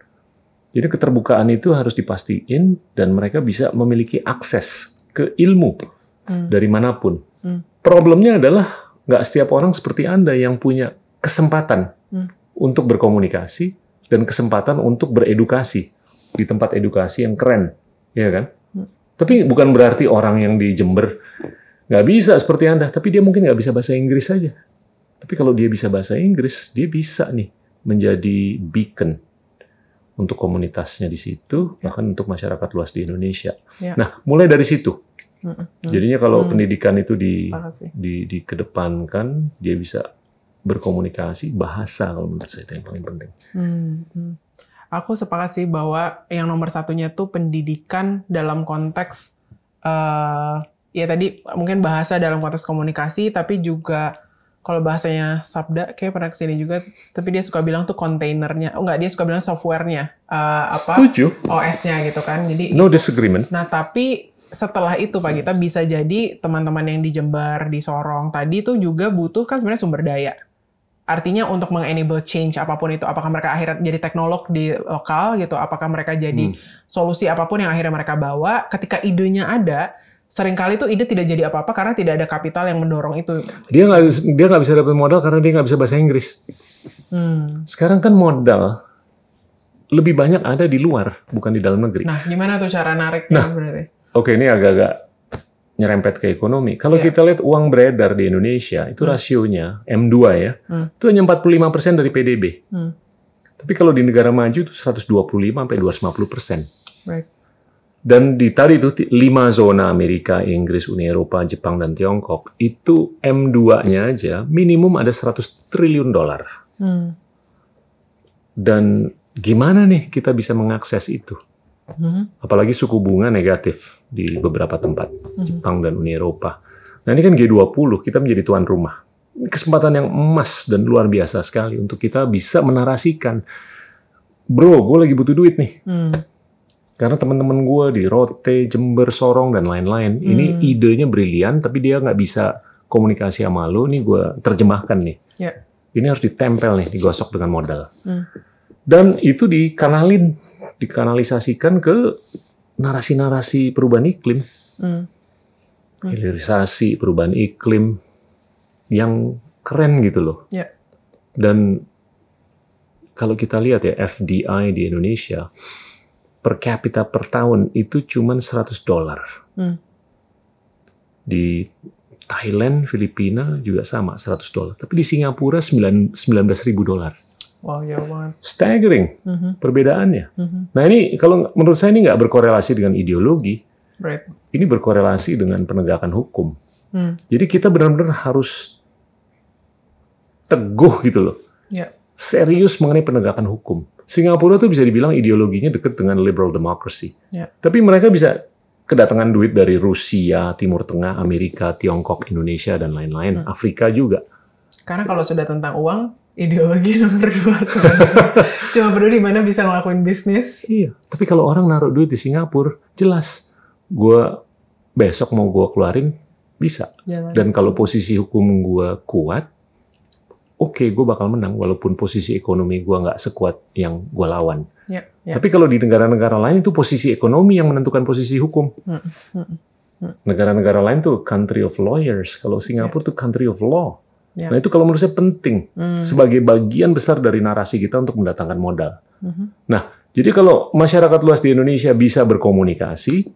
Jadi keterbukaan itu harus dipastiin dan mereka bisa memiliki akses ke ilmu. Hmm. Dari manapun. Hmm. Problemnya adalah nggak setiap orang seperti Anda yang punya kesempatan hmm. untuk berkomunikasi dan kesempatan untuk beredukasi di tempat edukasi yang keren, ya kan? Hmm. Tapi bukan berarti orang yang di Jember nggak bisa seperti Anda, tapi dia mungkin nggak bisa bahasa Inggris saja. Tapi kalau dia bisa bahasa Inggris, dia bisa nih menjadi beacon untuk komunitasnya di situ, bahkan untuk masyarakat luas di Indonesia. Ya. Nah, mulai dari situ. Jadinya kalau hmm. pendidikan itu di, di, dikedepankan, dia bisa berkomunikasi, bahasa kalau menurut saya itu yang paling penting. Hmm. Aku sepakat sih bahwa yang nomor satunya tuh pendidikan dalam konteks, uh, ya tadi mungkin bahasa dalam konteks komunikasi, tapi juga kalau bahasanya Sabda, kayak pernah kesini juga, tapi dia suka bilang tuh kontainernya, oh enggak, dia suka bilang softwarenya, uh, apa, O S-nya gitu kan. Jadi, no disagreement. Nah tapi setelah itu Pak Gita, bisa jadi teman-teman yang di Jember, di Sorong tadi itu juga butuh kan sebenarnya sumber daya. Artinya untuk mengenable change apapun itu, apakah mereka akhirnya jadi teknolog di lokal gitu, apakah mereka jadi hmm. solusi apapun yang akhirnya mereka bawa, ketika idenya ada, seringkali tuh ide tidak jadi apa-apa karena tidak ada kapital yang mendorong itu. Dia nggak dia nggak bisa dapat modal karena dia nggak bisa bahasa Inggris. Hmm. Sekarang kan modal lebih banyak ada di luar, bukan di dalam negeri. Nah, gimana tuh cara nariknya nah, berarti? Oke, ini agak-agak nyerempet ke ekonomi. Kalau yeah. kita lihat uang beredar di Indonesia, itu hmm. rasionya M dua ya, hmm. itu hanya empat puluh lima persen dari P D B. Hmm. Tapi kalau di negara maju itu seratus dua puluh lima sampai dua ratus lima puluh persen. Right. Dan di tadi itu lima zona Amerika, Inggris, Uni Eropa, Jepang, dan Tiongkok, itu M dua-nya aja minimum ada seratus triliun dolar. Hmm. Dan gimana nih kita bisa mengakses itu? Mm-hmm. Apalagi suku bunga negatif di beberapa tempat, mm-hmm. Jepang dan Uni Eropa. Nah ini kan G dua puluh, kita menjadi tuan rumah. Ini kesempatan yang emas dan luar biasa sekali untuk kita bisa menarasikan, bro, gue lagi butuh duit nih. Mm. Karena teman-teman gue di Rote, Jember, Sorong, dan lain-lain, mm. ini idenya brilian, tapi dia nggak bisa komunikasi sama lo, nih gue terjemahkan nih. Yeah. Ini harus ditempel nih, digosok dengan modal. Mm. Dan itu dikanalin, dikanalisasikan ke narasi-narasi perubahan iklim, mm. Mm. hilirisasi perubahan iklim yang keren gitu loh. Yeah. Dan kalau kita lihat ya F D I di Indonesia per kapita per tahun itu cuma seratus dolar. Mm. Di Thailand, Filipina juga sama seratus dolar. Tapi di Singapura sembilan belas ribu dolar. Wow, ya banget. Staggering mm-hmm. perbedaannya. Mm-hmm. Nah ini kalau menurut saya ini nggak berkorelasi dengan ideologi, right. Ini berkorelasi dengan penegakan hukum. Mm. Jadi kita benar-benar harus teguh gitu loh, yeah. serius mengenai penegakan hukum. Singapura tuh bisa dibilang ideologinya dekat dengan liberal democracy, yeah. tapi mereka bisa kedatangan duit dari Rusia, Timur Tengah, Amerika, Tiongkok, Indonesia dan lain-lain, mm. Afrika juga. Karena kalau sudah tentang uang, ideologi nomor dua sebenarnya. Cuma perlu di mana bisa ngelakuin bisnis. Iya. Tapi kalau orang naruh duit di Singapura, jelas. Gue besok mau gue keluarin, bisa. Jalan. Dan kalau posisi hukum gue kuat, oke okay, gue bakal menang. Walaupun posisi ekonomi gue nggak sekuat yang gue lawan. Ya, ya. Tapi kalau di negara-negara lain itu posisi ekonomi yang menentukan posisi hukum. Hmm, hmm, hmm. Negara-negara lain tuh country of lawyers. Kalau Singapura ya. Tuh country of law. Ya. Nah itu kalau menurut saya penting hmm. sebagai bagian besar dari narasi kita untuk mendatangkan modal. Hmm. Nah jadi kalau masyarakat luas di Indonesia bisa berkomunikasi,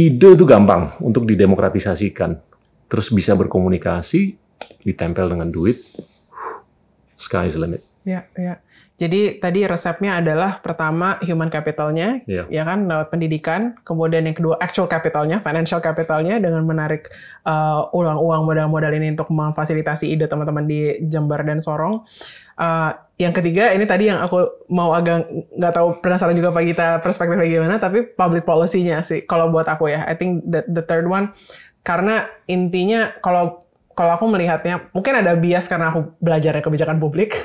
ide itu gampang untuk didemokratisasikan. Terus bisa berkomunikasi, ditempel dengan duit, sky is the limit. Ya, ya. Jadi tadi resepnya adalah pertama human capitalnya, yeah. ya kan, lewat pendidikan. Kemudian yang kedua actual capitalnya, financial capitalnya dengan menarik uh, uang-uang modal-modal ini untuk memfasilitasi ide teman-teman di Jember dan Sorong. Uh, yang ketiga ini tadi yang aku mau agak nggak tahu penasaran juga Pak Gita perspektifnya gimana, tapi public policy-nya sih kalau buat aku ya. I think the, the third one karena intinya kalau Kalau aku melihatnya, mungkin ada bias karena aku belajar kebijakan publik.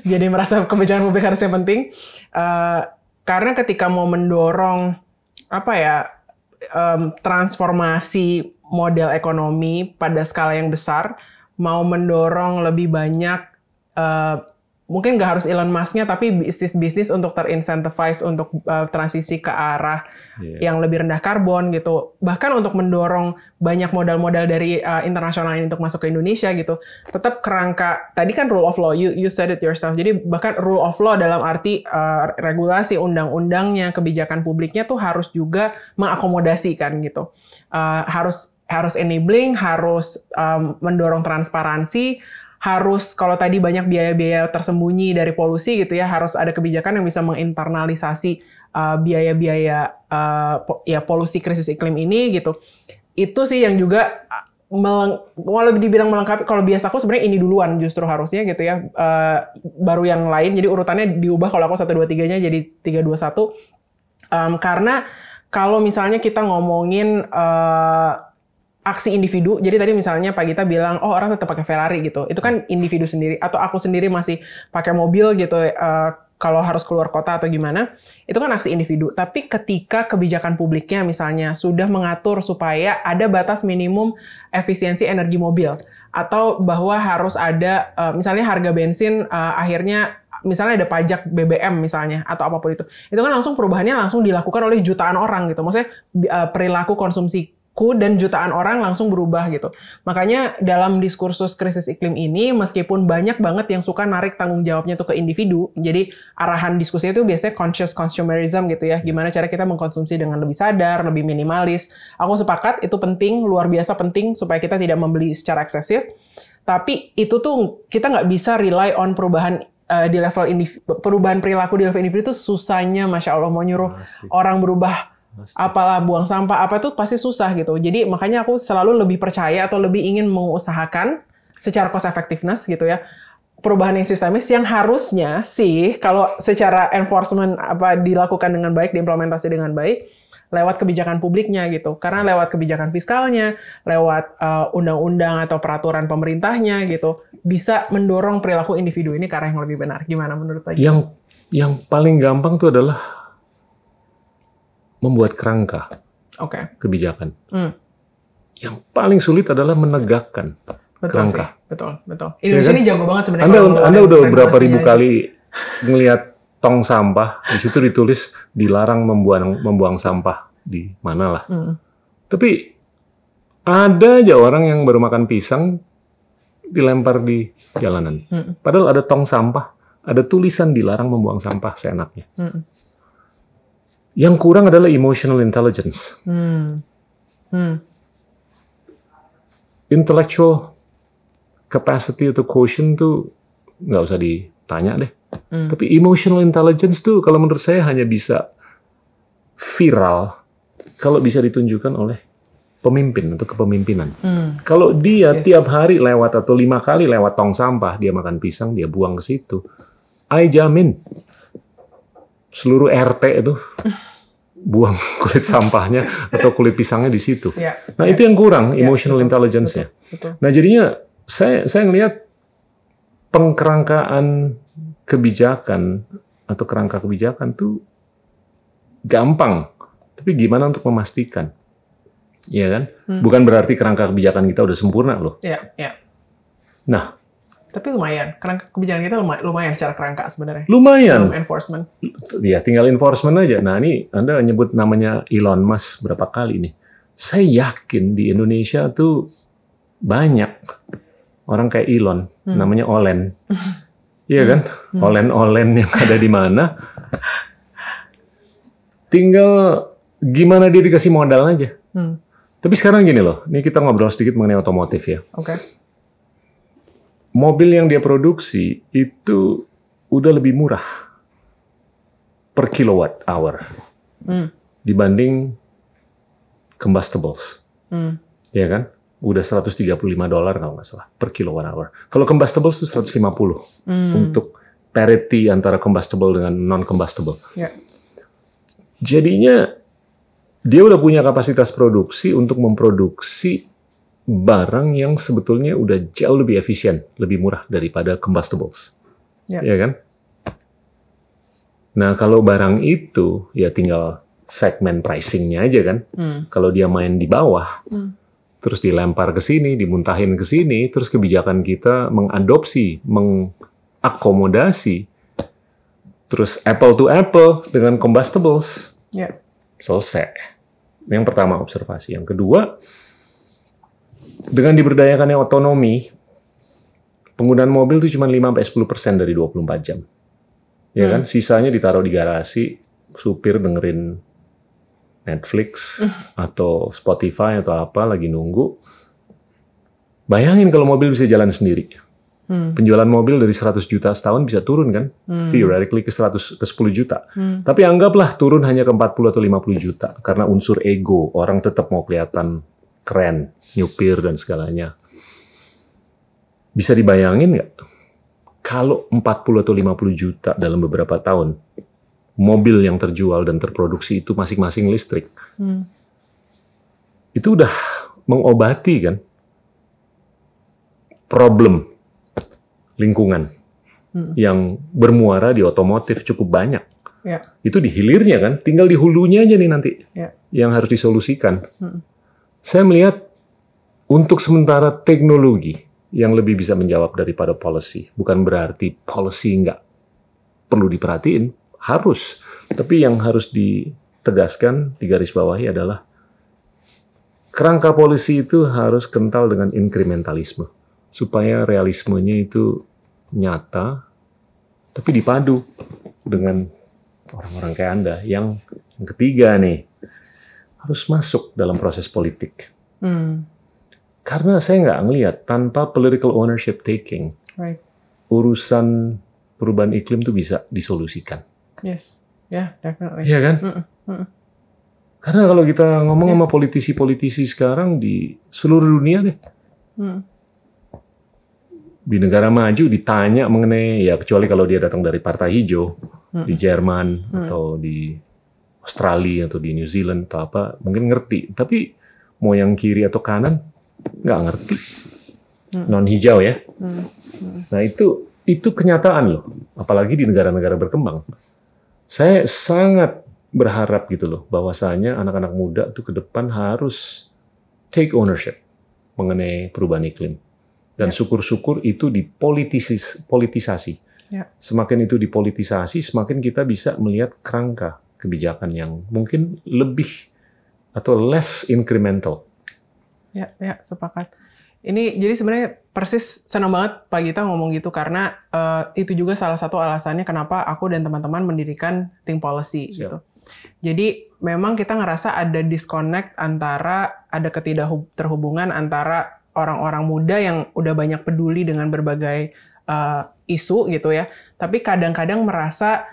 Jadi merasa kebijakan publik harusnya penting. Uh, karena ketika mau mendorong apa ya um, transformasi model ekonomi pada skala yang besar, mau mendorong lebih banyak, uh, mungkin nggak harus Elon Musk-nya, tapi bisnis-bisnis untuk ter-incentivize untuk uh, transisi ke arah yeah. yang lebih rendah karbon gitu, bahkan untuk mendorong banyak modal-modal dari uh, internasional ini untuk masuk ke Indonesia gitu, tetap kerangka tadi kan rule of law, you you said it yourself, jadi bahkan rule of law dalam arti uh, regulasi undang-undangnya, kebijakan publiknya tuh harus juga mengakomodasi kan gitu, uh, harus harus enabling, harus um, mendorong transparansi. Harus kalau tadi banyak biaya-biaya tersembunyi dari polusi gitu ya, harus ada kebijakan yang bisa menginternalisasi uh, biaya-biaya uh, po- ya polusi krisis iklim ini gitu. Itu sih yang juga meleng- walau dibilang melengkapi, kalau biasa aku sebenarnya ini duluan justru harusnya gitu ya, uh, baru yang lain. Jadi urutannya diubah kalau aku satu dua tiga-nya jadi tiga dua satu. Um, karena kalau misalnya kita ngomongin uh, aksi individu, jadi tadi misalnya Pak Gita bilang, oh orang tetap pakai Ferrari gitu, itu kan individu sendiri, atau aku sendiri masih pakai mobil gitu, uh, kalau harus keluar kota atau gimana, itu kan aksi individu. Tapi ketika kebijakan publiknya misalnya sudah mengatur supaya ada batas minimum efisiensi energi mobil, atau bahwa harus ada misalnya harga bensin akhirnya misalnya ada pajak B B M misalnya, atau apapun itu, itu kan langsung perubahannya langsung dilakukan oleh jutaan orang gitu. Maksudnya perilaku konsumsiku dan jutaan orang langsung berubah gitu. Makanya dalam diskursus krisis iklim ini, meskipun banyak banget yang suka narik tanggung jawabnya tuh ke individu, jadi arahan diskusinya itu biasanya conscious consumerism gitu ya, gimana cara kita mengkonsumsi dengan lebih sadar, lebih minimalis. Aku sepakat, itu penting, luar biasa penting, supaya kita tidak membeli secara eksesif. Tapi itu tuh kita nggak bisa rely on perubahan di level individu, perubahan perilaku di level individu itu susahnya, masya Allah, mau nyuruh Mastik. orang berubah, Mastik. apalah buang sampah, apa itu pasti susah gitu. Jadi makanya aku selalu lebih percaya atau lebih ingin mengusahakan secara cost effectiveness gitu ya, perubahan yang sistemis yang harusnya sih kalau secara enforcement apa dilakukan dengan baik, diimplementasi dengan baik lewat kebijakan publiknya gitu. Karena lewat kebijakan fiskalnya, lewat uh, undang-undang atau peraturan pemerintahnya gitu, bisa mendorong perilaku individu ini ke arah yang lebih benar. Gimana menurut Pak? Yang yang paling gampang tuh adalah membuat kerangka okay. kebijakan. Hmm. Yang paling sulit adalah menegakkan betul kerangka. Sih. Betul, betul. Indonesia ya, ini kan? Jago banget sebenarnya. Anda, anda udah berapa ribu aja. kali ngelihat tong sampah, di situ ditulis dilarang membuang membuang sampah di manalah. Hmm. Tapi ada aja orang yang baru makan pisang dilempar di jalanan. Mm. Padahal ada tong sampah, ada tulisan dilarang membuang sampah seenaknya. Mm. Yang kurang adalah emotional intelligence. Mm. Mm. Intellectual capacity atau quotient tuh nggak usah ditanya deh. Mm. Tapi emotional intelligence tuh kalau menurut saya hanya bisa viral kalau bisa ditunjukkan oleh pemimpin atau kepemimpinan. Hmm. Kalau dia yes. tiap hari lewat atau lima kali lewat tong sampah, dia makan pisang, dia buang ke situ, I jamin seluruh R T itu buang kulit sampahnya atau kulit pisangnya di situ. Yeah. Nah yeah. itu yang kurang yeah. emotional yeah. intelligence-nya. Betul. Betul. Nah jadinya saya saya ngelihat pengkerangkaan kebijakan atau kerangka kebijakan tuh gampang, tapi gimana untuk memastikan? Iya kan? Hmm. Bukan berarti kerangka kebijakan kita udah sempurna loh. Iya, iya. Nah. Tapi lumayan. Kerangka kebijakan kita lumayan, lumayan secara kerangka sebenarnya. Lumayan. Belum enforcement. Iya, tinggal enforcement aja. Nah ini Anda nyebut namanya Elon Musk berapa kali nih. Saya yakin di Indonesia tuh banyak orang kayak Elon. Hmm. Namanya Olen. Iya kan? Hmm. Olen-olen yang ada di mana. Tinggal gimana dia dikasih modal aja. Hmm. Tapi sekarang gini loh, ini kita ngobrol sedikit mengenai otomotif ya. Oke. Okay. Mobil yang dia produksi itu udah lebih murah per kilowatt hour hmm. dibanding combustibles, hmm. ya kan? Udah seratus tiga puluh lima dolar kalau nggak salah per kilowatt hour. Kalau combustibles itu seratus lima puluh hmm. untuk parity antara combustible dengan non combustible. Yeah. Jadinya dia udah punya kapasitas produksi untuk memproduksi barang yang sebetulnya udah jauh lebih efisien, lebih murah daripada combustibles, ya, ya kan? Nah kalau barang itu ya tinggal segmen pricingnya aja kan. Hmm. Kalau dia main di bawah, hmm. terus dilempar ke sini, dimuntahin ke sini, terus kebijakan kita mengadopsi, mengakomodasi, terus apple to apple dengan combustibles, ya. Selesai. Yang pertama observasi, yang kedua dengan diberdayakannya otonomi penggunaan mobil itu cuma lima sampai sepuluh persen dari dua puluh empat jam. Ya kan? Hmm. Sisanya ditaruh di garasi, supir dengerin Netflix hmm. atau Spotify atau apa lagi nunggu. Bayangin kalau mobil bisa jalan sendiri. Hmm. Penjualan mobil dari seratus juta setahun bisa turun kan? Hmm. Theoretically ke seratus ke sepuluh juta. Hmm. Tapi anggaplah turun hanya ke empat puluh atau lima puluh juta karena unsur ego, orang tetap mau kelihatan keren, nyupir dan segalanya. Bisa dibayangin nggak? Kalau empat puluh atau lima puluh juta dalam beberapa tahun mobil yang terjual dan terproduksi itu masing-masing listrik. Hmm. Itu udah mengobati kan problem lingkungan. hmm. yang bermuara di otomotif cukup banyak. Ya. Itu di hilirnya kan, tinggal di hulunya aja nih nanti ya. Yang harus disolusikan. Hmm. Saya melihat untuk sementara teknologi yang lebih bisa menjawab daripada policy. Bukan berarti policy nggak perlu diperhatiin, harus. Tapi yang harus ditegaskan, digarisbawahi adalah kerangka polisi itu harus kental dengan inkrementalisme supaya realismenya itu nyata, tapi dipadu dengan orang-orang kayak Anda. Yang, yang ketiga nih harus masuk dalam proses politik. Hmm. Karena saya nggak ngelihat tanpa political ownership taking, right. urusan perubahan iklim itu bisa disolusikan. Yes, yeah, definitely. Iya kan? Mm-mm. Mm-mm. Karena kalau kita ngomong yeah. sama politisi-politisi sekarang di seluruh dunia deh, hmm. di negara maju ditanya mengenai, ya kecuali kalau dia datang dari Partai Hijau, hmm. di Jerman, hmm. atau di Australia, atau di New Zealand, atau apa, mungkin ngerti. Tapi mau yang kiri atau kanan, nggak ngerti. Hmm. Non-hijau ya. Hmm. Hmm. Nah itu, itu kenyataan loh, apalagi di negara-negara berkembang. Saya sangat berharap gitu loh, bahwasanya anak-anak muda tuh ke depan harus take ownership mengenai perubahan iklim. Dan ya. syukur-syukur itu dipolitisasi. Ya. Semakin itu dipolitisasi, semakin kita bisa melihat kerangka kebijakan yang mungkin lebih atau less incremental. Ya, ya, sepakat. Ini jadi sebenarnya persis senang banget Pak Gita ngomong gitu, karena uh, itu juga salah satu alasannya kenapa aku dan teman-teman mendirikan Think Policy. Siap. Gitu. Jadi memang kita ngerasa ada disconnect antara, ada ketidakterhubungan antara orang-orang muda yang udah banyak peduli dengan berbagai uh, isu gitu ya, tapi kadang-kadang merasa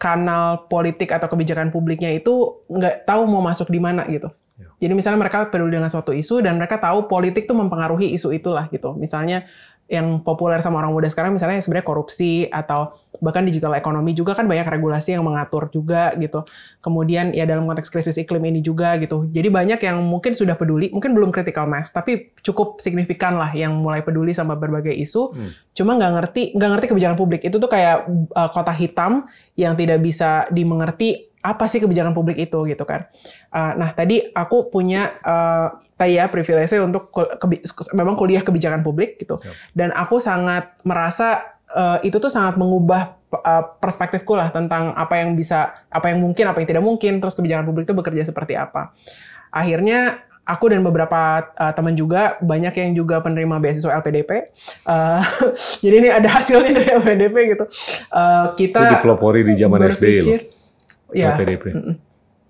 kanal politik atau kebijakan publiknya itu nggak tahu mau masuk di mana gitu. Ya. Jadi misalnya mereka peduli dengan suatu isu dan mereka tahu politik tuh mempengaruhi isu itulah gitu. Misalnya yang populer sama orang muda sekarang misalnya sebenarnya korupsi atau bahkan digital ekonomi juga kan banyak regulasi yang mengatur juga gitu. Kemudian ya dalam konteks krisis iklim ini juga gitu. Jadi banyak yang mungkin sudah peduli, mungkin belum critical mass, tapi cukup signifikan lah yang mulai peduli sama berbagai isu. Hmm. Cuma nggak ngerti, nggak ngerti kebijakan publik. Itu tuh kayak uh, kotak hitam yang tidak bisa dimengerti apa sih kebijakan publik itu gitu kan. Uh, nah tadi aku punya uh, tadi ya privilege untuk kebi- memang kuliah kebijakan publik gitu. Yep. Dan aku sangat merasa uh, itu tuh sangat mengubah uh, perspektifku lah tentang apa yang bisa, apa yang mungkin, apa yang tidak mungkin, terus kebijakan publik itu bekerja seperti apa. Akhirnya aku dan beberapa uh, teman juga, banyak yang juga penerima beasiswa L P D P. Uh, jadi ini ada hasilnya dari L P D P gitu. Uh, kita dipelopori di zaman S B Y loh. Ya. L P D P. Mm-mm.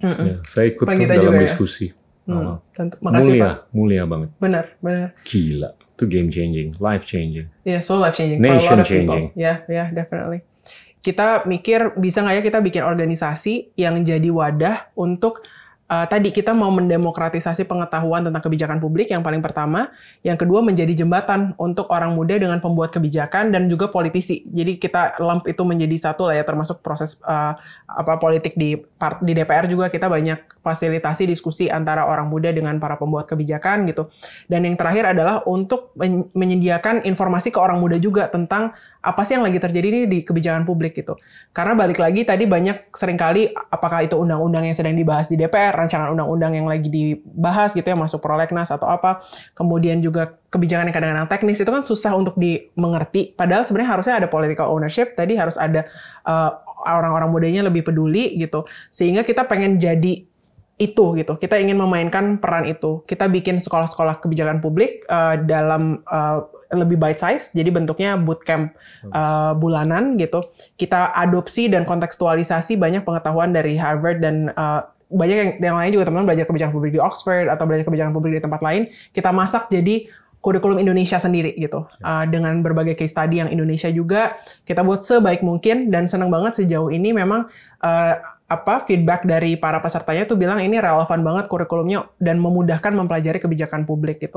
Mm-mm. Ya, saya ikut dalam diskusi. Ya? Hmm, tentu. Makasih, mulia, Pak. Mulia banget. Benar, benar. Gila, itu game changing, life changing. Ya, yeah, so life changing, nation changing. Ya, yeah, ya, yeah, definitely. Kita mikir bisa nggak ya kita bikin organisasi yang jadi wadah untuk uh, tadi kita mau mendemokratisasi pengetahuan tentang kebijakan publik yang paling pertama, yang kedua menjadi jembatan untuk orang muda dengan pembuat kebijakan dan juga politisi. Jadi kita lump itu menjadi satu lah ya, termasuk proses uh, apa politik di di D P R juga kita banyak fasilitasi diskusi antara orang muda dengan para pembuat kebijakan gitu. Dan yang terakhir adalah untuk menyediakan informasi ke orang muda juga tentang apa sih yang lagi terjadi di kebijakan publik gitu. Karena balik lagi tadi banyak seringkali apakah itu undang-undang yang sedang dibahas di D P R, rancangan undang-undang yang lagi dibahas gitu yang masuk prolegnas atau apa. Kemudian juga kebijakan yang kadang-kadang teknis itu kan susah untuk dimengerti. Padahal sebenarnya harusnya ada political ownership, tadi harus ada uh, orang-orang mudanya lebih peduli gitu. Sehingga kita pengen jadi itu gitu. Kita ingin memainkan peran itu. Kita bikin sekolah-sekolah kebijakan publik uh, dalam uh, lebih bite size. Jadi bentuknya bootcamp uh, bulanan gitu. Kita adopsi dan kontekstualisasi banyak pengetahuan dari Harvard dan uh, banyak yang, yang lain juga teman-teman belajar kebijakan publik di Oxford atau belajar kebijakan publik di tempat lain. Kita masak jadi kurikulum Indonesia sendiri gitu. Uh, dengan berbagai case study yang Indonesia juga kita buat sebaik mungkin dan senang banget sejauh ini memang uh, apa feedback dari para pesertanya tuh bilang ini relevan banget kurikulumnya dan memudahkan mempelajari kebijakan publik gitu.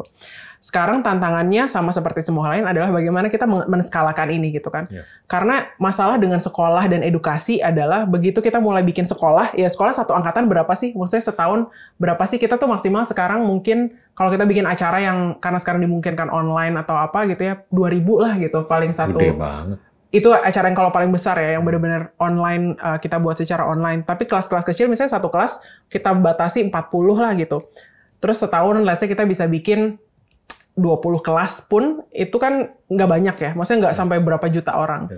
Sekarang tantangannya sama seperti semua lain adalah bagaimana kita menskalakan ini gitu kan. Yeah. Karena masalah dengan sekolah dan edukasi adalah begitu kita mulai bikin sekolah, ya sekolah satu angkatan berapa sih? Maksudnya setahun berapa sih? Kita tuh maksimal sekarang mungkin kalau kita bikin acara yang karena sekarang dimungkinkan online atau apa gitu ya, dua ribu lah gitu paling satu. Gede banget. itu acara yang kalau paling besar ya, yang benar-benar online, uh, kita buat secara online. Tapi kelas-kelas kecil, misalnya satu kelas, kita batasi empat puluh lah gitu. Terus setahun, let's say kita bisa bikin dua puluh kelas pun, itu kan nggak banyak ya. Maksudnya nggak sampai berapa juta orang.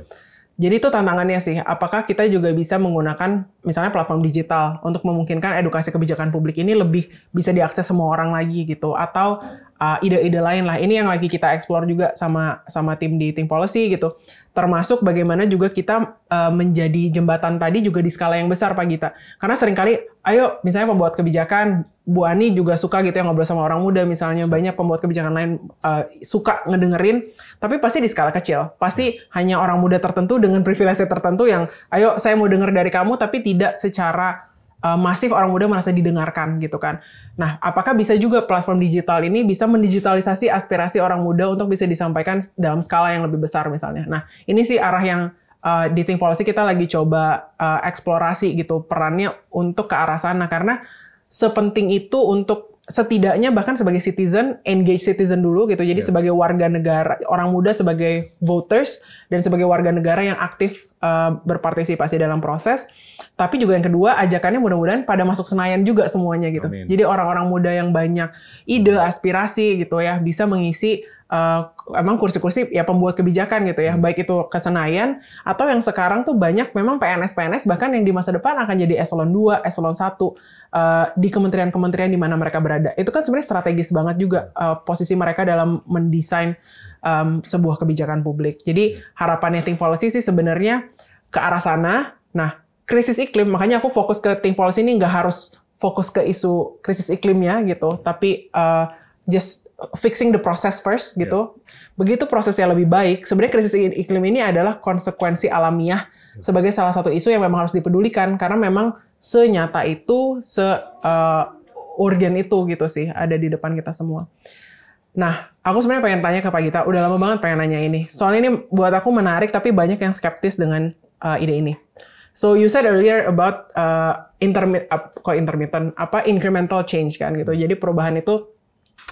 Jadi itu tantangannya sih, apakah kita juga bisa menggunakan misalnya platform digital untuk memungkinkan edukasi kebijakan publik ini lebih bisa diakses semua orang lagi gitu. Atau uh, ide-ide lain lah, ini yang lagi kita explore juga sama sama tim di Think Policy gitu. Termasuk bagaimana juga kita uh, menjadi jembatan tadi juga di skala yang besar Pak Gita. Karena seringkali, ayo misalnya pembuat kebijakan, Bu Ani juga suka gitu yang ngobrol sama orang muda misalnya, banyak pembuat kebijakan lain uh, suka ngedengerin, tapi pasti di skala kecil. Pasti hanya orang muda tertentu dengan privilege tertentu yang, ayo saya mau dengar dari kamu, tapi tidak secara masif orang muda merasa didengarkan gitu kan. Nah, apakah bisa juga platform digital ini bisa mendigitalisasi aspirasi orang muda untuk bisa disampaikan dalam skala yang lebih besar misalnya. Nah, ini sih arah yang uh, di Think Policy kita lagi coba uh, eksplorasi gitu perannya untuk ke arah sana, karena sepenting itu untuk setidaknya bahkan sebagai citizen, engage citizen dulu gitu. Jadi yeah. sebagai warga negara, orang muda sebagai voters dan sebagai warga negara yang aktif uh, berpartisipasi dalam proses. Tapi juga yang kedua, ajakannya mudah-mudahan pada masuk Senayan juga semuanya gitu. Amin. Jadi orang-orang muda yang banyak ide, aspirasi gitu ya, bisa mengisi uh, emang kursi-kursi ya pembuat kebijakan gitu ya, hmm. baik itu ke Senayan atau yang sekarang tuh banyak memang P N S-P N S bahkan yang di masa depan akan jadi eselon dua, eselon satu uh, di kementerian-kementerian di mana mereka berada. Itu kan sebenarnya strategis banget juga uh, posisi mereka dalam mendesain um, sebuah kebijakan publik. Jadi harapannya Think Policy sih sebenarnya ke arah sana. Nah, krisis iklim, makanya aku fokus ke Think Policy ini nggak harus fokus ke isu krisis iklimnya gitu, tapi uh, just fixing the process first gitu. Yeah. Begitu prosesnya lebih baik, sebenarnya krisis iklim ini adalah konsekuensi alamiah sebagai salah satu isu yang memang harus dipedulikan, karena memang senyata itu, se-urgen itu gitu sih, ada di depan kita semua. Nah, aku sebenarnya pengen tanya ke Pak Gita, udah lama banget pengen nanya ini. Soalnya ini buat aku menarik, tapi banyak yang skeptis dengan uh, ide ini. So you said earlier about uh, intermit, uh, kok intermittent, apa incremental change kan gitu. Jadi perubahan itu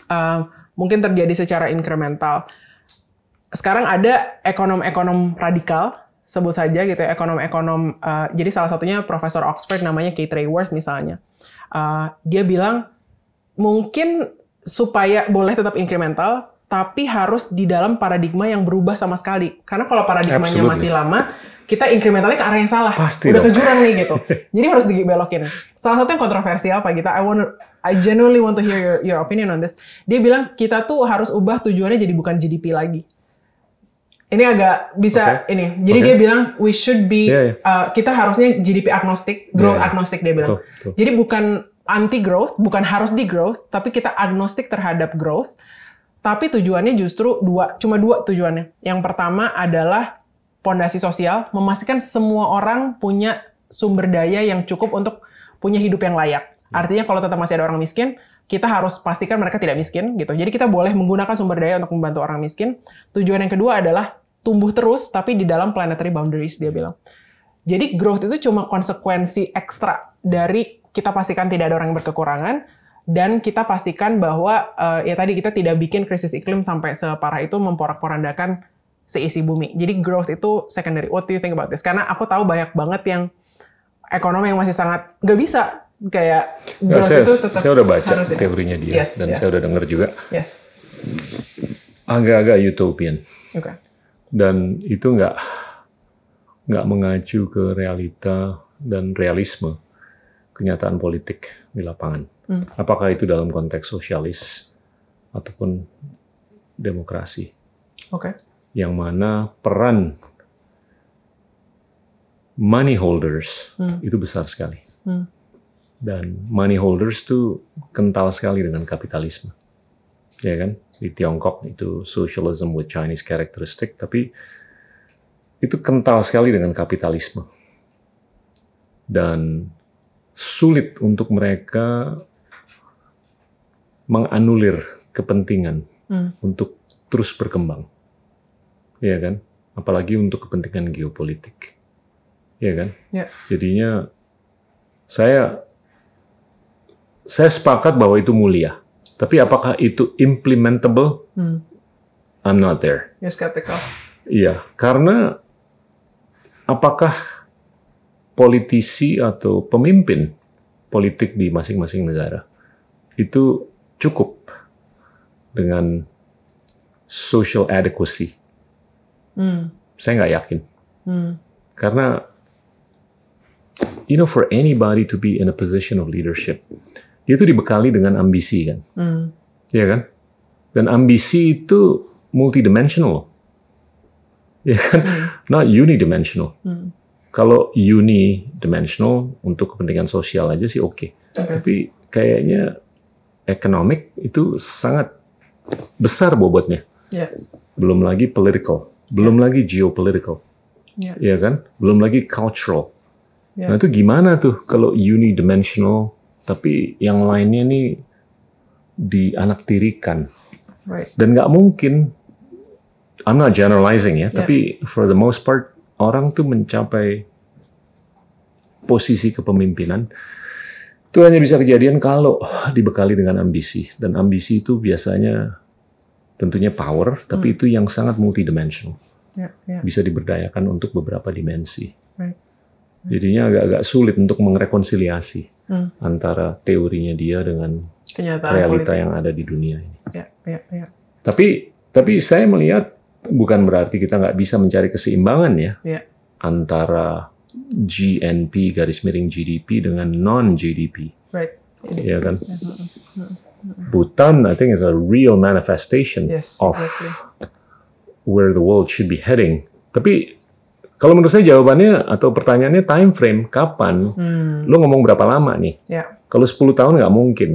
uh, mungkin terjadi secara incremental. Sekarang ada ekonom-ekonom radikal, sebut saja gitu, ekonom-ekonom. Uh, jadi salah satunya Profesor Oxford namanya Kate Raworth misalnya. Uh, dia bilang mungkin supaya boleh tetap incremental, tapi harus di dalam paradigma yang berubah sama sekali. Karena kalau paradigmanya Absolutely. masih lama, kita inkrementalnya ke arah yang salah. Pasti Udah dong. kejuran nih gitu. Jadi harus dibelokin. Salah satu yang kontroversial, Pak Gita, I want, I genuinely want to hear your, your opinion on this. Dia bilang kita tuh harus ubah tujuannya jadi bukan G D P lagi. Ini agak bisa okay. ini. Jadi okay. dia bilang we should be, yeah, yeah. Uh, kita harusnya G D P agnostic, growth yeah, yeah. agnostic dia bilang. Betul, betul. Jadi bukan anti growth, bukan harus di growth, tapi kita agnostik terhadap growth. Tapi tujuannya justru dua, cuma dua tujuannya. Yang pertama adalah fondasi sosial, memastikan semua orang punya sumber daya yang cukup untuk punya hidup yang layak. Artinya kalau tetap masih ada orang miskin, kita harus pastikan mereka tidak miskin gitu. Jadi kita boleh menggunakan sumber daya untuk membantu orang miskin. Tujuan yang kedua adalah tumbuh terus, tapi di dalam planetary boundaries, dia bilang. Jadi growth itu cuma konsekuensi ekstra dari kita pastikan tidak ada orang yang berkekurangan, dan kita pastikan bahwa uh, ya tadi kita tidak bikin krisis iklim sampai separah itu memporak-porandakan seisi bumi. Jadi growth itu secondary. What do you think about this? Karena aku tahu banyak banget yang ekonomi yang masih sangat nggak bisa kayak growth ya, saya, itu tetap. Saya udah baca teorinya dia yes, dan yes. saya udah dengar juga. Yes. Agak-agak utopian. Oke. Okay. Dan itu nggak nggak mengacu ke realita dan realisme kenyataan politik di lapangan. Hmm. Apakah itu dalam konteks sosialis ataupun demokrasi? Oke. Okay. Yang mana peran money holders hmm. itu besar sekali. Hmm. Dan money holders itu kental sekali dengan kapitalisme. Ya kan? Di Tiongkok itu socialism with Chinese characteristic, tapi itu kental sekali dengan kapitalisme. Dan sulit untuk mereka menganulir kepentingan hmm. untuk terus berkembang, ya kan? Apalagi untuk kepentingan geopolitik, ya kan? Ya. Jadinya saya saya sepakat bahwa itu mulia, tapi apakah itu implementable? Hmm. I'm not there. You're skeptical. Iya, karena Apakah politisi atau pemimpin politik di masing-masing negara itu cukup dengan social adequacy? Hmm. Saya nggak yakin. Hmm. Karena, you know, for anybody to be in a position of leadership, dia itu dibekali dengan ambisi, kan? Hmm. Iya kan? Dan ambisi itu multidimensional. Iya kan? Hmm. Not unidimensional. Hmm. Kalau unidimensional untuk kepentingan sosial aja sih oke. Okay. Okay. Tapi kayaknya economic itu sangat besar bobotnya. Yeah. Belum lagi political. Belum yeah. lagi geopolitical. Iya yeah. kan? Belum lagi cultural. Yeah. Nah itu gimana tuh kalau unidimensional, tapi yang lainnya nih dianaktirikan. Right. Dan nggak mungkin, I'm not generalizing ya, yeah. tapi for the most part, orang tuh mencapai posisi kepemimpinan, itu hanya bisa kejadian kalau dibekali dengan ambisi. Dan ambisi itu biasanya tentunya power, tapi hmm. itu yang sangat multidimensional. Yeah, yeah. Bisa diberdayakan untuk beberapa dimensi. Right. Jadinya agak-agak sulit untuk mengrekonsiliasi hmm. antara teorinya dia dengan kenyataan realita politik yang ada di dunia ini. Ya, ya, ya. Tapi, tapi saya melihat bukan berarti kita nggak bisa mencari keseimbangan ya, ya. Antara G N P garis miring G D P dengan non G D P. Right. Ya kan. Bhutan, I think, is a real manifestation yes, of exactly. where the world should be heading. Tapi kalau menurut saya jawabannya atau pertanyaannya time frame, kapan? Hmm. Lo ngomong berapa lama nih? Yeah. Kalau sepuluh tahun nggak mungkin.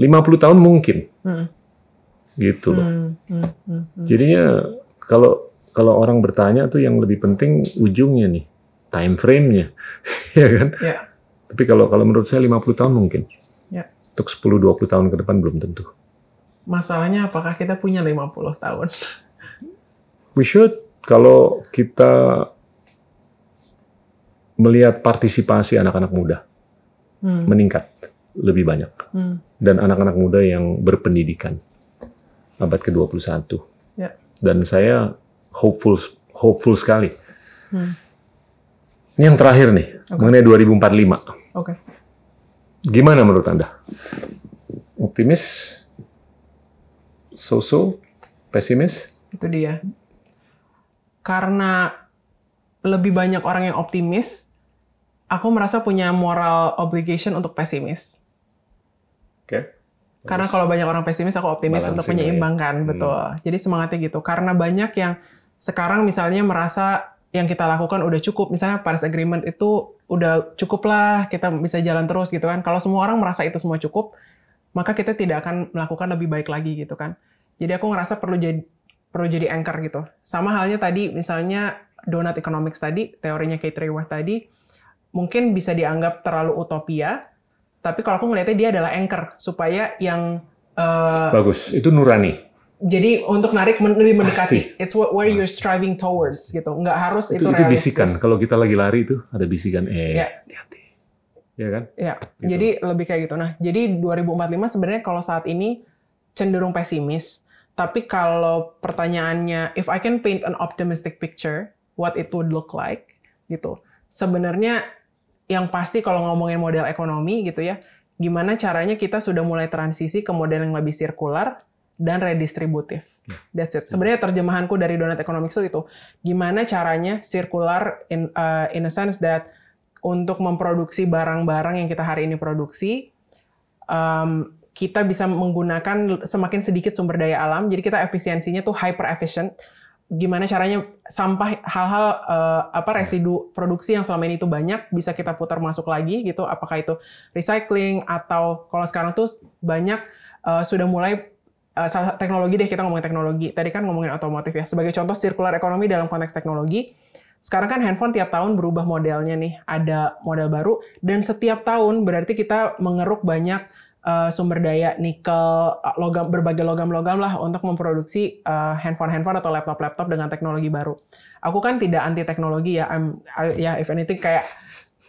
lima puluh tahun mungkin. Hmm. Gitu loh. Hmm. Hmm. Hmm. Hmm. Jadinya kalau kalau orang bertanya tuh yang lebih penting ujungnya nih. Time frame-nya. Ya kan? Yeah. Tapi kalau kalau menurut saya lima puluh tahun mungkin. Yeah. Untuk sepuluh dua puluh tahun ke depan belum tentu. Masalahnya apakah kita punya lima puluh tahun? We should. Kalau kita melihat partisipasi anak-anak muda hmm. meningkat lebih banyak. Hmm. Dan anak-anak muda yang berpendidikan abad ke dua puluh satu. Ya. Dan saya hopeful hopeful sekali. Hmm. Ini yang terakhir nih, okay. mengenai dua ribu empat puluh lima. Okay. Gimana menurut Anda? Optimis? So-so? Pesimis? Itu dia. Karena lebih banyak orang yang optimis, aku merasa punya moral obligation untuk pesimis. Oke. Okay. Karena kalau banyak orang pesimis, aku optimis untuk menyeimbangkan, ya. Betul. Hmm. Jadi semangatnya gitu. Karena banyak yang sekarang misalnya merasa yang kita lakukan udah cukup. Misalnya Paris Agreement itu udah cukup lah, kita bisa jalan terus gitu kan. Kalau semua orang merasa itu semua cukup, maka kita tidak akan melakukan lebih baik lagi gitu kan. Jadi aku ngerasa perlu jadi perlu jadi anchor gitu. Sama halnya tadi misalnya Donut Economics tadi, teorinya Kate Raworth tadi, mungkin bisa dianggap terlalu utopia, tapi kalau aku ngelihatnya dia adalah anchor supaya yang uh, bagus itu nurani. Jadi untuk narik lebih mendekati. Pasti. It's what where Pasti. You're striving towards gitu. Nggak harus itu, itu realistis. Itu bisikan. Kalau kita lagi lari itu ada bisikan eh yeah. hati-hati. Ya kan? Ya. Gitu. Jadi lebih kayak gitu. Nah, jadi dua ribu empat puluh lima sebenarnya kalau saat ini cenderung pesimis, tapi kalau pertanyaannya if I can paint an optimistic picture, what it would look like gitu. Sebenarnya yang pasti kalau ngomongin model ekonomi gitu ya, gimana caranya kita sudah mulai transisi ke model yang lebih sirkular dan redistributif. That's it. Sebenarnya terjemahanku dari Donut Economics itu, gimana caranya sirkular in, uh, in a sense that untuk memproduksi barang-barang yang kita hari ini produksi, um, kita bisa menggunakan semakin sedikit sumber daya alam, jadi kita efisiensinya tuh hyper efficient. Gimana caranya sampah hal-hal uh, apa residu produksi yang selama ini itu banyak bisa kita putar masuk lagi gitu, apakah itu recycling atau kalau sekarang tuh banyak uh, sudah mulai uh, salah teknologi deh, kita ngomongin teknologi tadi kan ngomongin otomotif ya sebagai contoh circular economy dalam konteks teknologi. Sekarang kan handphone tiap tahun berubah modelnya nih, ada model baru dan setiap tahun berarti kita mengeruk banyak Uh, sumber daya nikel, logam, berbagai logam-logam lah untuk memproduksi uh, handphone-handphone atau laptop-laptop dengan teknologi baru. Aku kan tidak anti teknologi ya, I'm, I, ya if anything kayak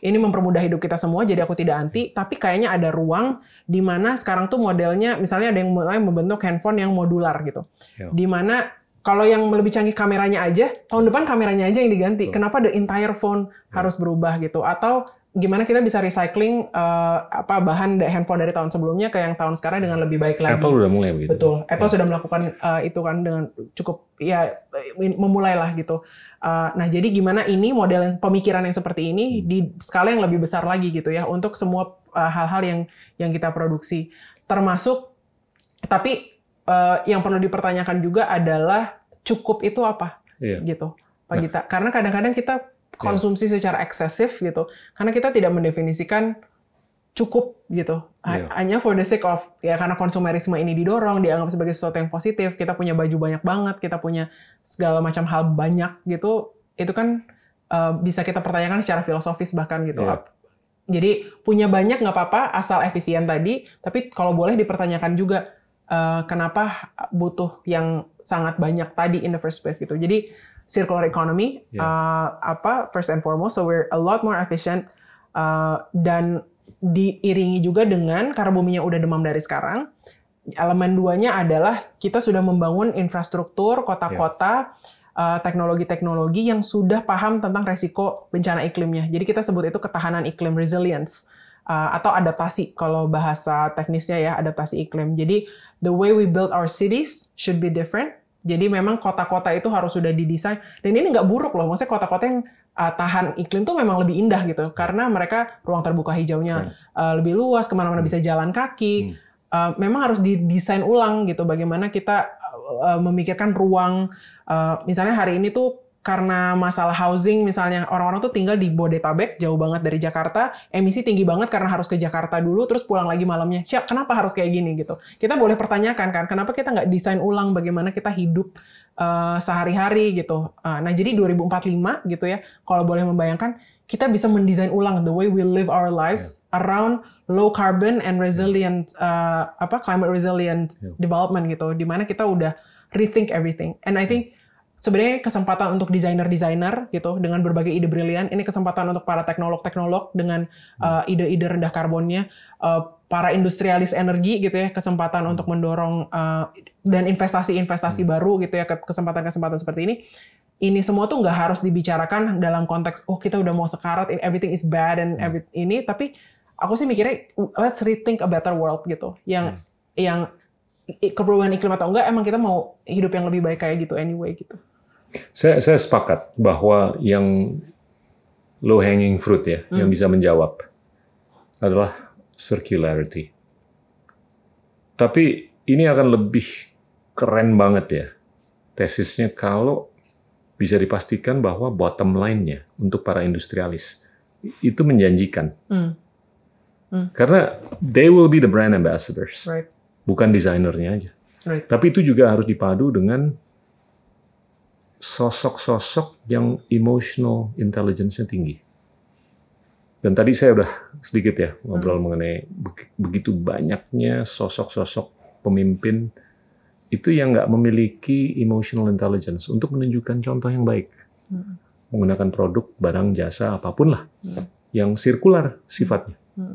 ini mempermudah hidup kita semua, jadi aku tidak anti. Tapi kayaknya ada ruang di mana sekarang tuh modelnya, misalnya ada yang mulai membentuk handphone yang modular gitu, di mana Kalau yang lebih canggih kameranya aja, tahun depan kameranya aja yang diganti. Kenapa the entire phone harus berubah gitu? Atau gimana kita bisa recycling uh, apa bahan handphone dari tahun sebelumnya ke yang tahun sekarang dengan lebih baik lagi? Apple sudah mulai begitu. Betul, Apple ya. sudah melakukan uh, itu kan dengan cukup ya memulailah gitu. Uh, nah jadi gimana ini model yang, pemikiran yang seperti ini hmm. di skala yang lebih besar lagi gitu ya untuk semua uh, hal-hal yang yang kita produksi, termasuk tapi uh, yang perlu dipertanyakan juga adalah cukup itu apa ya. gitu, Pak Gita? Nah. Karena kadang-kadang kita konsumsi yeah. secara eksesif gitu, karena kita tidak mendefinisikan cukup gitu, yeah. hanya for the sake of ya karena konsumerisme ini didorong, dianggap sebagai sesuatu yang positif, kita punya baju banyak banget, kita punya segala macam hal banyak gitu, itu kan uh, bisa kita pertanyakan secara filosofis bahkan gitu. Yeah. Jadi punya banyak nggak apa-apa asal efisien tadi, tapi kalau boleh dipertanyakan juga uh, kenapa butuh yang sangat banyak tadi in the first place gitu. Jadi circular economy, yeah. uh, apa first and foremost, so we're a lot more efficient uh, dan diiringi juga dengan karena buminya udah demam dari sekarang. Elemen duanya adalah kita sudah membangun infrastruktur kota-kota, yeah. uh, teknologi-teknologi yang sudah paham tentang resiko bencana iklimnya. Jadi kita sebut itu ketahanan iklim, resilience. Uh, atau adaptasi kalau bahasa teknisnya ya, adaptasi iklim. Jadi the way we build our cities should be different. Jadi memang kota-kota itu harus sudah didesain. Dan ini nggak buruk loh, maksudnya kota-kota yang uh, tahan iklim tuh memang lebih indah gitu. Karena mereka ruang terbuka hijaunya uh, lebih luas, kemana-mana bisa jalan kaki. Uh, memang harus didesain ulang gitu, bagaimana kita uh, memikirkan ruang. Uh, misalnya hari ini tuh karena masalah housing, misalnya orang-orang tuh tinggal di Bodetabek, jauh banget dari Jakarta, emisi tinggi banget karena harus ke Jakarta dulu, terus pulang lagi malamnya. Siap, kenapa harus kayak gini gitu? Kita boleh pertanyakan kan, kenapa kita nggak desain ulang bagaimana kita hidup uh, sehari-hari gitu? Uh, nah jadi dua ribu empat puluh lima gitu ya, kalau boleh membayangkan, kita bisa mendesain ulang the way we live our lives yeah. around low carbon and resilient uh, apa climate resilient yeah. development gitu, di mana kita udah rethink everything. And I think sebenarnya kesempatan untuk desainer-desainer gitu dengan berbagai ide brilian. Ini kesempatan untuk para teknolog-teknolog dengan uh, ide-ide rendah karbonnya, uh, para industrialis energi gitu ya, kesempatan untuk mendorong uh, dan investasi-investasi baru gitu ya, kesempatan-kesempatan seperti ini. Ini semua tuh nggak harus dibicarakan dalam konteks oh kita udah mau sekarat, everything is bad and everything ini. Tapi aku sih mikirnya let's rethink a better world gitu, yang hmm. yang keperubahan iklim atau enggak, emang kita mau hidup yang lebih baik kayak gitu anyway gitu. Saya, saya sepakat bahwa yang low hanging fruit ya, hmm. yang bisa menjawab adalah circularity. Tapi ini akan lebih keren banget ya tesisnya kalau bisa dipastikan bahwa bottom line-nya untuk para industrialis itu menjanjikan. Hmm. Hmm. Karena they will be the brand ambassadors, right. bukan desainernya aja. Right. Tapi itu juga harus dipadu dengan sosok-sosok yang emotional intelligence-nya tinggi. Dan tadi saya udah sedikit ya ngobrol hmm. mengenai begitu banyaknya sosok-sosok pemimpin itu yang nggak memiliki emotional intelligence untuk menunjukkan contoh yang baik, hmm. menggunakan produk, barang, jasa, apapun lah hmm. yang sirkular sifatnya. Hmm.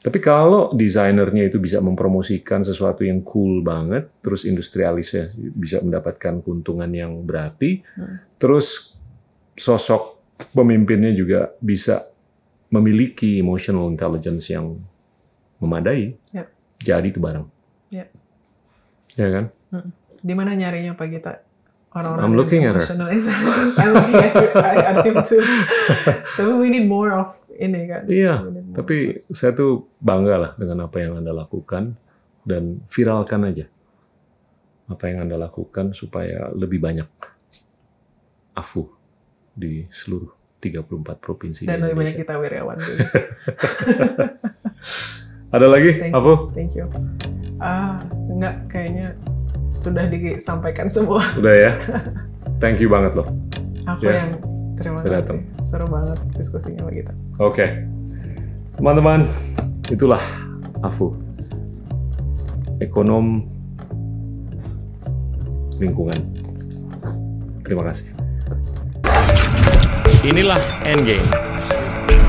Tapi kalau desainernya itu bisa mempromosikan sesuatu yang cool banget, terus industrialisnya bisa mendapatkan keuntungan yang berarti, hmm. terus sosok pemimpinnya juga bisa memiliki emotional intelligence yang memadai, ya. Jadi itu barang. Ya, ya kan? Hmm. Di mana nyarinya Pak Gita? Orang-orang I'm looking at her. I'm looking at her. I think too. Tapi we need more of ini kan. Iya. Tapi saya tuh bangga lah dengan apa yang Anda lakukan dan viralkan aja apa yang Anda lakukan supaya lebih banyak A F U di seluruh tiga puluh empat provinsi dan di Indonesia. Dan lebih banyak kita wiryawan. Ada lagi A F U? Thank you. Ah, enggak kayaknya. Sudah disampaikan semua. Sudah ya. Thank you banget loh. Aku yeah. yang terima Saya kasih. Datang. Seru banget diskusinya sama kita. Oke. Okay. Teman-teman, itulah A F U. Ekonom lingkungan. Terima kasih. Inilah Endgame.